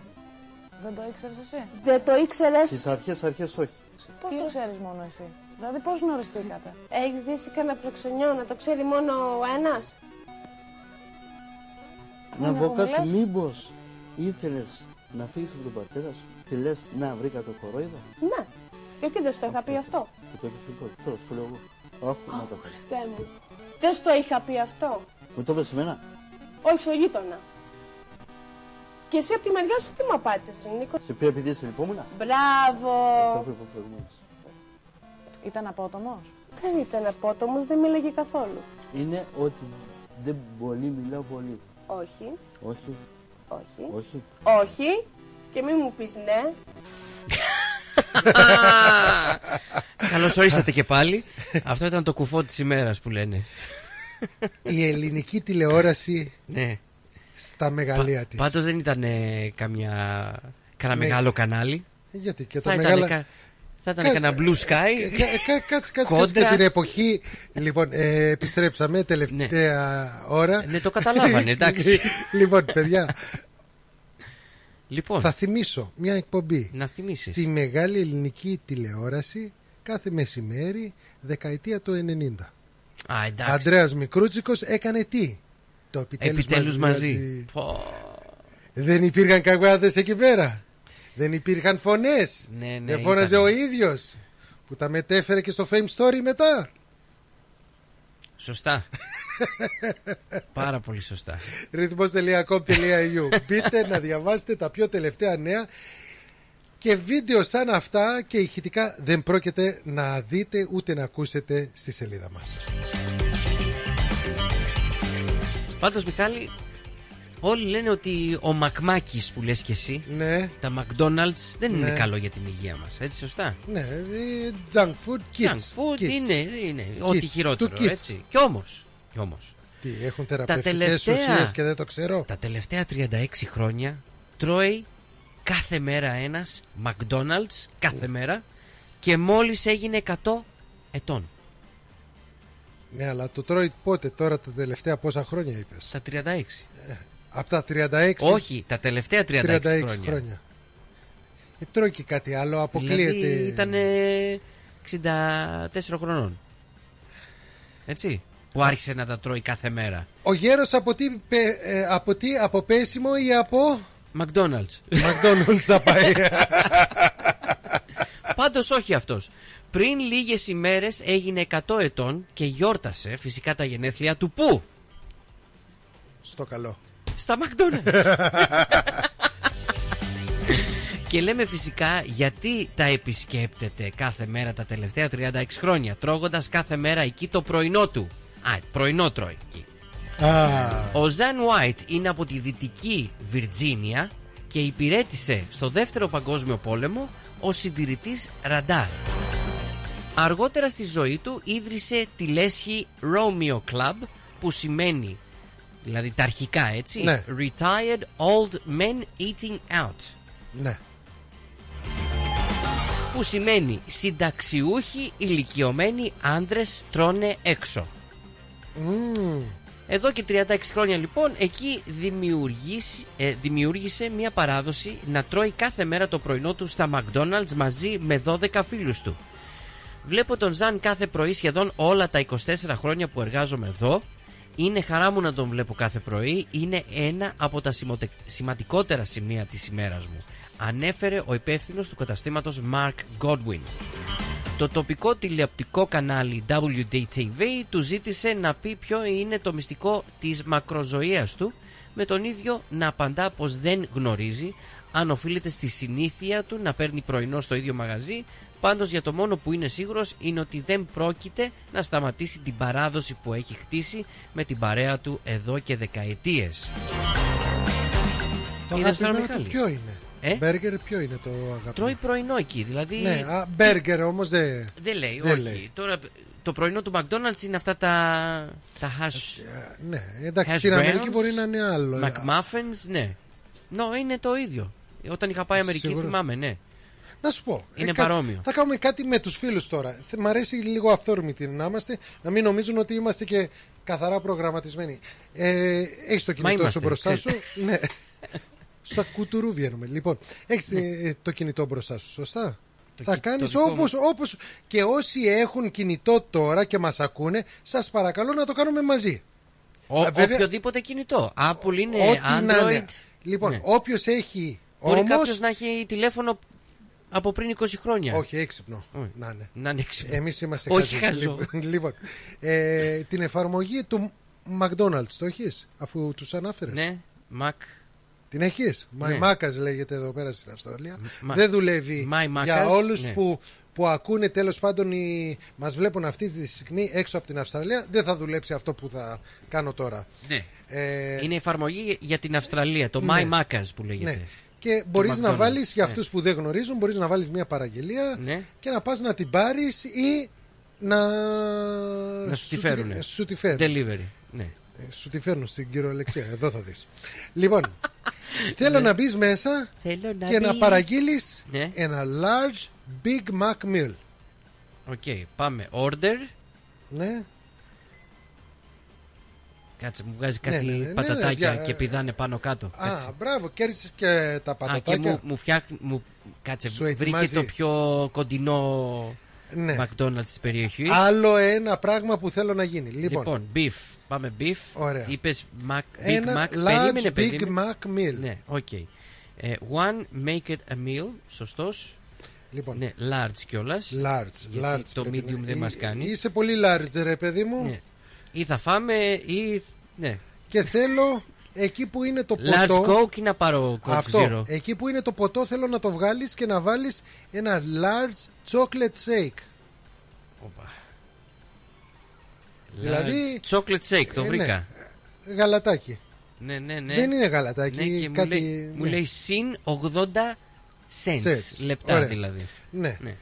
Δεν το ήξερες εσύ? Δεν το ήξερες? Στις αρχές, αρχές όχι. Πώς το ξέρεις μόνο εσύ? Δηλαδή πώς γνωριστήκατε? Έχεις δει κανένα προξενιό να το ξέρει μόνο ο ένας? Να πω κάτι, μήπως ήθελες να φύγεις από τον πατέρα σου και λες να βρήκα το κορόιδο? Ναι. Γιατί δεν στο είχα πει αυτό? Δεν το έχεις πει τότε. Τώρα στο λέω εγώ. Όχι, να το πει. Χριστέ μου. Δεν στο είχα πει αυτό. Μου το πες εμένα? Όχι, στο γείτονα. Και εσύ από τη μεριά σου τι μου απάντησες, Νίκο? Σε πήρα επειδή είσαι λυπόμουνα. Μπράβο. Αυτό που είπα προηγουμένως. Ήταν απότομος? Δεν ήταν απότομος, δεν μίλαγε καθόλου. Είναι ότι δεν πολύ μιλάω πολύ. Όχι. Όχι. Όχι. Όχι. Όχι. Και μην μου πεις ναι. Καλώς ορίσατε και πάλι. Αυτό ήταν το κουφό της ημέρας που λένε. Η ελληνική τηλεόραση ναι. Στα μεγαλεία Πα, της. Πάντως δεν ήταν ε, καμιά, κανένα ναι. Μεγάλο κανάλι. Γιατί και τα θα μεγάλα... Ήταν, ε, κα... Θα ήταν κανένα blue sky. Κάτσε, κάτσε. Με την εποχή. Λοιπόν, επιστρέψαμε τελευταία ώρα. Ναι, το καταλάβανε, εντάξει. Λοιπόν, παιδιά. Λοιπόν, θα θυμίσω μια εκπομπή να στη μεγάλη ελληνική τηλεόραση κάθε μεσημέρι, δεκαετία του ενενήντα. Α, εντάξει. Ανδρέας Μικρούτσικος έκανε τι? Το επιτέλους, επιτέλους μαζί, μαζί. Πω. Δεν υπήρχαν καγουάδες εκεί πέρα. Δεν υπήρχαν φωνές. Ναι, ναι, δεν φώναζε ήταν... ο ίδιος που τα μετέφερε και στο Fame Story μετά. Σωστά. Πάρα πολύ σωστά. ρυθμός τελεία κομ τελεία έι γιου. Μπείτε να διαβάσετε τα πιο τελευταία νέα. Και βίντεο σαν αυτά και ηχητικά δεν πρόκειται να δείτε ούτε να ακούσετε στη σελίδα μας. Πάντως, Μιχάλη, όλοι λένε ότι ο Μακμάκης που λες και εσύ, ναι, τα McDonald's δεν, ναι, είναι καλό για την υγεία μας. Έτσι, σωστά. Ναι, junk food, kids. Junk food kids. Είναι, είναι kids, ό,τι χειρότερο. Έτσι. Κι όμως, κι όμως, τι, έχουν θεραπευτικές ουσίες και δεν το ξέρω. Τα τελευταία τριάντα έξι χρόνια τρώει κάθε μέρα ένας McDonald's, κάθε mm. μέρα, και μόλις έγινε εκατό ετών. Ναι, αλλά το τρώει πότε τώρα τα τελευταία πόσα χρόνια είπες? Τα τριάντα έξι. Ε, από τα τριάντα έξι. Όχι, τα τελευταία τριάντα έξι, τριάντα έξι χρόνια. χρόνια. Ε, τρώει και κάτι άλλο, αποκλείεται. Δηλαδή ήταν εξήντα τέσσερα χρονών. Έτσι, που άρχισε να τα τρώει κάθε μέρα. Ο γέρος από τι, από, τι, από πέσιμο ή από... McDonald's. McDonald's θα πάει. Πάντως όχι αυτός. Πριν λίγες ημέρες έγινε εκατό ετών και γιόρτασε φυσικά τα γενέθλια του πού? Στο καλό. Στα McDonald's. Και λέμε φυσικά γιατί τα επισκέπτεται κάθε μέρα τα τελευταία τριάντα έξι χρόνια, τρώγοντας κάθε μέρα εκεί το πρωινό του. Α, πρωινό τρώει εκεί. Ah. Ο Ζαν Ουάιτ είναι από τη Δυτική Βιρτζίνια και υπηρέτησε στο Δεύτερο Παγκόσμιο Πόλεμο ως συντηρητής ραντάρ. Αργότερα στη ζωή του ίδρυσε τη λέσχη Romeo Club, που σημαίνει, δηλαδή τα αρχικά έτσι, ναι, Retired Old Men Eating Out, ναι, που σημαίνει συνταξιούχοι ηλικιωμένοι άνδρες τρώνε έξω. Mm. Εδώ και τριάντα έξι χρόνια λοιπόν εκεί ε, δημιούργησε μια παράδοση να τρώει κάθε μέρα το πρωινό του στα McDonald's μαζί με δώδεκα φίλους του. Βλέπω τον Ζαν κάθε πρωί σχεδόν όλα τα είκοσι τέσσερα χρόνια που εργάζομαι εδώ. Είναι χαρά μου να τον βλέπω κάθε πρωί. Είναι ένα από τα σημαντικότερα σημεία της ημέρας μου, ανέφερε ο υπεύθυνος του καταστήματος Mark Godwin. Το τοπικό τηλεοπτικό κανάλι ντάμπλιου ντι τι βι του ζήτησε να πει ποιο είναι το μυστικό της μακροζωίας του, με τον ίδιο να απαντά πως δεν γνωρίζει, αν οφείλεται στη συνήθεια του να παίρνει πρωινό στο ίδιο μαγαζί. Πάντως για το μόνο που είναι σίγουρος είναι ότι δεν πρόκειται να σταματήσει την παράδοση που έχει χτίσει με την παρέα του εδώ και δεκαετίες. Το αγαπημένο του ποιο είναι? Ε? Μπέργκερ ποιο είναι το αγαπημένο? Τρώει πρωινό εκεί, δηλαδή. Ναι, α, μπέργκερ όμως δεν... Δεν λέει, δεν όχι. Λέει. Τώρα, το πρωινό του McDonald's είναι αυτά τα, τα hash... Ναι, εντάξει, hash στην Αμερική μπορεί να είναι άλλο. McMuffins, ναι. Νο, είναι το ίδιο. Όταν είχα πάει Αμερική, σίγουρα, θυμάμαι, ναι. Να σου πω, είναι ε, παρόμοιο. Θα κάνουμε κάτι με τους φίλους τώρα. Μ' αρέσει λίγο αυθόρμητοι να είμαστε, να μην νομίζουν ότι είμαστε και καθαρά προγραμματισμένοι. Ε, έχεις το κινητό είμαστε, σου μπροστά σου. Ναι. Στα κουτουρού βγαίνουμε. Λοιπόν, έχεις ε, το κινητό μπροστά σου, σωστά. Το θα κάνεις όπως, όπως και όσοι έχουν κινητό τώρα και μας ακούνε, σας παρακαλώ να το κάνουμε μαζί. Ο, Α, βέβαια, οποιοδήποτε κινητό. Apple είναι, Android. Ναι. Λοιπόν, ναι, όποιος έχει όμως... Μπορεί κάποιος να έχει τηλέφωνο... Από πριν είκοσι χρόνια. Όχι, έξυπνο. Όχι. Να είναι. Να είναι έξυπνο. Εμείς είμαστε χαζοί. Λοιπόν, ε, την εφαρμογή του McDonald's το έχεις, αφού τους ανάφερες? Ναι, Mac. Την έχεις? My Mac, ναι, λέγεται εδώ πέρα στην Αυστραλία. Mac. Δεν δουλεύει My για όλους, ναι, που, που ακούνε, τέλος πάντων, οι, μας βλέπουν αυτή τη στιγμή έξω από την Αυστραλία. Δεν θα δουλέψει αυτό που θα κάνω τώρα. Ναι. Ε, είναι εφαρμογή για την Αυστραλία, το My, ναι, Mac που λέγεται. Ναι. Και μπορείς να βάλεις, για αυτούς, ναι, που δεν γνωρίζουν, μπορείς να βάλεις μια παραγγελία, ναι, και να πας να την πάρεις ή να, να σου, σου τη φέρουν. Delivery. Ναι. Σου τη φέρνουν στην κυριολεξία, εδώ θα δεις. Λοιπόν, θέλω, ναι, να μπεις μέσα, θέλω να και μπεις, να παραγγείλεις, ναι, ένα large Big Mac Meal. Οκ, okay, πάμε. Order. Ναι. Κάτσε, μου βγάζει κάτι ναι, ναι, ναι, πατατάκια ναι, ναι, ναι. και πηδάνε πάνω κάτω. Α, κάτσε. Μπράβο, κέρδισες και τα πατατάκια. Α, και μου, μου φτιάχνει. Μου... Κάτσε, σου βρήκε ετοιμάζει. Το πιο κοντινό ναι. McDonald's της περιοχής. Άλλο ένα πράγμα που θέλω να γίνει. Λοιπόν, λοιπόν beef. Πάμε beef. Ωραία. Είπες Mac, Big Mac. Περίμενε, Big Mac Meal. Ναι, οκ. Okay. One, make it a meal. Σωστός. Λοιπόν. Ναι, large κιόλας. Large, large. Το medium παιδί, δεν μας κάνει. Είσαι πολύ large, ρε παιδί μου. Ναι. Ή θα φάμε ή... Ναι. Και θέλω εκεί που είναι το ποτό... Large Coke ή να πάρω Coke αυτό, Zero. Εκεί που είναι το ποτό θέλω να το βγάλεις και να βάλεις ένα large chocolate shake. Οπα. Δηλαδή... Chocolate shake, το βρήκα. Ναι. Γαλατάκι. Ναι, ναι, ναι. Δεν είναι γαλατάκι. Ναι, και κάτι... μου, λέει, ναι. μου λέει συν ογδόντα cents. Sets. Λεπτά. Ωραία. Δηλαδή. Ναι. ναι.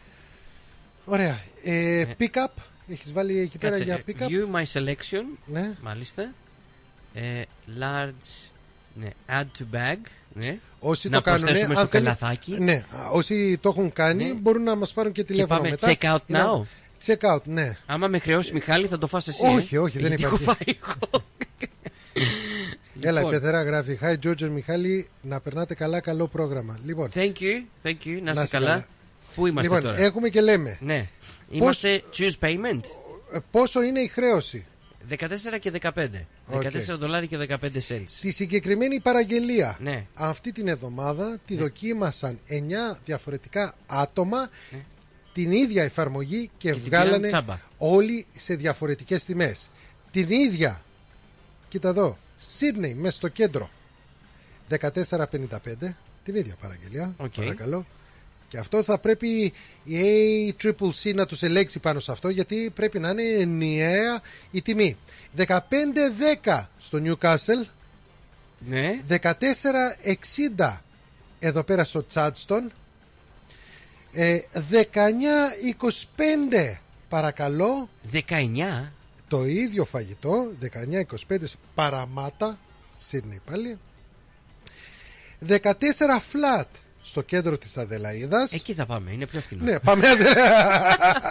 Ωραία. Ε, ναι. Pick up. Έχεις βάλει εκεί πέρα για pick-up. View my selection. Ναι. Μάλιστα. Ε, large. Ναι. Add to bag. Ναι. Όσοι να το προσθέσουμε στο καλαθάκι. Ναι. Όσοι το έχουν κάνει ναι. μπορούν να μας πάρουν και τηλέφωνο και πάμε μετά. Check out now. Check out, ναι. Άμα με χρεώσει Μιχάλη θα το φας εσύ. Όχι, όχι. Ε? Δεν υπάρχει. Έχω Έλα, λοιπόν. Η πεθερά γράφει. Hi, George, Μιχάλη. Να περνάτε καλά. Καλό πρόγραμμα. Λοιπόν. Thank you. Thank you. Να είστε καλά. καλά. Πού είμαστε λοιπόν, τώρα. Έχουμε και λέμε. Ναι. Είμαστε choose payment. Πόσο είναι η χρέωση? δεκατέσσερα και δεκαπέντε. Okay. δεκατέσσερα δολάρια και δεκαπέντε cents. Τη συγκεκριμένη παραγγελία. Ναι. Αυτή την εβδομάδα τη ναι. δοκίμασαν εννιά διαφορετικά άτομα ναι. την ίδια εφαρμογή και, και βγάλανε όλοι σε διαφορετικές τιμές. Την ίδια. Κοίτα εδώ. Sydney μέσα στο κέντρο. δεκατέσσερα πενήντα πέντε. Την ίδια παραγγελία. Okay. Παρακαλώ. Και αυτό θα πρέπει η έι σι σι σι να τους ελέγξει πάνω σε αυτό, γιατί πρέπει να είναι ενιαία η τιμή. δεκαπέντε δέκα στο Newcastle, ναι. δεκατέσσερα εξήντα εδώ πέρα στο Chadstone, δεκαεννιά είκοσι πέντε παρακαλώ. δεκαεννιά Το ίδιο φαγητό, δεκαεννιά είκοσι πέντε παραμάτα, Sydney πάλι. δεκατέσσερα flat. Στο κέντρο της Αδελαΐδας. Εκεί θα πάμε, είναι πιο φθηνό. Ναι, πάμε.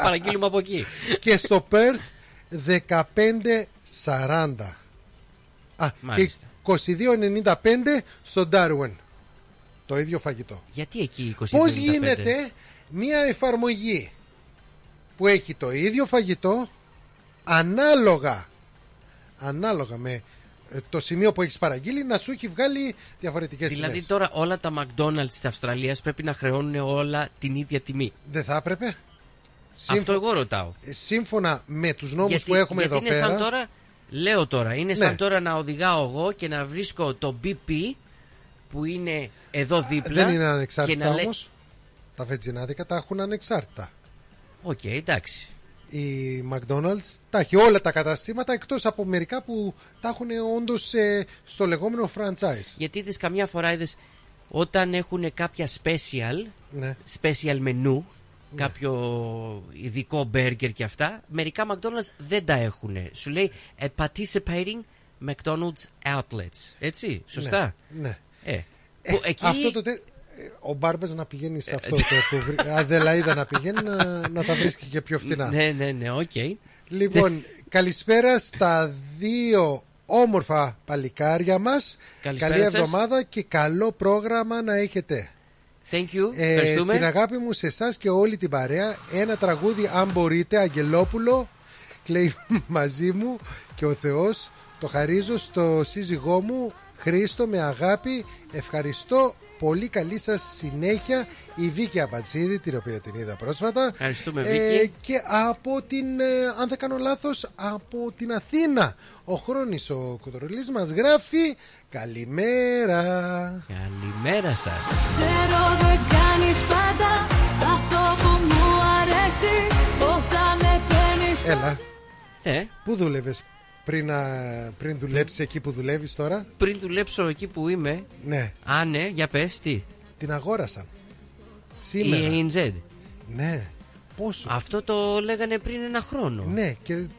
Παραγγείλουμε από εκεί. Και στο Perth δεκαπέντε σαράντα. Α, μάλιστα. είκοσι δύο ενενήντα πέντε στο Darwin. Το ίδιο φαγητό. Γιατί εκεί είκοσι δύο ενενήντα πέντε? Πώς γίνεται μια εφαρμογή που έχει το ίδιο φαγητό ανάλογα, ανάλογα με το σημείο που έχεις παραγγείλει να σου έχει βγάλει διαφορετικές τιμές. Δηλαδή τώρα όλα τα McDonald's της Αυστραλίας πρέπει να χρεώνουν όλα την ίδια τιμή. Δεν θα έπρεπε. Σύμφω... Αυτό εγώ ρωτάω. Σύμφωνα με τους νόμους γιατί, που έχουμε γιατί εδώ είναι πέρα. Σαν τώρα, λέω τώρα, είναι ναι. σαν τώρα να οδηγάω εγώ και να βρίσκω το μπι πι που είναι εδώ δίπλα. Δεν είναι ανεξάρτητα λέ... όμως. Τα βετζινάδικα τα έχουν ανεξάρτητα. Οκ, okay, εντάξει. Η McDonald's τα έχει όλα τα καταστήματα εκτός από μερικά που τα έχουν όντως ε, στο λεγόμενο franchise. Γιατί είδες καμιά φορά είδες, όταν έχουν κάποια special ναι. special menu, κάποιο ναι. ειδικό burger και αυτά, μερικά McDonald's δεν τα έχουν. Σου λέει a participating McDonald's outlets. Έτσι, σωστά. Ναι, ναι. Ε, που, ε, εκεί... Αυτό το τε... Ο Μπάρμπας να πηγαίνει σε αυτό το Αδελαΐδα να πηγαίνει να, να τα βρίσκει και πιο φθηνά. Ναι, ναι, ναι, οκ. Okay. Λοιπόν, καλησπέρα στα δύο όμορφα παλικάρια μας. Καλησπέρα. Καλή εβδομάδα σας. Και καλό πρόγραμμα να έχετε. Thank you. Ε, την αγάπη μου σε εσάς και όλη την παρέα. Ένα τραγούδι, αν μπορείτε, Αγγελόπουλο, κλαίει μαζί μου και ο Θεός. Το χαρίζω στο σύζυγό μου, Χρήστο, με αγάπη. Ευχαριστώ. Πολύ καλή σας συνέχεια. Η Βίκη Αμπατζίδη, την οποία την είδα πρόσφατα. Ευχαριστούμε, Βίκη. Ε, και από την, ε, αν δεν κάνω λάθος, από την Αθήνα. Ο Χρόνης ο Κουτρολής μας γράφει καλημέρα. Καλημέρα σας. Ξέρω δεν κάνεις πάντα αυτό που μου αρέσει όταν επένεις. Έλα, ε. πού δούλευες πριν, πριν δουλέψεις εκεί που δουλεύεις τώρα? Πριν δουλέψω εκεί που είμαι. Ναι. Α, ναι, για πες, τι. Την αγόρασα. Σήμερα. Η έι εν τζι. Ναι. Πόσο? Αυτό το λέγανε πριν ένα χρόνο. Ναι, και η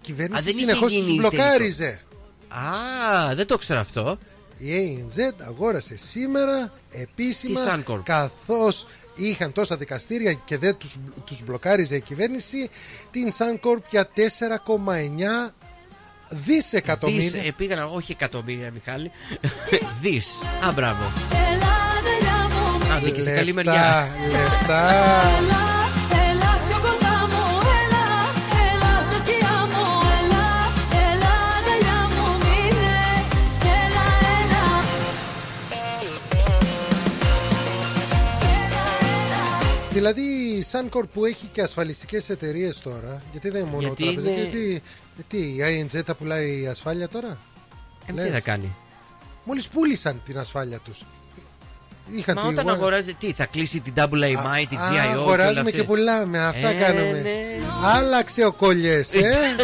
κυβέρνηση συνεχώς τους μπλοκάριζε. Α, δεν το ξέρω αυτό. η έι εν ζετ αγόρασε σήμερα επίσημα, καθώς είχαν τόσα δικαστήρια και δεν τους, τους μπλοκάριζε η κυβέρνηση, την Suncorp για τέσσερα κόμμα εννιά δισεκατομμύρια. Δις, πήγανα, όχι εκατομμύρια, Μιχάλη. Δις. Α, μπράβο. Άντε και σε καλή μεριά. Λεφτά. Δηλαδή η Suncorp που έχει και ασφαλιστικές εταιρείες τώρα, γιατί δεν είναι μόνο γιατί τραπεζική, είναι... γιατί, γιατί η έι εν τζι τα πουλάει η ασφάλεια τώρα. Ε, τι θα κάνει. Μόλις πούλησαν την ασφάλεια τους. Είχαν Μα τη όταν λιγόρα... αγοράζει, τι θα κλείσει την έι έι έι, την τζι άι ο. Αγοράζουμε και, και πουλάμε, αυτά ε, κάνουμε. Ναι. Άλλαξε ο κολλιές, ε.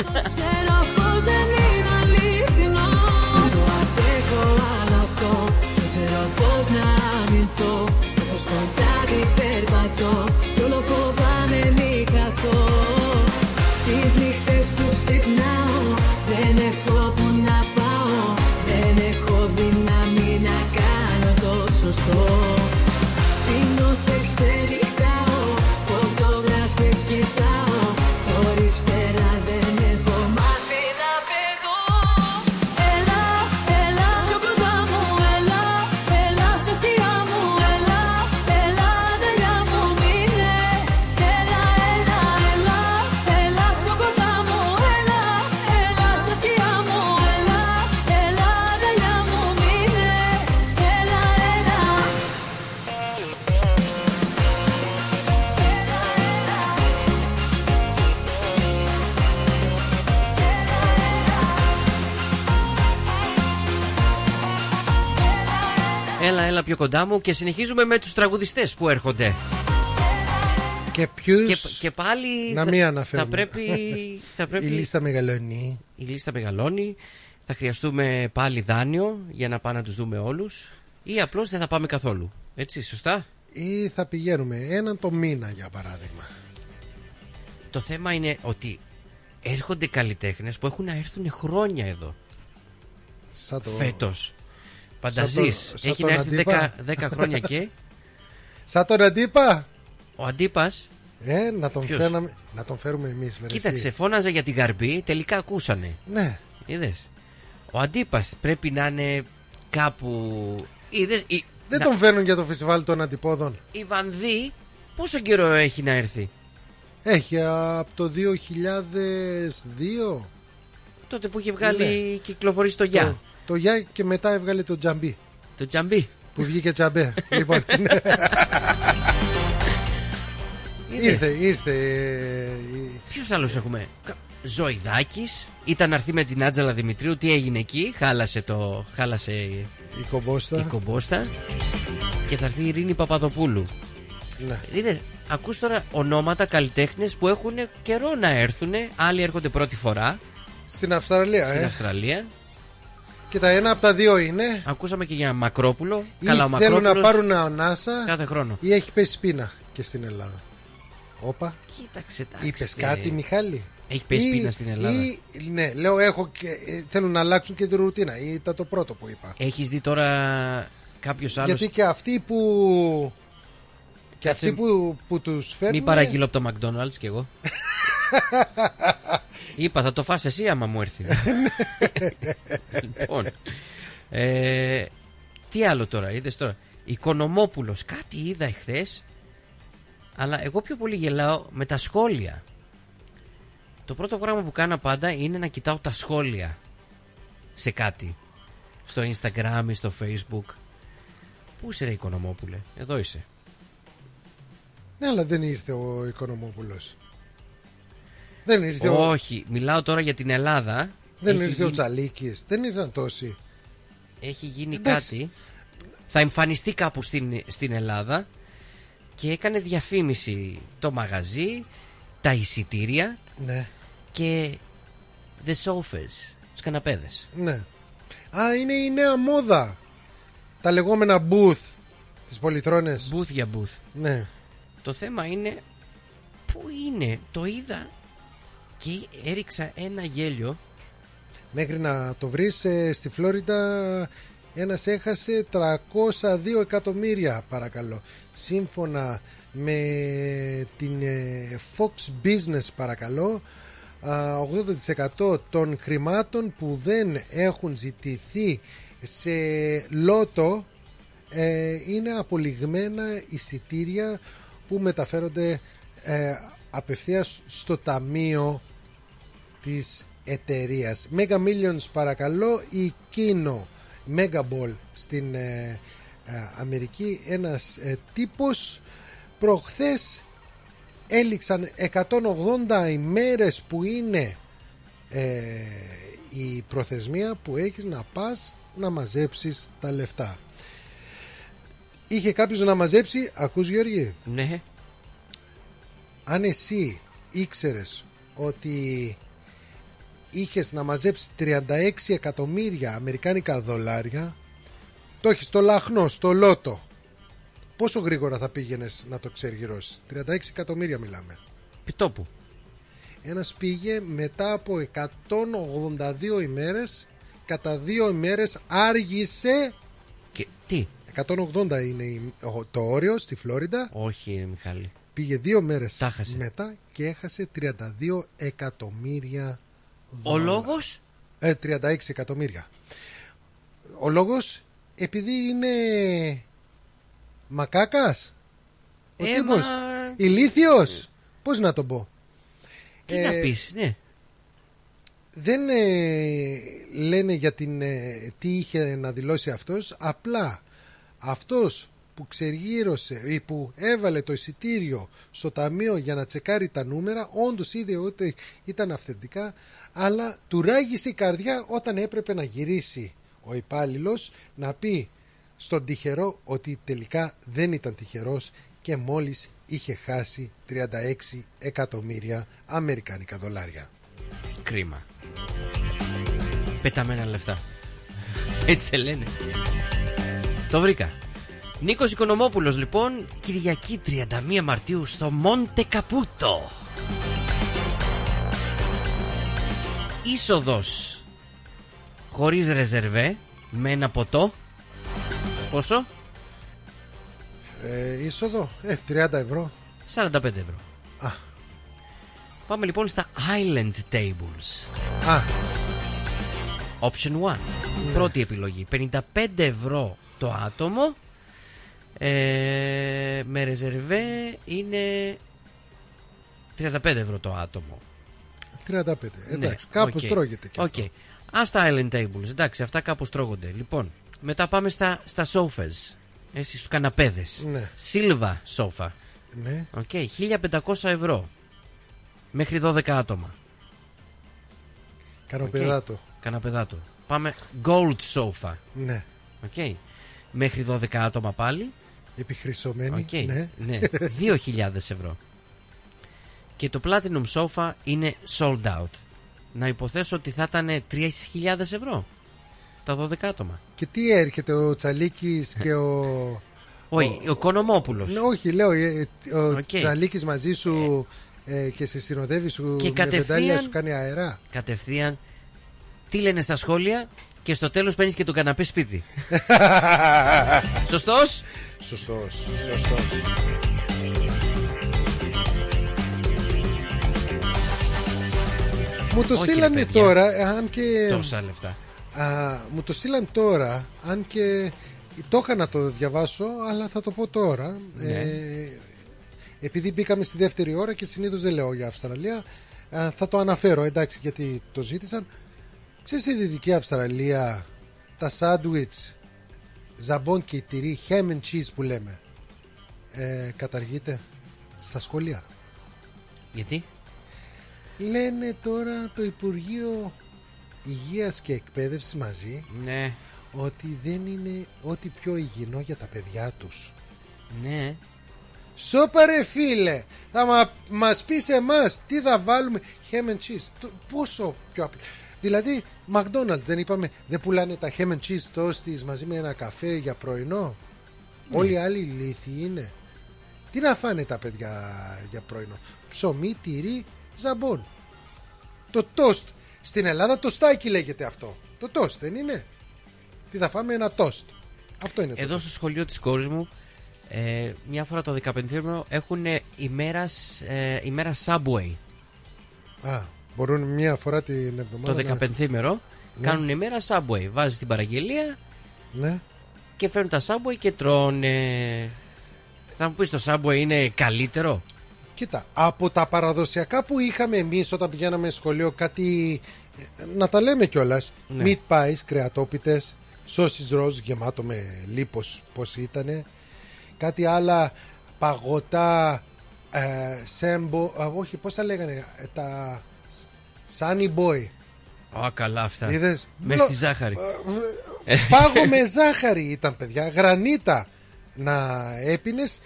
Έλα, έλα πιο κοντά μου, και συνεχίζουμε με τους τραγουδιστές που έρχονται. Και ποιους. Και, και πάλι. Να μην αναφέρουμε. Θα πρέπει, θα πρέπει... Η λίστα μεγαλώνει. Η λίστα μεγαλώνει. Θα χρειαστούμε πάλι δάνειο για να πάμε να τους δούμε όλους. Ή απλώς δεν θα πάμε καθόλου. Έτσι, σωστά. Ή θα πηγαίνουμε έναν το μήνα, για παράδειγμα. Το θέμα είναι ότι έρχονται καλλιτέχνες που έχουν να έρθουν χρόνια εδώ. Σαν το... φέτος. Πανταζής, έχει να έρθει δέκα χρόνια και. Σαν τον Αντίπα. Ο Αντίπας. Ε, να τον, φέραμε, να τον φέρουμε εμείς. Κοίταξε, φώναζε για την Γαρμπή, τελικά ακούσανε. Ναι. Είδες. Ο Αντίπας πρέπει να είναι κάπου. Είδες, η... Δεν να... τον φέρνουν για το φεστιβάλ των Αντιπόδων. Η Βανδύ, πόσο καιρό έχει να έρθει. Έχει από το δύο χιλιάδες δύο. Τότε που είχε βγάλει κυκλοφορήσει το Γιά. Το Γιά και μετά έβγαλε το Τζαμπί. Το Τζαμπί. Που βγήκε Τζαμπέ. Λοιπόν. Ναι. Ήρθε, ήρθε. Ποιος άλλος έχουμε. Ζωηδάκης. Ήταν να έρθει με την Άτζαλα Δημητρίου. Τι έγινε εκεί. Χάλασε το. Χάλασε η κομπόστα. Η κομπόστα. Και θα έρθει η Ειρήνη Παπαδοπούλου. Ναι. Είδες, ακούς τώρα ονόματα καλλιτέχνες που έχουν καιρό να έρθουν. Άλλοι έρχονται πρώτη φορά. Στην Αυστραλία. Στην ε? Αυστραλία. Και τα ένα από τα δύο είναι. Ακούσαμε και για Μακρόπουλο. Ή καλά, ο Μακρόπουλος θέλουν να πάρουν ανάσα κάθε χρόνο. Ή έχει πέσει πείνα και στην Ελλάδα. Όπα. Κοίταξε τα. Είπες κάτι, Μιχάλη. Έχει πέσει ή, πείνα στην Ελλάδα. Ή, ναι, λέω έχω και, θέλουν να αλλάξουν και τη ρουτίνα. Ή ήταν το πρώτο που είπα. Έχεις δει τώρα κάποιος άλλος. Γιατί και αυτοί που. Κάτσε... Και αυτοί που, που τους φέρνουν. Μην παραγγείλω από το McDonald's κι εγώ. Είπα θα το φας εσύ άμα μου έρθει. Λοιπόν, ε, τι άλλο τώρα είδες τώρα. Οικονομόπουλος, κάτι είδα εχθές. Αλλά εγώ πιο πολύ γελάω με τα σχόλια. Το πρώτο πράγμα που κάνω πάντα είναι να κοιτάω τα σχόλια σε κάτι. Στο Instagram ή στο Facebook. Πού είσαι ρε Οικονομόπουλε, εδώ είσαι. Ναι, αλλά δεν ήρθε ο Οικονομόπουλος. Δεν ήρθε Όχι, ο... μιλάω τώρα για την Ελλάδα. Δεν ήρθε γίνει... ο Τσαλίκης, δεν ήρθαν τόσοι. Έχει γίνει Εντάξει. κάτι. Θα εμφανιστεί κάπου στην, στην Ελλάδα. Και έκανε διαφήμιση το μαγαζί, τα εισιτήρια, ναι. Και the sofas, τους καναπέδες. Ναι. Α, είναι η νέα μόδα. Τα λεγόμενα booth. Τις πολυθρόνες. Booth για booth, ναι. Το θέμα είναι πού είναι, το είδα και έριξα ένα γέλιο. Μέχρι να το βρεις ε, στη Φλόριντα ένας έχασε τριακόσια δύο εκατομμύρια, παρακαλώ, σύμφωνα με την Fox Business, παρακαλώ. Ογδόντα τοις εκατό των χρημάτων που δεν έχουν ζητηθεί σε λότο ε, είναι απολιγμένα εισιτήρια που μεταφέρονται ε, απευθείας στο ταμείο της εταιρείας. Mega Millions, παρακαλώ, ή Κίνο Mega Ball στην ε, ε, Αμερική. Ένας ε, τύπος προχθές έληξαν εκατόν ογδόντα ημέρες που είναι ε, η προθεσμία που έχεις να πας να μαζέψεις τα λεφτά. Είχε κάποιος να μαζέψει, ακούς Γιώργη? Ναι. Αν εσύ ήξερες ότι είχες να μαζέψεις τριάντα έξι εκατομμύρια αμερικάνικα δολάρια, το έχεις στο λαχνό, στο λότο, πόσο γρήγορα θα πήγαινες να το ξεργυρώσεις? τριάντα έξι εκατομμύρια μιλάμε. Πιτόπου. Ένας πήγε μετά από εκατόν ογδόντα δύο ημέρες, κατά δύο ημέρες άργησε. Και τι? εκατόν ογδόντα είναι το όριο στη Φλόριντα. Όχι, Μιχάλη. Πήγε δύο μέρες μετά και έχασε τριάντα δύο εκατομμύρια δολάρια. Ο λόγος? Ε, τριάντα έξι εκατομμύρια. Ο λόγος? Επειδή είναι... μακάκας, ο ε, τύπος, μα... ηλίθιος, πώς να το πω. Τι ε, να πεις, ναι. Δεν ε, λένε για την, ε, τι είχε να δηλώσει αυτός, απλά αυτός που ξεργύρωσε ή που έβαλε το εισιτήριο στο ταμείο για να τσεκάρει τα νούμερα, όντως είδε ότι ήταν αυθεντικά, αλλά του ράγησε η καρδιά όταν έπρεπε να γυρίσει ο υπάλληλος να πει στον τυχερό ότι τελικά δεν ήταν τυχερός και μόλις είχε χάσει τριάντα έξι εκατομμύρια αμερικάνικα δολάρια. Κρίμα. Πεταμένα λεφτά. Έτσι δεν λένε. Το βρήκα. Νίκος Οικονομόπουλος, λοιπόν, Κυριακή τριάντα μία Μαρτίου στο Μοντε Καπούτο. Είσοδος χωρίς ρεζερβέ, με ένα ποτό. Πόσο? Ε, είσοδο, ε, τριάντα ευρώ. σαράντα πέντε ευρώ. Α. Πάμε λοιπόν στα Island Tables. Α. Option ένα. Ναι. Πρώτη επιλογή. πενήντα πέντε ευρώ το άτομο. Ε, με ρεζερβέ είναι τριάντα πέντε ευρώ το άτομο. τριάντα πέντε. Εντάξει, ναι. Κάπως okay. Τρώγεται και αυτό. Okay. Α, τα Island Tables. Εντάξει, αυτά κάπως τρώγονται. Λοιπόν. Μετά πάμε στα, στα sofas. Εσύ στους καναπέδες. Ναι. Silva sofa. Ναι. Okay, χίλια πεντακόσια ευρώ. Μέχρι δώδεκα άτομα. Καναπεδάτο. Okay. Καναπεδάτο. Πάμε gold sofa. Ναι. Okay. Μέχρι δώδεκα άτομα πάλι. Επιχρυσωμένη. Okay. Ναι. Ναι. δύο χιλιάδες ευρώ. Και το platinum sofa είναι sold out. Να υποθέσω ότι θα ήταν τρεις χιλιάδες ευρώ. Τα δώδεκα άτομα. Και τι έρχεται ο Τσαλίκης και ο... Όχι, ο Οικονομόπουλος. Όχι, λέω, ο okay. Τσαλίκης μαζί σου ε... Ε, και σε συνοδεύει σου και με πεντάλια, σου κάνει αερά. Κατευθείαν, τι λένε στα σχόλια και στο τέλος παίρνεις και τον καναπέ σπίτι. Σωστός? Σωστός, σωστός. Μου το στείλανε τώρα, αν και... τόσα λεφτά. Α, μου το στείλαν τώρα, αν και το είχα να το διαβάσω, αλλά θα το πω τώρα. Ναι. Ε, επειδή μπήκαμε στη δεύτερη ώρα και συνήθως δεν λέω για Αυστραλία, α, θα το αναφέρω, εντάξει, γιατί το ζήτησαν. Ξέρεις, στη Δυτική Αυστραλία τα σάντουιτς, ζαμπόν και τυρί, ham and cheese που λέμε, ε, καταργείται στα σχολεία. Γιατί? Λένε τώρα το Υπουργείο Υγείας και Εκπαίδευσης μαζί, ναι, ότι δεν είναι ό,τι πιο υγιεινό για τα παιδιά τους. Ναι. Σόπα ρε φίλε, θα μα, μας πεις εμάς τι θα βάλουμε? Ham and cheese, το, πόσο πιο απλή. Δηλαδή McDonald's δεν είπαμε, δεν πουλάνε τα ham and cheese toasties μαζί με ένα καφέ για πρωινό? Ναι. Όλοι οι άλλοι λύθοι είναι. Τι να φάνε τα παιδιά για πρωινό? Ψωμί, τυρί, ζαμπόν. Το toast. Στην Ελλάδα το στάκι λέγεται αυτό. Το toast δεν είναι? Τι θα φάμε, ένα τόστ. Αυτό είναι. Εδώ τότε. Στο σχολείο της κόρης μου, ε, μια φορά το δεκαπενθήμερο έχουν ημέρα, ε, ημέρα Subway. Α, μπορούν μια φορά την εβδομάδα. Το δεκαπενθήμερο ναι. Κάνουν ημέρα Subway. Βάζεις την παραγγελία. Ναι. Και φέρνουν τα Subway και τρώνε. Θα μου πεις το Subway είναι καλύτερο. Κοίτα, από τα παραδοσιακά που είχαμε εμείς όταν πηγαίναμε σχολείο, κάτι να τα λέμε κιόλας, ναι. Meat pies, κρεατόπιτες, sausage rolls γεμάτο με λίπος, πως ήτανε. Κάτι άλλα παγωτά, ε, σέμπο, α, όχι πως τα λέγανε, τα sunny boy. Α, καλά αυτά. Είδες? Με Λο... στη ζάχαρη. Πάγο με ζάχαρη ήταν, παιδιά, γρανίτα. Να έπινες,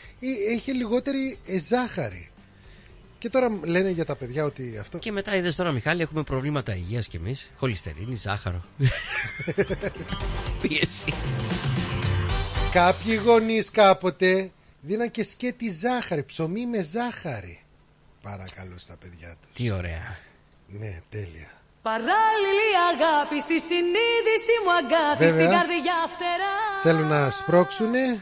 έχει λιγότερη ζάχαρη. Και τώρα λένε για τα παιδιά ότι αυτό. Και μετά είδες τώρα, Μιχάλη, έχουμε προβλήματα υγείας κι εμείς. Χολυστερίνη, ζάχαρο. Πίεση. Κάποιοι γονείς κάποτε δίναν και σκέτη ζάχαρη, ψωμί με ζάχαρη. Παρακαλώ στα παιδιά τους. Τι ωραία. Ναι, τέλεια. Παράλληλη αγάπη στη συνείδηση μου, αγάπη. Βέβαια, στην καρδιά φτερά. Θέλουν να σπρώξουνε.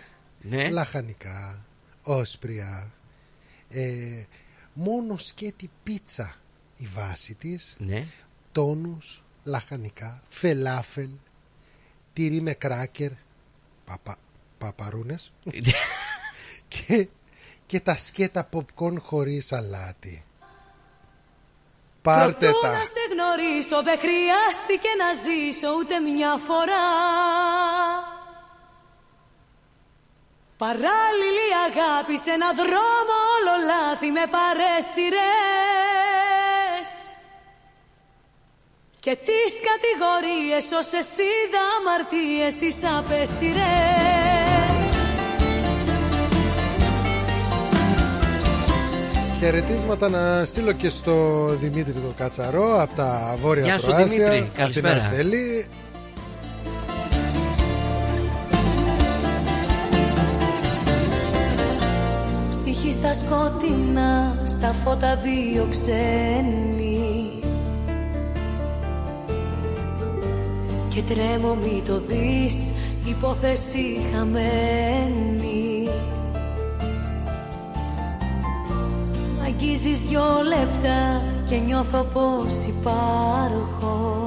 Ναι. Λαχανικά, όσπρια, ε, μόνο σκέτη πίτσα η βάση της, ναι. Τόνους, λαχανικά, φελάφελ, τυρί με κράκερ, παπα, παπαρούνες και, και τα σκέτα popcorn χωρίς αλάτι. Πάρτε προτού τα. Να σε γνωρίσω, δεν χρειάστηκε να ζήσω ούτε μια φορά. Παράλληλη αγάπη σε έναν δρόμο όλο λάθη με παρέσιρες και τις κατηγορίες ως εσύ δαμαρτίες τις απέσιρες. Χαιρετίσματα να στείλω και στο Δημήτρη το Κατσαρό από τα Βόρεια Γεια σου, Προάστια. Δημήτρη, καλησπέρα. Στα σκοτεινά, στα φώτα δύο ξένοι και τρέμω μη το δεις, υπόθεση χαμένη. Μ' αγγίζεις δυο λεπτά και νιώθω πως υπάρχω.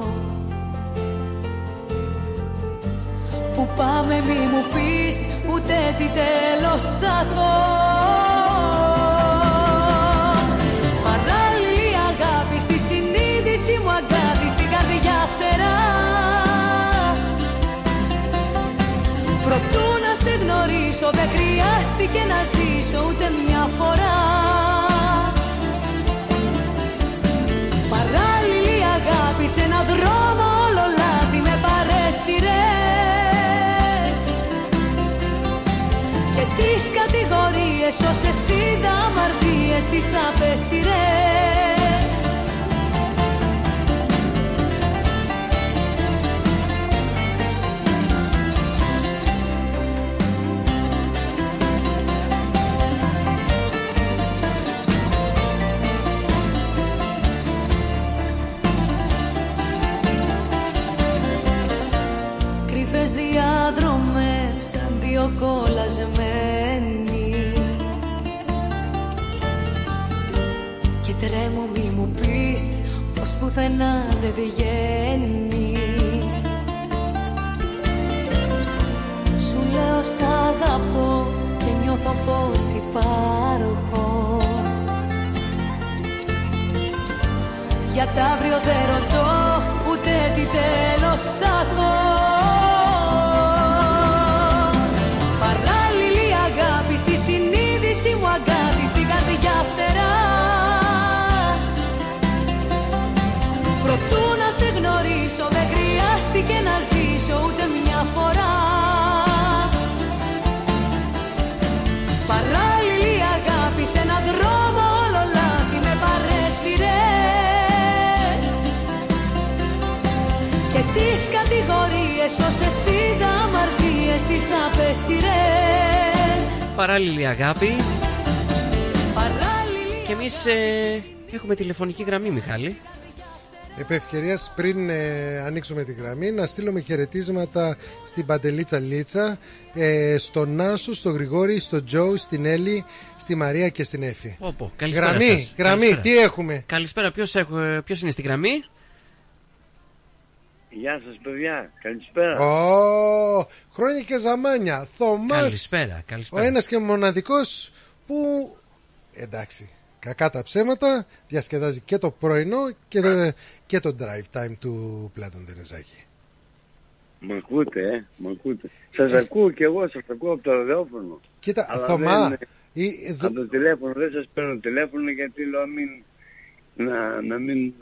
Που πάμε μη μου πεις ούτε τι τέλος θα έχω. Στη συνείδηση μου αγάπη, στην καρδιά φτερά. Προτού να σε γνωρίσω, δεν χρειάστηκε να ζήσω ούτε μια φορά. Παράλληλη αγάπη σε έναν δρόμο όλο λάθη με παρέσιρες και τις κατηγορίες ως εσύ τα αμαρτίες τις απέσιρες. Σαν δύο κολλασμένοι και τρέμω μη μου πεις πως πουθενά δεν βγαίνει. Σου λέω σ' αγαπώ και νιώθω πως υπάρχω. Για τ' αύριο δεν ρωτώ ούτε τι τέλος θα έχω. Στη συνείδηση μου αγάπη, στην καρδιά φτερά. Προτού να σε γνωρίσω, δεν χρειάστηκε να ζήσω ούτε μια φορά. Παράλληλη αγάπη σε έναν δρόμο όλο λάθη με παρέσιρες και τις κατηγορίες ως εσύ τα αμαρτίες τις απέσιρες. Παράλληλη αγάπη. Παράλληλη. Και εμείς ε, έχουμε τηλεφωνική γραμμή, Μιχάλη. επ' ευκαιρίας, πριν ε, ανοίξουμε τη γραμμή, να στείλουμε χαιρετίσματα στην Παντελίτσα Λίτσα, ε, στον Νάσο, στον Γρηγόρη, στον Τζο, στην Έλλη, στη Μαρία και στην Έφη. Όπο, καλησπέρα. Γραμμή, σας. Γραμμή, καλησπέρα. Τι έχουμε. Καλησπέρα, ποιος, έχω, ποιος είναι στη γραμμή. Γεια σας παιδιά, καλησπέρα. Ω, χρόνια και ζαμάνια. Θωμάς, καλησπέρα, καλησπέρα. Ο ένας και μοναδικός που, εντάξει, κακά τα ψέματα, διασκεδάζει και το πρωινό και το, και το drive time του Πλάτων Δενιζάκη. Μ' ακούτε, ε, μ' ακούτε. Σας ακούω και εγώ, σας ακούω από το ραδιόφωνο. Κοίτα, αλλά Θωμά, δεν, η, δο... από το τηλέφωνο, δεν σας παίρνω τηλέφωνο γιατί λέω μην... Να, να μην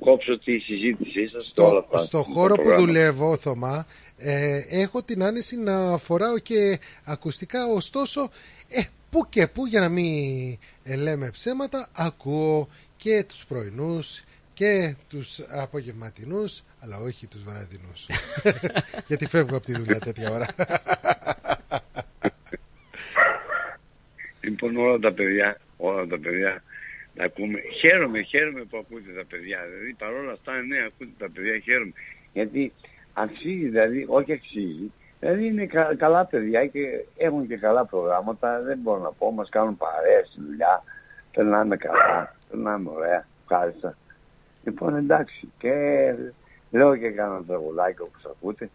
κόψω τη συζήτησή σας. Στο, όλα αυτά, στο χώρο που δουλεύω, Θωμά, ε, έχω την άνεση να φοράω και ακουστικά. Ωστόσο, ε, που και που, για να μην ε, λέμε ψέματα, ακούω και τους πρωινούς και τους απογευματινούς, αλλά όχι τους βραδινούς. Γιατί φεύγω από τη δουλειά τέτοια ώρα. Λοιπόν, όλα τα παιδιά, όλα τα παιδιά. Να ακούμε. Χαίρομαι, χαίρομαι που ακούτε τα παιδιά. Δηλαδή παρόλα αυτά, ναι, ακούτε τα παιδιά, χαίρομαι. Γιατί αξίζει, δηλαδή, όχι αξίζει. Δηλαδή είναι κα, καλά παιδιά και έχουν και καλά προγράμματα. Δεν μπορώ να πω, μας κάνουν παρέα στη δουλειά. Περνάμε καλά, περνάμε ωραία, ευχάριστα. Λοιπόν, εντάξει, και λέω και κάνω ένα τραγουδάκι όπως ακούτε.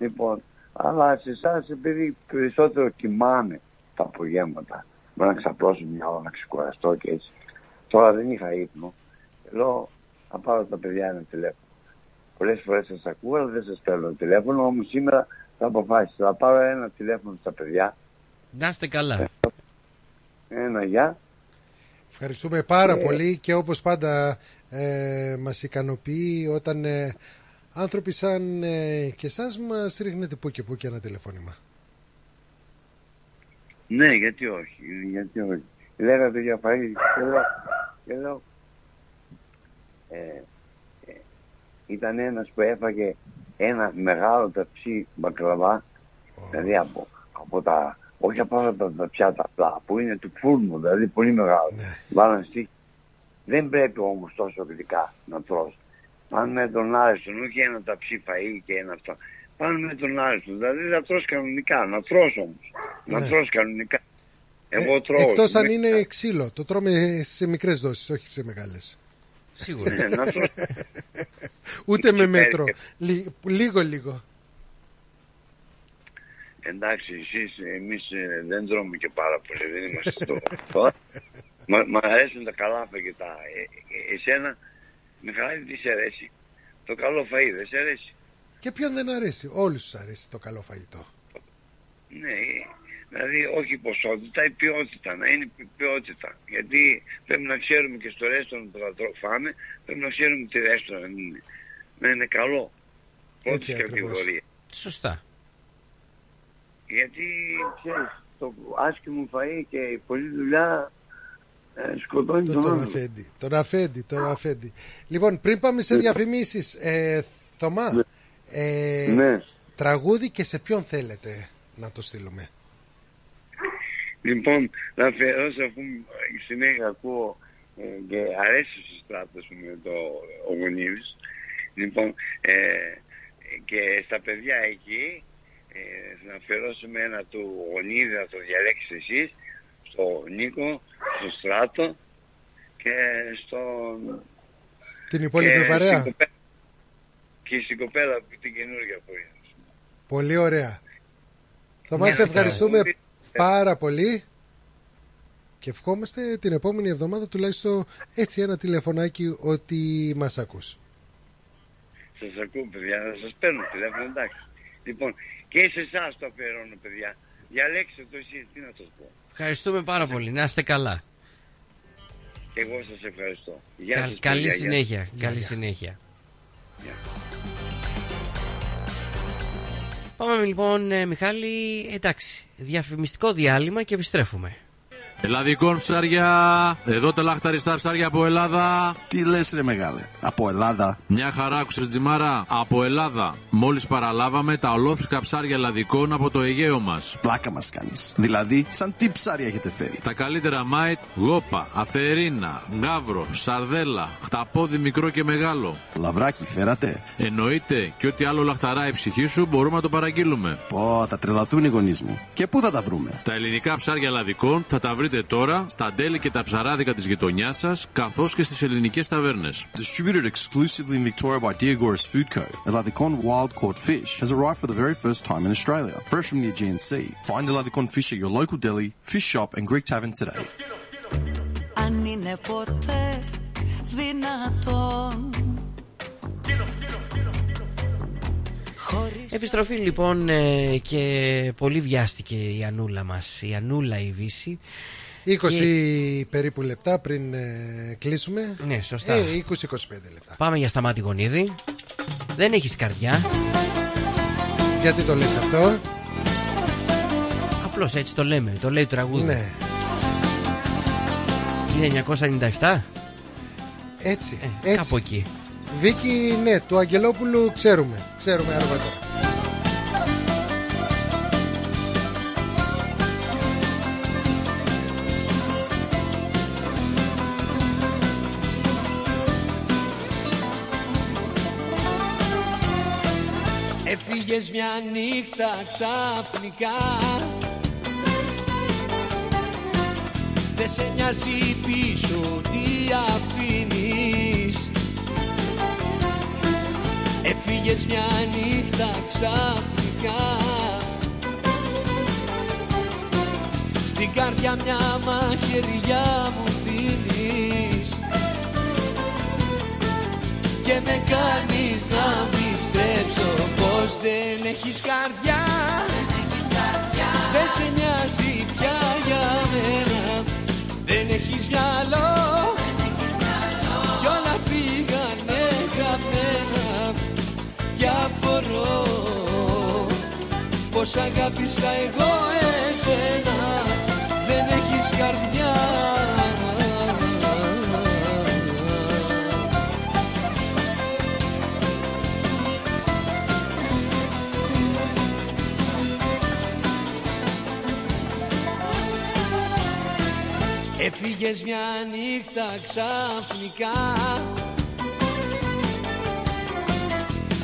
Λοιπόν, αλλά σε εσάς, επειδή περισσότερο κοιμάμαι τα απογεύματα, μπορώ να ξαπλώσω μια ώρα, να ξεκουραστώ και έτσι. Τώρα δεν είχα ύπνο. Λέω να πάρω τα παιδιά ένα τηλέφωνο. Πολλές φορές σας ακούω, αλλά δεν σας παίρνω τηλέφωνο. Όμως σήμερα θα αποφάσισα. Θα πάρω ένα τηλέφωνο στα παιδιά. Να είστε καλά. Ένα γεια. Ευχαριστούμε πάρα ε... πολύ και όπως πάντα ε, μας ικανοποιεί όταν ε, άνθρωποι σαν ε, και εσάς μας ρίχνετε που και που και ένα τηλεφώνημα. Ναι, γιατί όχι. Γιατί όχι. Λέγατε για παρήγηση και λέω, και λέω ε, ε, ήταν ένας που έφαγε ένα μεγάλο ταψί μπακλαβά, oh. δηλαδή από, από τα, όχι από όλα τα πιάτα απλά, που είναι του φούρνου, δηλαδή πολύ μεγάλο, yeah. βάλαν στίχη. Δεν πρέπει όμως τόσο γλυκά να τρως. Πάνε με τον άρεστον, όχι ένα ταψί φαΐ και ένα αυτό. Πάνε με τον άρεστον, δηλαδή να τρως κανονικά, να τρως όμως, yeah. να τρως κανονικά. Εγώ τρώω, εκτός αν είναι α... ξύλο. Το τρώμε σε μικρές δόσεις, όχι σε μεγάλες. Σίγουρα. Ούτε με μέτρο. Λίγο λίγο. Εντάξει, εσείς, εμείς δεν τρώμε και πάρα πολύ. Δεν είμαστε στο Μα, Μ' αρέσουν τα καλά φαγητά. Ε, ε, εσένα, Μιχάλη, τι σε αρέσει? Το καλό φαΐ δεν σε αρέσει? Και ποιον δεν αρέσει? Όλους τους αρέσει το καλό φαγητό. Ναι. Δηλαδή όχι η ποσότητα, η ποιότητα, να είναι η ποιότητα. Γιατί πρέπει να ξέρουμε και στο ρέστοραν που θα φάμε, πρέπει να ξέρουμε τι ρέστοραν είναι. Να είναι καλό. Πρώτη κατηγορία. Σωστά. Γιατί ξέρεις, το άσχημο φαΐ και η πολλή δουλειά ε, σκοτώνει το, τον άνθρωπο. Τον αφέντη, τον αφέντη. Λοιπόν, πριν πάμε σε διαφημίσεις, ε, Θωμά, ναι. Ε, ναι. τραγούδι και σε ποιον θέλετε να το στείλουμε? Λοιπόν, να αφιερώσω, αφού συνέχεια ακούω ε, και αρέσει στους Στράτος με το ο Γονίδης. Λοιπόν, ε, και στα παιδιά εκεί, ε, να αφιερώσουμε ένα του Γονίδη, να το διαλέξεις εσείς, στον Νίκο, στο Στράτο και στον... Στην υπόλοιπη παρέα. Και, και στην κοπέλα, την καινούργια που είναι. Πολύ ωραία. Θα μας ευχαριστούμε... πάρα πολύ και ευχόμαστε την επόμενη εβδομάδα τουλάχιστον έτσι ένα τηλεφωνάκι ότι μας ακούς. Σας ακούω παιδιά, να σας παίρνω τηλέφωνο, εντάξει. Λοιπόν, και σε εσάς το αφιερώνω παιδιά, διαλέξτε το εσείς, τι να σας πω. Ευχαριστούμε πάρα πολύ, να είστε καλά. Και εγώ σας ευχαριστώ. Γεια Κα, σας, καλή παιδιά, συνέχεια, για. καλή για. συνέχεια. Για. Πάμε λοιπόν, Μιχάλη, εντάξει, διαφημιστικό διάλειμμα και επιστρέφουμε. Ελλαδικών ψάρια. Εδώ τα λαχταριστά ψάρια από Ελλάδα. Τι λες ρε μεγάλε, από Ελλάδα. Μια χαρά άκουσες Τζιμάρα, από Ελλάδα. Μόλις παραλάβαμε τα ολόφρυκα ψάρια ελλαδικών από το Αιγαίο μας. Πλάκα μας κάνεις. Δηλαδή, σαν τι ψάρια έχετε φέρει. Τα καλύτερα μάιτ, γόπα, αθερίνα, γάβρο, σαρδέλα, χταπόδι μικρό και μεγάλο. Λαβράκι φέρατε. Εννοείται, και ό,τι άλλο λαχταρά η ψυχή σου μπορούμε να το παραγγείλουμε. Πω, θα τρελαθούν οι γονείς μου. Και πού θα τα βρούμε. Τα ελληνικά ψάρια ελλαδικών θα τα βρείτε τώρα στα ντέλη και τα ψαράδικα της γειτονιάς σας, καθώς και στις ελληνικές ταβέρνες. Distributed exclusively in Victoria by Diagoras Food Co. Eladikon wild caught fish has arrived for the very first time in Australia, fresh from the Aegean Sea. Find Eladikon fish at your local deli, fish shop and Greek tavern today. Αν είναι ποτέ δυνατόν. Επιστροφή λοιπόν, και πολύ βιάστηκε η Ανούλα μας, η Ανούλα η Βύση. είκοσι και... περίπου λεπτά πριν ε, κλείσουμε. Ναι, σωστά. Ε, είκοσι είκοσι πέντε λεπτά. Πάμε για Σταμάτη Γονίδη. Δεν έχεις καρδιά. Γιατί το λες αυτό? Απλώς έτσι το λέμε, το λέει το τραγούδι. Ναι. χίλια εννιακόσια ενενήντα επτά. Έτσι, ε, έτσι. Κάπου εκεί. Βίκυ, ναι, του Αγγελόπουλου ξέρουμε. Ξέρουμε αργότερα. Έφυγες μια νύχτα ξαφνικά. Δεν σε νοιάζει πίσω τι αφήνεις. Έφυγες μια νύχτα ξαφνικά. Στην καρδιά μια μαχαιριά μου δίνεις και με κάνεις να πιστέψω πως δεν έχεις καρδιά. Δεν έχεις καρδιά. Δεν σε νοιάζει πια για μένα. Δεν έχεις μυαλό. Δεν έχεις μυαλό. Κι όλα πήγανε χαμένα. Κι απορώ πως αγάπησα εγώ εσένα. Δεν έχεις καρδιά. Έφυγες μια νύχτα ξαφνικά.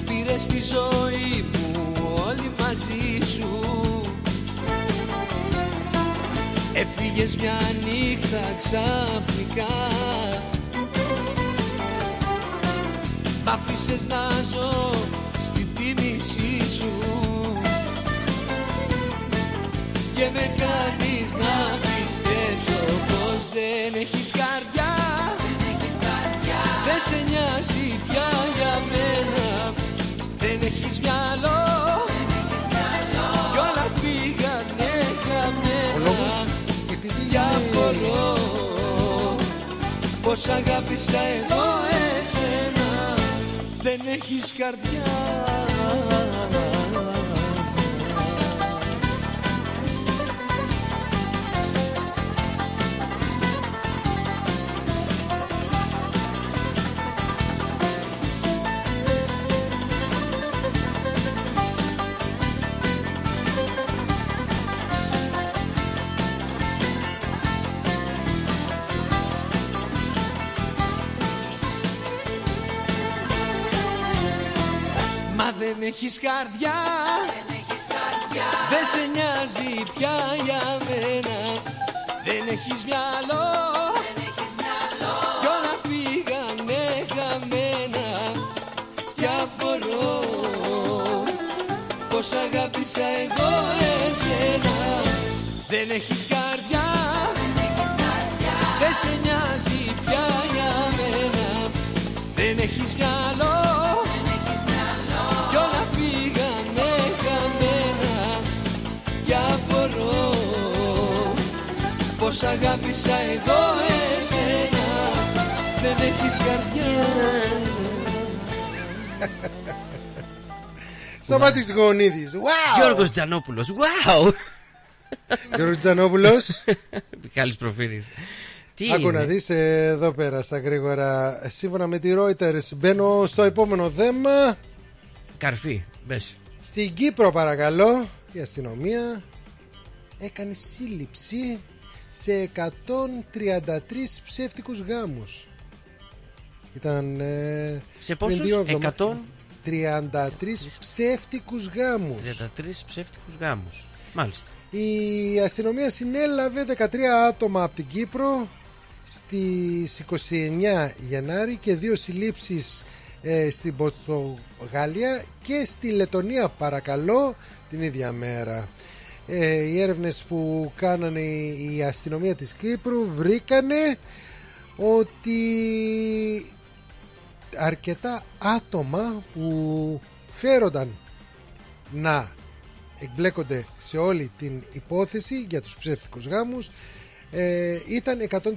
Πήρες τη ζωή μου όλη μαζί σου. Έφυγες μια νύχτα ξαφνικά. Μ' άφησες να ζω στη θύμησή σου και με κάνεις να πιστεύω πως δεν έχεις καρδιά. Δεν έχεις καρδιά. Δεν σε νοιάζει πια για μένα. Δεν έχεις μυαλό. Δεν έχεις μυαλό. Κι όλα πήγανε χαμένα. Κι απορώ πως αγάπησα εγώ εσένα. Δεν έχεις καρδιά. Δεν έχεις καρδιά, δεν έχεις καρδιά. Δεν σε νοιάζει πια για μένα. Δεν έχεις μυαλό, δεν έχεις μυαλό. Κι όλα πήγανε χαμένα. Κι απορώ πως αγάπησα εγώ εσένα. Δεν έχεις καρδιά, δεν έχεις καρδιά. Δεν σε νοιάζει πια για μένα. Δεν έχεις μυαλό. Πως αγάπησα εγώ εσένα. Δεν έχεις καρδιά. Σταμάτης Γονίδης. Γιώργος Τζανόπουλος. Wow. Γιώργος Τζανόπουλος. Μιχάλης Προφύρης. Άκου να δεις εδώ πέρα στα γρήγορα. Σύμφωνα με τη Reuters, μπαίνω στο επόμενο θέμα. Καρφί, μπες. Στην Κύπρο παρακαλώ, η αστυνομία έκανε σύλληψη σε εκατόν τριάντα τρεις ψεύτικους γάμους. Ήταν ε, σε πόσους? εκατόν τριάντα τρεις ψεύτικους γάμους. τριάντα τρεις ψεύτικους γάμους. Μάλιστα. Η αστυνομία συνέλαβε δεκατρία άτομα από την Κύπρο στις είκοσι εννέα Γενάρη και δύο συλλήψεις ε, στην Πορτογαλία και στη Λετονία παρακαλώ την ίδια μέρα. Ε, οι έρευνες που κάνανε η αστυνομία της Κύπρου βρήκανε ότι αρκετά άτομα που φέρονταν να εμπλέκονται σε όλη την υπόθεση για τους ψεύτικους γάμους ε, ήταν εκατόν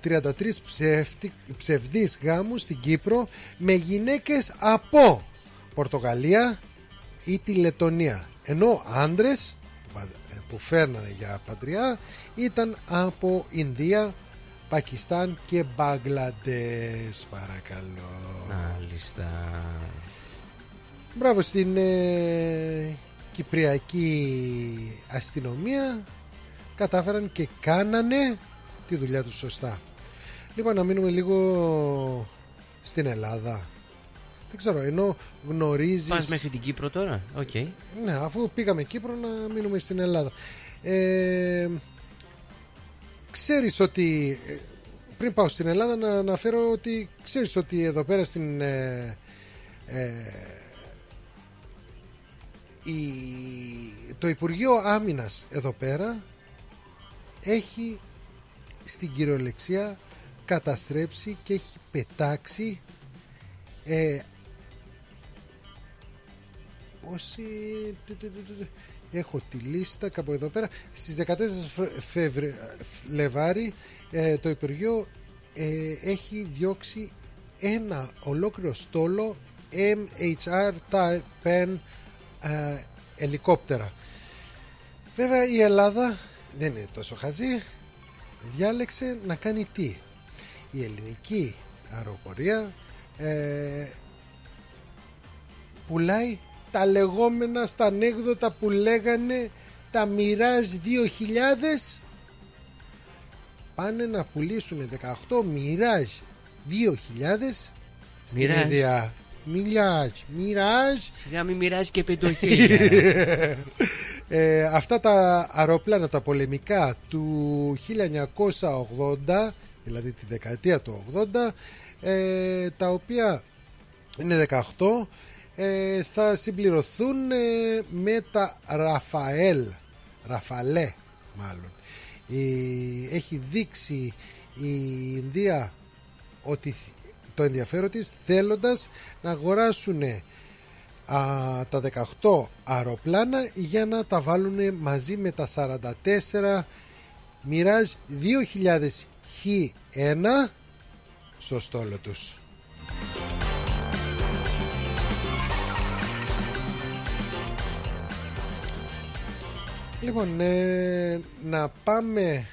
τριάντα τρεις ψεύτη, ψευδείς γάμους στην Κύπρο με γυναίκες από Πορτογαλία ή τη Λετονία, ενώ άντρες που φέρνανε για πατριά ήταν από Ινδία, Πακιστάν και Μπαγκλαντές. Παρακαλώ. Μάλιστα. Μπράβο στην ε, κυπριακή αστυνομία. Κατάφεραν και κάνανε τη δουλειά τους σωστά. Λοιπόν, να μείνουμε λίγο στην Ελλάδα. Δεν ξέρω, ενώ γνωρίζεις. Πας μέχρι την Κύπρο τώρα, οκ. Okay. Ναι, αφού πήγαμε Κύπρο να μείνουμε στην Ελλάδα. ε, Ξέρεις ότι, πριν πάω στην Ελλάδα να αναφέρω ότι ξέρεις ότι εδώ πέρα στην ε, ε, η, το Υπουργείο Άμυνας εδώ πέρα έχει στην κυριολεξία καταστρέψει και έχει πετάξει ε, όσοι... Έχω τη λίστα κάπου εδώ πέρα. Στις δεκατέσσερα Φεβρουαρίου ε, το Υπουργείο ε, έχει διώξει ένα ολόκληρο στόλο εμ έιτς αρ Type ε, ελικόπτερα. Βέβαια η Ελλάδα δεν είναι τόσο χαζή. Διάλεξε να κάνει τι? Η ελληνική αεροπορία ε, πουλάει τα λεγόμενα στα ανέκδοτα που λέγανε τα Μιράζ δύο χιλιάδες. Πάνε να πουλήσουν δεκαοκτώ Μιράζ δύο χιλιάδες στην Ινδία. Μιράζ, Μιράζ. Σιγά μη Μιράζ και πεντοχίλια. ε, Αυτά τα αεροπλάνα τα πολεμικά του χίλια εννιακόσια ογδόντα, δηλαδή τη δεκαετία του ογδόντα, ε, τα οποία είναι δεκαοκτώ, θα συμπληρωθούν με τα Ραφαέλ Ραφαλέ μάλλον. Έχει δείξει η Ινδία ότι το ενδιαφέρον της, θέλοντας να αγοράσουν α, τα δεκαοκτώ αεροπλάνα για να τα βάλουν μαζί με τα σαράντα τέσσερα Μιράζ δύο χιλιάδες χ ένα στο στόλο τους. Λοιπόν, ε, να πάμε.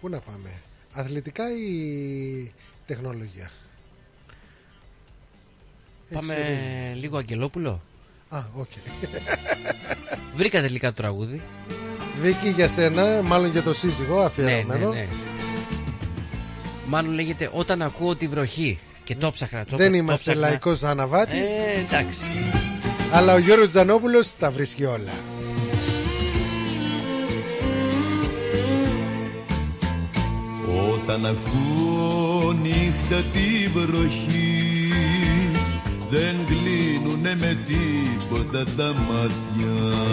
Πού να πάμε? Αθλητικά ή τεχνολογία? Πάμε Εξαιρή. Λίγο Αγγελόπουλο. Α, οκ. Okay. Βρήκα τελικά το τραγούδι. Βίκυ, για σένα, μάλλον για το σύζυγο αφιερωμένο. Ναι, ναι, ναι. Μάλλον λέγεται Όταν ακούω τη βροχή. Και το ψάχνα. Δεν είμαστε λαϊκός αναβάτης. Ε, εντάξει. Αλλά ο Γιώργος Τζανόπουλος τα βρίσκει όλα. Όταν ακούω νύχτα τη βροχή, δεν κλείνουνε με τίποτα τα μάτια.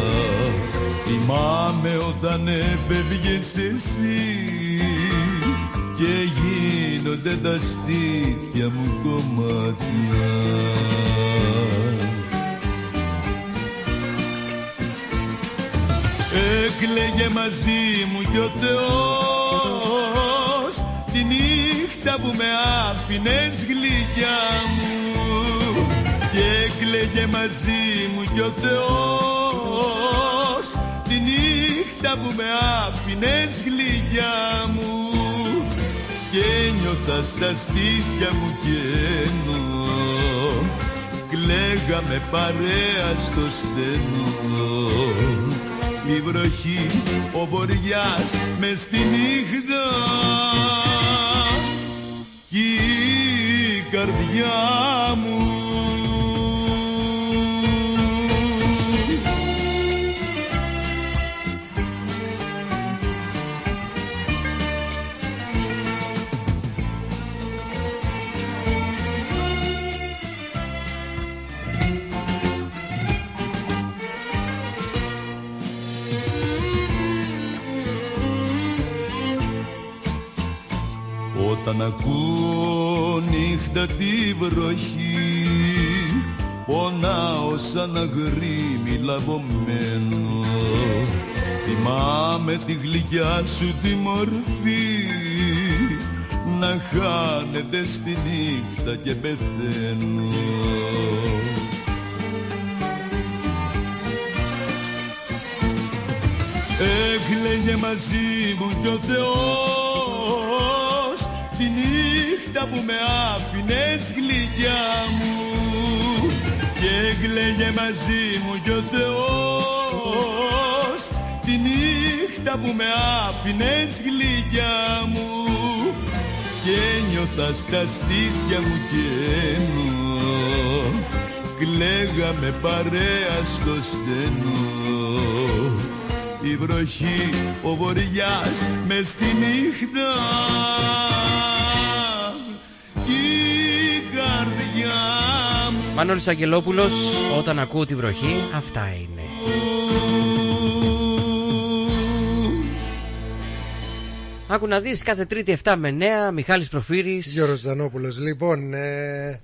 Θυμάμαι όταν έφευγες εσύ και γίνονται τα στήθια μου κομμάτια. Έκλαιγε μαζί μου κι ο Θεός τη νύχτα που με άφηνες γλυκιά μου, και έκλαιγε μαζί μου κι ο Θεός τη νύχτα που με άφηνες γλυκιά μου και νιώθα στα στήθια μου κενό, κλαίγαμε παρέα στο στενό. Η βροχή, ο βοριάς μες στη νύχτα κι η καρδιά μου. Όταν ακούω νύχτα τη βροχή, πονάω σαν αγρίμι λαβωμένο. Θυμάμαι τη γλυκιά σου τη μορφή να χάνεται στη νύχτα και πεθαίνω. Έκλαιγε μαζί μου κι ο Θεός που με άφηνες γλυκιά μου και κλαίγε μαζί μου κι ο Θεός τη νύχτα που με άφηνες γλυκιά μου και νιώθα στα στήθια μου κενό, κλαίγαμε παρέα στο στενό. Η βροχή, ο βοριάς μες στη νύχτα Μανώλης Αγγελόπουλος, όταν ακούω τη βροχή, αυτά είναι. Άκου να δεις, κάθε Τρίτη εφτά με εννιά, Μιχάλης Προφύρης, Γιώργος Τζανόπουλος. Λοιπόν, ε,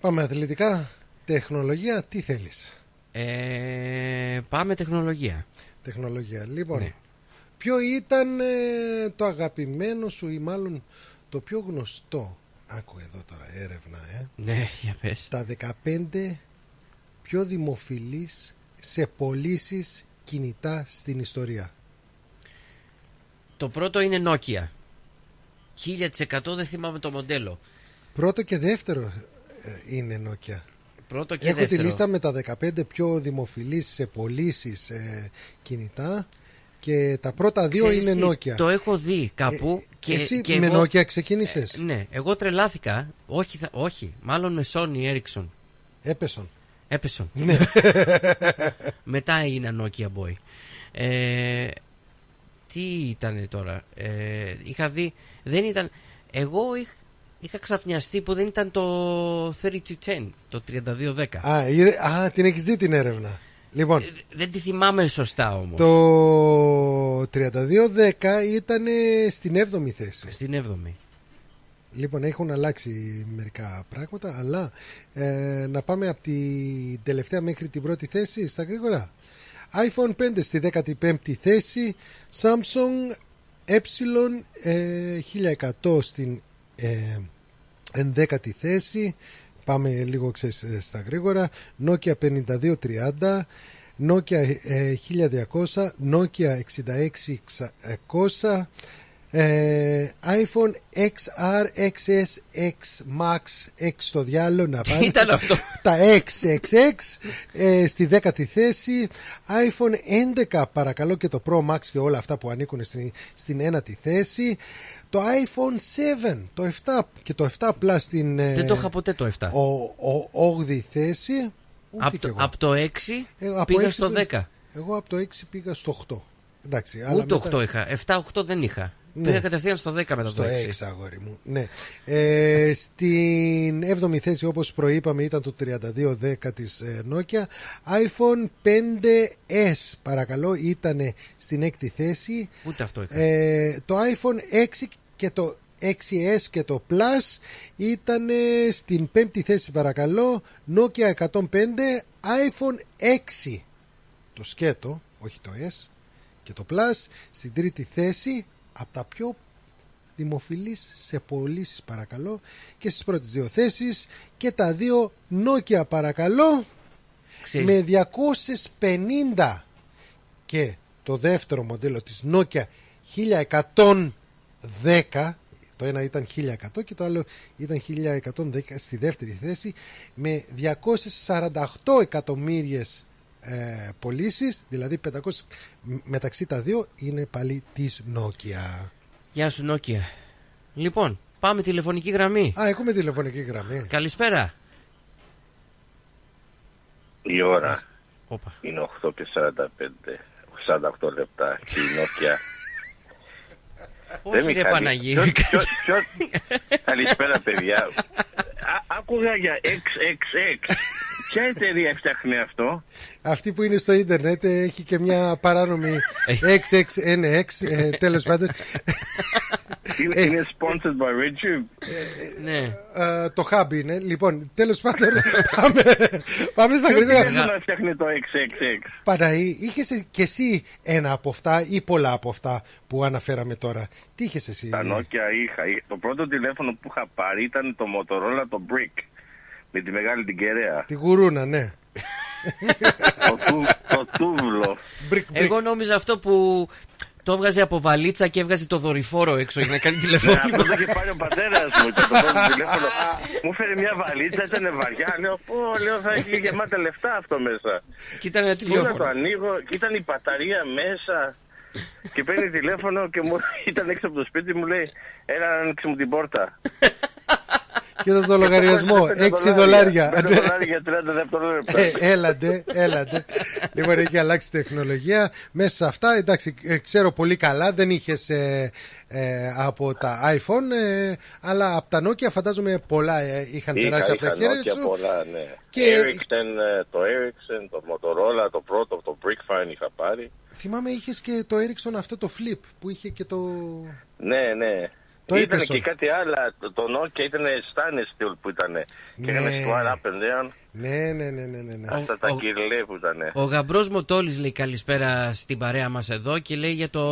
πάμε αθλητικά, τεχνολογία, τι θέλεις? Ε, πάμε τεχνολογία. Τεχνολογία, λοιπόν. Ναι. Ποιο ήταν ε, το αγαπημένο σου ή μάλλον το πιο γνωστό? Άκου εδώ τώρα έρευνα, ε. Ναι, για πες. Τα δεκαπέντε πιο δημοφιλείς σε πωλήσεις κινητά στην ιστορία. Το πρώτο είναι Nokia. χίλια τοις εκατό, δεν θυμάμαι το μοντέλο. Πρώτο και δεύτερο είναι Nokia. Πρώτο και Έχω δεύτερο. Τη λίστα με τα δεκαπέντε πιο δημοφιλείς σε πωλήσεις ε, κινητά. Και τα πρώτα δύο Ξέρεις είναι Nokia. Το έχω δει κάπου. Ε, και εσύ και με εγώ... Nokia ξεκίνησες? Ε, ναι, εγώ τρελάθηκα. Όχι, θα... όχι, μάλλον με Sony Ericsson. Έπεσον. Έπεσον. Ναι. Μετά έγινα Nokia Boy. Ε, τι ήταν τώρα. Ε, είχα δει. Δεν ήταν... Εγώ είχα... Είχα ξαφνιαστεί που δεν ήταν το τριάντα δύο δέκα. Το τριάντα δύο δέκα. Α, η... Α, την έχεις δει την έρευνα. Λοιπόν, δεν τη θυμάμαι σωστά όμως. Το τριάντα δύο δέκα ήταν στην έβδομη θέση. Στην έβδομη. Λοιπόν, έχουν αλλάξει μερικά πράγματα, αλλά ε, να πάμε από την τελευταία μέχρι την πρώτη θέση στα γρήγορα. iPhone πέντε στη δέκατη πέμπτη θέση, Samsung ε χίλια εκατό στην ε, ενδέκατη θέση. Πάμε λίγο ξέρεις, στα γρήγορα. Nokia πενήντα δύο τριάντα, Nokia ε, χίλια διακόσια, Nokia εξήντα έξι εξακόσια, ε, iPhone εξ αρ, εξ ες, X Max, X το διάλογο να πάει. Ήταν αυτό. Τα εξ εξ εξ ε, στη δέκατη θέση. iPhone έντεκα παρακαλώ και το Pro Max και όλα αυτά που ανήκουν στην, στην ένατη θέση. Το iPhone επτά, το επτά και το επτά Plus στην... Δεν το είχα ποτέ το επτά. Ο όγδοη θέση. Από το έξι εγώ, πήγα έξι, στο δέκα. Εγώ από το έξι πήγα στο οκτώ. Εντάξει, ούτε μετά... οκτώ είχα, επτά οκτώ δεν είχα. Ναι. Πήγα κατευθείαν στο δέκα μετά στο το έξι. Στο έξι αγόρι μου, ναι. ε, Στην έβδομη θέση όπως προείπαμε ήταν το τριάντα δύο δέκα της Nokia. iPhone πέντε ες παρακαλώ ήταν στην έκτη θέση. Ούτε αυτό είχα. ε, Το iPhone έξι και το έξι ες και το Plus ήταν στην πέμπτη θέση παρακαλώ. Nokia εκατόν πέντε, iPhone έξι το σκέτο, όχι το S, και το Plus στην τρίτη θέση. Από τα πιο δημοφιλείς σε πωλήσεις παρακαλώ και στις πρώτες δύο θέσεις και τα δύο Nokia παρακαλώ. Ξείς. Με διακόσια πενήντα και το δεύτερο μοντέλο της Nokia χίλια εκατόν δέκα. Το ένα ήταν χίλια εκατό και το άλλο ήταν χίλια εκατόν δέκα στη δεύτερη θέση, με διακόσιες σαράντα οκτώ εκατομμύριες ε, πωλήσεις, δηλαδή πεντακόσιες μεταξύ τα δύο είναι πάλι της Nokia. Γεια σου Nokia. Λοιπόν, πάμε τηλεφωνική γραμμή. Α, έχουμε τηλεφωνική γραμμή. Καλησπέρα. Η ώρα Οπα. είναι οκτώ και σαράντα πέντε, σαράντα οκτώ λεπτά και η Nokia. Όχι ρε Παναγή. Καλησπέρα παιδιά. Άκουγα για εξ εξ εξ. Ποια εταιρεία φτιάχνει αυτό? Αυτή που είναι στο ίντερνετ έχει και μια παράνομη εξ εξ εν εξ. Τέλος πάντων. Είναι sponsored by Richard. Ναι. Το hub είναι. Λοιπόν, τέλος πάντων, πάμε στα γρήγορα. Δεν να φτιάχνει το εξ εξ εξ. Παναγή, είχες και εσύ ένα από αυτά ή πολλά από αυτά που αναφέραμε τώρα? Τι είχες εσύ? Τα Nokia είχα. Το πρώτο τηλέφωνο που είχα πάρει ήταν το Motorola, το Brick. Με τη μεγάλη την κεραία. Τη γουρούνα, ναι. Το τούβλο. Εγώ νόμιζα αυτό που το έβγαζε από βαλίτσα και έβγαζε το δορυφόρο έξω για να κάνει τηλεφώνημα. Αυτό το είχε πάρει ο πατέρας μου. Μου φέρει μια βαλίτσα, ήταν βαριά. Λέω, θα έχει γεμάτα λεφτά αυτό μέσα. Και ήταν ένα τηλέφωνο. Το ανοίγω, και ήταν η μπαταρία μέσα. Και παίρνει τηλέφωνο και ήταν έξω από το σπίτι μου, λέει, έλα να ανοίξει μου την πόρτα. Και το λογαριασμό, έξι δολάρια. έξι δολάρια, τριάντα δευτερόλεπτα. Έλατε, έλατε. Λοιπόν, έχει αλλάξει τεχνολογία. Μέσα σε αυτά, εντάξει, ξέρω πολύ καλά, δεν είχες ε, ε, από τα iPhone, ε, αλλά από τα Nokia φαντάζομαι πολλά ε, είχαν είχα, περάσει από τα χέρια σου. Πολλά, ναι. Και... Ericsson, το Ericsson, το Motorola, το πρώτο, το Brickfine είχα πάρει. Θυμάμαι, είχες και το Ericsson αυτό το Flip που είχε και το... Ναι, ναι. Ήταν και κάτι άλλο, το Nokia ήταν stainless steel που ήταν. Ναι. Και έκανε square up and down. Ναι, ναι, ναι, ναι, ναι. Αυτά τα κυριλέ που ήταν. Ο γαμπρός μου Τόλης λέει καλησπέρα στην παρέα μας εδώ και λέει για το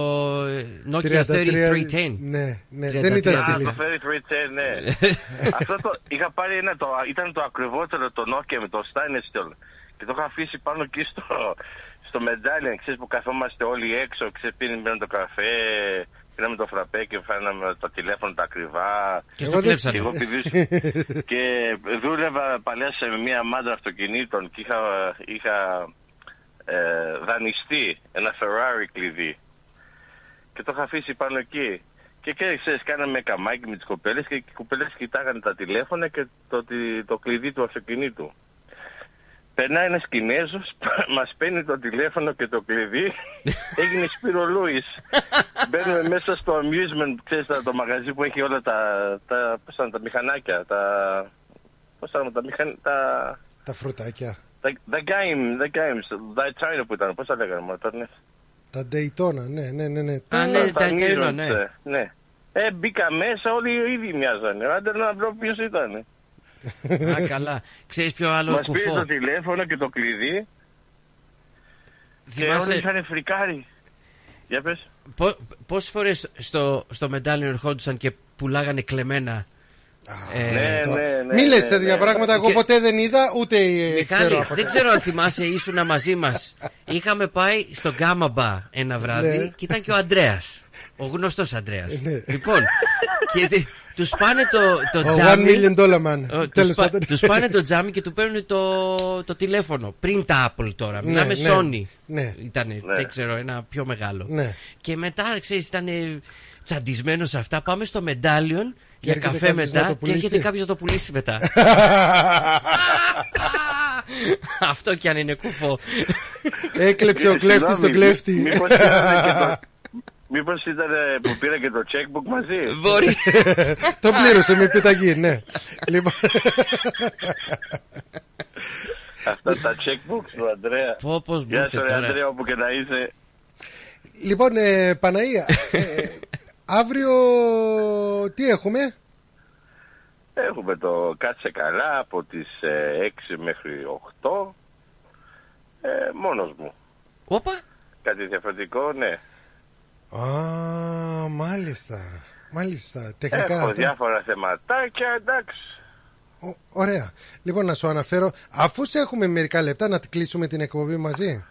Nokia τριάντα τρία δέκα. Ναι, ναι, δεν ήταν στη λίστα. Α, το τριάντα τρία δέκα, ναι. Αυτό το είχα πάρει ένα, το, ήταν το ακριβότερο το Nokia με το stainless steel. Και το είχα αφήσει πάνω εκεί στο, στο medallion, ξέρεις που καθόμαστε όλοι έξω, ξέρεις πίνουμε το καφέ... Πήραμε το φραπέ και φάναμε τα τηλέφωνα τα ακριβά. Και εγώ, εγώ και δούλευα παλιά σε μια μάντρα αυτοκινήτων και είχα, είχα ε, δανειστεί ένα Ferrari κλειδί. Και το είχα αφήσει πάνω εκεί. Και, και ξέρεις, κάναμε καμάκι με τις κοπέλες και οι κοπέλες κοιτάγανε τα τηλέφωνα και το, το, το κλειδί του αυτοκινήτου. Περνάει ένας Κινέζος, μας παίρνει το τηλέφωνο και το κλειδί, έγινε Σπύρο Λούις. Μπαίνουμε μέσα στο amusement, ξέρεις, το μαγαζί που έχει όλα τα, τα, πώς ήταν, τα μηχανάκια, τα, πώς ήταν, τα, μηχαν, τα... Τα φρουτάκια. Τα, τα games, τα games, τα China που ήταν, πώς τα λέγανε μόνο τώρα. Τα Daytona, ναι, ναι, ναι, ναι. Α, ναι, τα Daytona, ναι. ναι. Ε, μπήκα μέσα, όλοι οι ίδιοι μοιάζανε, άντε να βρω ποιος ήταν. Α, καλά. Ξέρεις ποιο άλλο κουφό? Μας πήρε το τηλέφωνο και το κλειδί. Θυμάσαι... Και όλοι είχαν φρικάρει. Για πες. Πο, πόσες φορές στο, στο μεντάλιο ερχόντουσαν και πουλάγανε κλεμμένα? Ah, ε, ναι, το... ναι, ναι, μη λες τέτοια ναι, ναι. πράγματα. Εγώ και... ποτέ δεν είδα ούτε Μιχάλη, ξέρω. Δεν ξέρω αν θυμάσαι, ήσουνα μαζί μας. Είχαμε πάει στο Γκάμαμπα ένα βράδυ ναι. και ήταν και ο Αντρέας. Ο γνωστός Αντρέας. Ναι. Λοιπόν, και... Τους πάνε το, το τζάμι τους, πα, τους πάνε το τζάμι και του παίρνουν το, το τηλέφωνο. Πριν τα Apple τώρα, ναι, μιλάμε ναι, Sony ναι. Ήτανε, ναι. δεν ξέρω, ένα πιο μεγάλο ναι. Και μετά, ξέρεις, ήτανε τσαντισμένος αυτά. Πάμε στο Medallion για καφέ μετά και έρχεται κάποιος να το πουλήσει μετά. Αυτό κι αν είναι κούφο. Έκλεψε ο κλέφτης τον κλέφτη. Μήπως ήταν που πήρα και το checkbook μαζί? Μπορεί. Το πλήρωσε με επιταγή, ναι. Αυτά τα checkbook του Αντρέα. Γεια σου Αντρέα, όπου και να είσαι. Λοιπόν, Παναία, αύριο τι έχουμε? Έχουμε το Κάτσε Καλά από τις έξι μέχρι οκτώ. Μόνος μου. Όπα. Κάτι διαφορετικό, ναι. Α, μάλιστα, μάλιστα, τεχνικά. Έχω διάφορα θεματάκια, εντάξει. Ωραία, λοιπόν να σου αναφέρω, αφού σε έχουμε μερικά λεπτά να κλείσουμε την εκπομπή μαζί.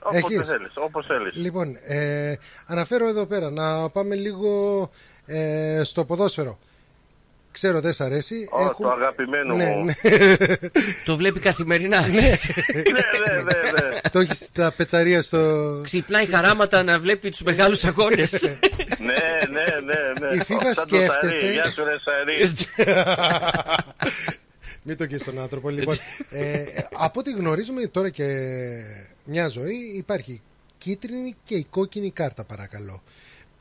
Όποτε θέλεις, όπως θέλεις. Λοιπόν, ε, αναφέρω εδώ πέρα να πάμε λίγο ε, στο ποδόσφαιρο. Ξέρω δεν σ' αρέσει. Oh, έχουν... Το αγαπημένο ναι, μου. Ναι. Το βλέπει καθημερινά. ναι, ναι, ναι, ναι. Το έχει στα πετσαρία στο... Ξυπνάει χαράματα να βλέπει τους μεγάλους αγώνες. ναι, ναι, ναι, ναι. Η FIFA σκέφτεται... Γεια σου ρε Σαρή. Μην το κοίσεις τον άνθρωπο. Λοιπόν, ε, από ό,τι γνωρίζουμε τώρα και μια ζωή υπάρχει κίτρινη και η κόκκινη κάρτα παρακαλώ.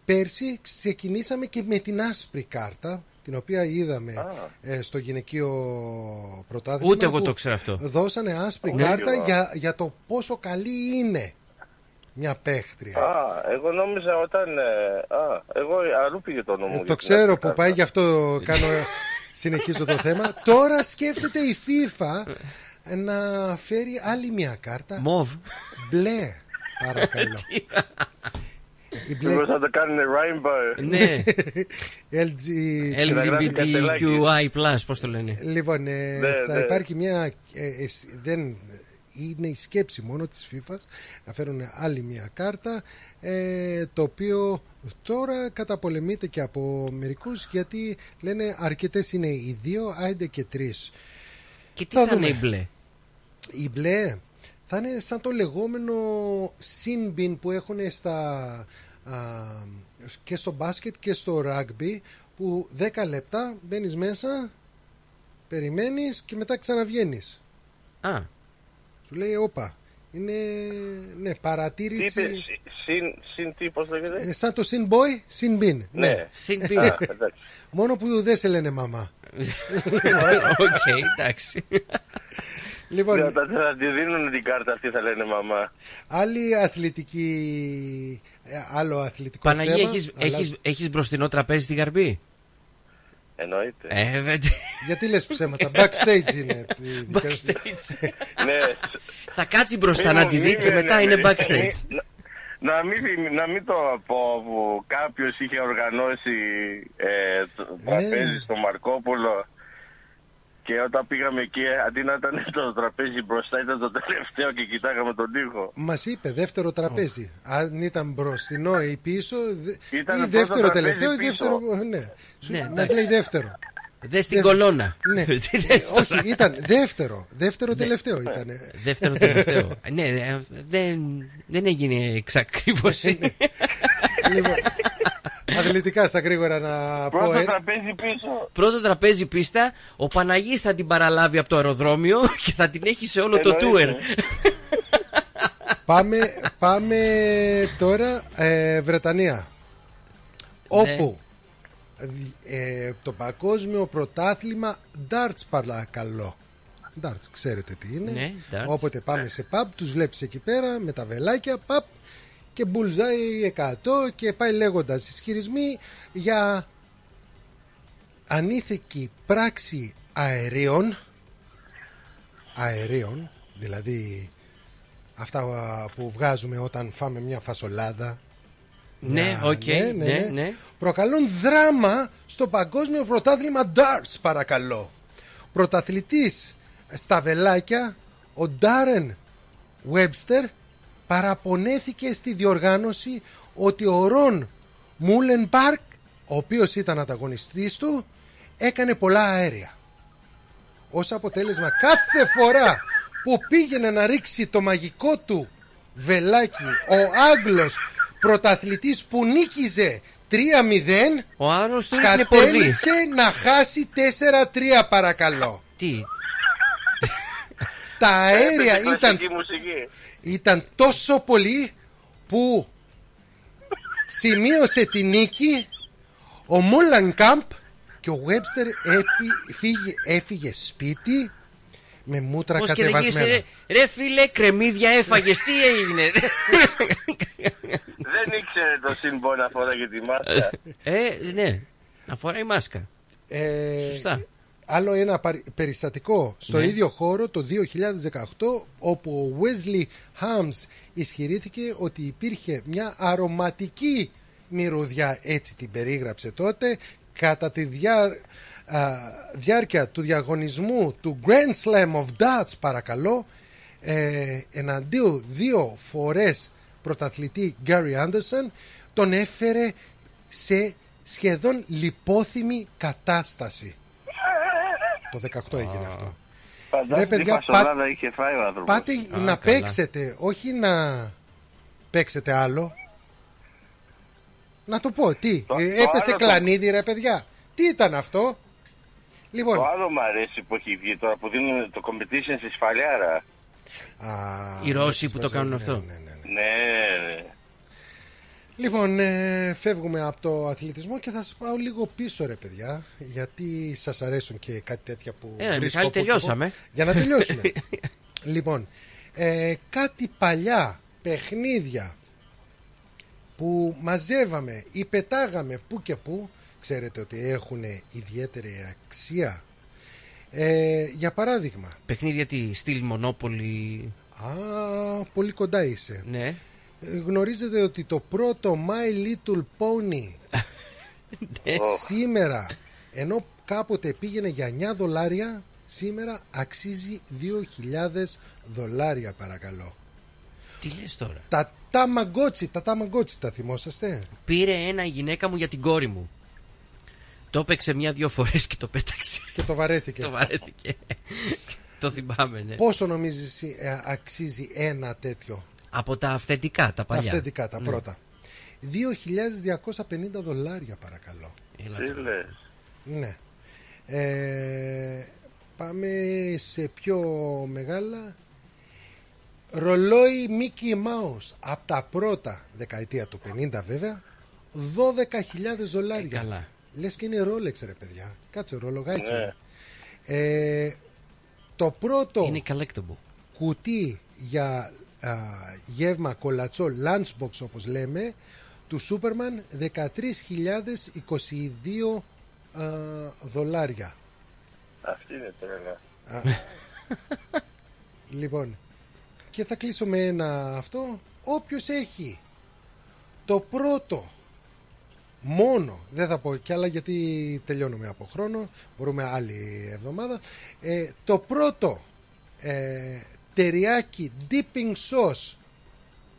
Πέρσι ξεκινήσαμε και με την άσπρη κάρτα, την οποία είδαμε ε, στο γυναικείο πρωτάθλημα. Ούτε εγώ το ξέρω αυτό. Δώσανε άσπρη ούτε κάρτα για, για το πόσο καλή είναι μια παίχτρια. Α, εγώ νόμιζα όταν... Ε, α, εγώ αλλού πήγε το νόμο. Ε, το ξέρω που κάρτα. Πάει, γι' αυτό κάνω... Συνεχίζω το θέμα. Τώρα σκέφτεται η FIFA να φέρει άλλη μια κάρτα. Μοβ. Μπλε, παρακαλώ. Η μπλε... Θα το κάνουν rainbow. Ναι. ελ τζι μπι τι κιου άι πλας, πώς το λένε. Λοιπόν, ε, ναι, θα ναι. υπάρχει μια... Ε, ε, δεν, είναι η σκέψη μόνο της FIFA να φέρουν άλλη μια κάρτα, ε, το οποίο τώρα καταπολεμείται και από μερικούς γιατί λένε αρκετές είναι οι δύο, άντε και τρεις. Και τι θα, θα είναι η μπλε? Η μπλε θα είναι σαν το λεγόμενο σύμπιν που έχουν στα, α, και στο μπάσκετ και στο ράγμπι, που δέκα λεπτά μπαίνεις μέσα, περιμένεις και μετά ξαναβγαίνεις. Α, λέει, όπα, είναι ναι, παρατήρηση. Συν τι, πώς λέγεται? Είναι σαν το συν boy, συν bin. Ναι, συν bin. Μόνο που δεν σε λένε μαμά. Οκ, εντάξει. Λοιπόν, όταν θα τη δίνουν την κάρτα αυτή θα λένε μαμά. Άλλη αθλητική, άλλο αθλητικό θέμα. Παναγία, έχεις, έχεις, έχεις μπροστινό τραπέζι στη Γαρμπή? Εννοείται. Ε, γιατί λες ψέματα? Backstage είναι. Backstage. Θα κάτσει μπροστά να τη δει και μετά είναι backstage. Να μην, να μην το πω που κάποιος είχε οργανώσει ε, το τραπέζι στο Μαρκόπουλο και όταν πήγαμε εκεί αντί να ήταν το τραπέζι μπροστά ήταν το τελευταίο και κοιτάγαμε τον τοίχο. Μας είπε δεύτερο τραπέζι. Oh. Αν ήταν μπροστινό ή πίσω ήταν ή δεύτερο τελευταίο ή δεύτερο... Ναι. Ναι, μας ναι. λέει δεύτερο. Δε στην κολόνα. Ναι. Όχι, ήταν δεύτερο. Δεύτερο τελευταίο ήταν. Δεύτερο τελευταίο. Ναι, δεν έγινε εξακρίβωση. Λοιπόν, αθλητικά στα γρήγορα να πω. Πρώτο τραπέζι πίσω. Πρώτο τραπέζι πίστα. Ο Παναγής θα την παραλάβει από το αεροδρόμιο και θα την έχει σε όλο το tour. Πάμε τώρα Βρετανία. Όπου Ε, το παγκόσμιο πρωτάθλημα darts παρακαλώ. Darts ξέρετε τι είναι. Ναι, όποτε πάμε ναι. σε pub τους βλέπεις εκεί πέρα με τα βελάκια pub και bullseye εκατό και πάει λέγοντας ισχυρισμοί για ανήθικη πράξη αερίων αερίων, δηλαδή αυτά που βγάζουμε όταν φάμε μια φασολάδα. Ναι, οκ, ναι, okay, ναι, ναι, ναι. ναι. Προκαλούν δράμα στο παγκόσμιο πρωτάθλημα darts, παρακαλώ. Πρωταθλητής στα βελάκια, ο Ντάρεν Webster παραπονέθηκε στη διοργάνωση ότι ο Ρον Μούλεν Πάρκ, ο οποίος ήταν ανταγωνιστής του, έκανε πολλά αέρια. Ως αποτέλεσμα κάθε φορά που πήγαινε να ρίξει το μαγικό του βελάκι, ο Άγγλος πρωταθλητής που νίκιζε τρία μηδέν ο άλλος του κατέληξε να χάσει τέσσερα τρία παρακαλώ. Τι? Τα αέρια ήταν, ήταν τόσο πολύ που σημείωσε τη νίκη ο Μούλαν Κάμπ και ο Webster έφυγε, έφυγε σπίτι με μούτρα πώς κατεβασμένα. Λέγεις, ρε, ρε φίλε, κρεμμύδια έφαγες, τι έγινε? Δεν ήξερε το σύμπο να φοράει τη μάσκα. Ε, ναι, να φοράει μάσκα. Ε, Σωστά. Άλλο ένα περιστατικό στο ναι. ίδιο χώρο το δύο χιλιάδες δεκαοκτώ, όπου ο Wesley Hams ισχυρήθηκε ότι υπήρχε μια αρωματική μυρωδιά, έτσι την περίγραψε τότε, κατά τη διά, α, διάρκεια του διαγωνισμού του Grand Slam of Darts παρακαλώ, ε, εναντίον δύο φορές πρωταθλητή Γκάρι Άντερσον, τον έφερε σε σχεδόν λιπόθυμη κατάσταση. Το δεκαοκτώ έγινε oh. αυτό. Ρε παιδιά, πά... πάτε ah, να καλά. παίξετε, όχι να παίξετε άλλο. Να το πω, τι, το, έπεσε το κλανίδι το... ρε παιδιά. Τι ήταν αυτό? Λοιπόν. Το άλλο μου αρέσει που έχει βγει τώρα, που δίνουν το competition στη σφαλιάρα. Ah, οι Ρώσοι που το κάνουν ναι, αυτό. Ναι, ναι, ναι. ναι, ναι. Λοιπόν, ε, φεύγουμε από το αθλητισμό και θα σας πάω λίγο πίσω ρε παιδιά, γιατί σας αρέσουν και κάτι τέτοια που ε, βρίσκω τελειώσαμε. Για να τελειώσουμε. Λοιπόν, ε, κάτι παλιά παιχνίδια που μαζεύαμε ή πετάγαμε που και που, ξέρετε ότι έχουν ιδιαίτερη αξία. Ε, για παράδειγμα, παιχνίδια τι, στυλ μονόπολη. Α, πολύ κοντά είσαι. Ναι. Γνωρίζετε ότι το πρώτο My Little Pony σήμερα, ενώ κάποτε πήγαινε για εννιά δολάρια, σήμερα αξίζει δύο χιλιάδες δολάρια παρακαλώ. Τι λες τώρα? Τα Tamagotchi, τα Tamagotchi τα θυμόσαστε? Πήρε ένα η γυναίκα μου για την κόρη μου. Το έπαιξε μια-δυο φορές και το πέταξε. Και το βαρέθηκε. Το βαρέθηκε. Το θυμάμαι, ναι. Πόσο νομίζεις ε, αξίζει ένα τέτοιο? Από τα αυθεντικά, τα παλιά. Τα αυθεντικά, τα ναι. πρώτα. δύο χιλιάδες διακόσια πενήντα δολάρια παρακαλώ. Τι λες? Ναι. Ε, πάμε σε πιο μεγάλα. Ρολόι Mickey Mouse. Από τα πρώτα, δεκαετία του πενήντα βέβαια, δώδεκα χιλιάδες δολάρια. Ε, καλά. Λες και είναι Rolex ρε παιδιά. Κάτσε, ρολογάκι. Ναι. Ε, το πρώτο είναι collectible. Κουτί για... Uh, γεύμα κολατσό, lunchbox όπως λέμε, του Σούπερμαν, δεκατρείς χιλιάδες είκοσι δύο uh, δολάρια. Αυτή είναι τρέλα. Uh. Λοιπόν, και θα κλείσω με ένα αυτό. Όποιος έχει το πρώτο μόνο, δεν θα πω κι άλλα γιατί τελειώνουμε από χρόνο, μπορούμε άλλη εβδομάδα, ε, το πρώτο ε, τεριάκι dipping sauce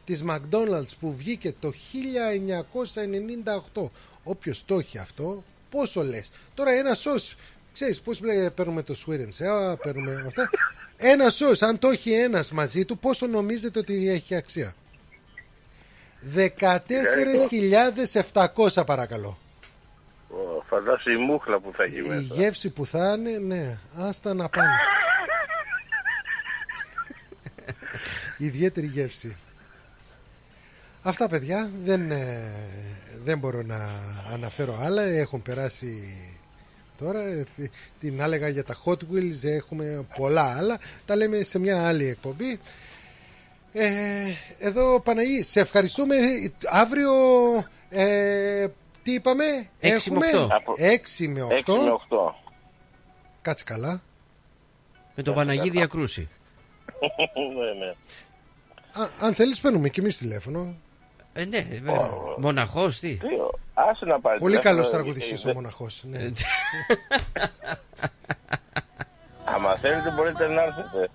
της McDonald's που βγήκε το χίλια εννιακόσια ενενήντα οκτώ. Όποιος το έχει αυτό, πόσο λες? Τώρα ένα sauce, ξέρεις πώς παίρνουμε το swearance, α, παίρνουμε αυτά. Ένα sauce, αν το έχει ένας μαζί του, πόσο νομίζετε ότι έχει αξία? δεκατέσσερις χιλιάδες επτακόσια παρακαλώ. Oh, φαντάσου η μούχλα που θα έχει μέσα. Η γεύση που θα είναι, ναι, άστα να πάνε. Ιδιαίτερη γεύση. Αυτά παιδιά, δεν, δεν μπορώ να αναφέρω άλλα. Έχουν περάσει τώρα. Την έλεγα για τα Hot Wheels. Έχουμε πολλά άλλα. Τα λέμε σε μια άλλη εκπομπή. ε, Εδώ Παναγή, σε ευχαριστούμε. Αύριο ε, τι είπαμε? έξι με οκτώ Κάτσε καλά. Με τον Παναγή διακρούση. Ναι, ναι. Α, αν θέλεις παίρνουμε και εμείς τηλέφωνο. ε, Ναι βέβαια. Oh. Μοναχός τι? Άσε να πάρει. Πολύ καλός τραγουδιστής ο Μοναχός, ναι. Άμα θέλετε μπορείτε να έρθετε.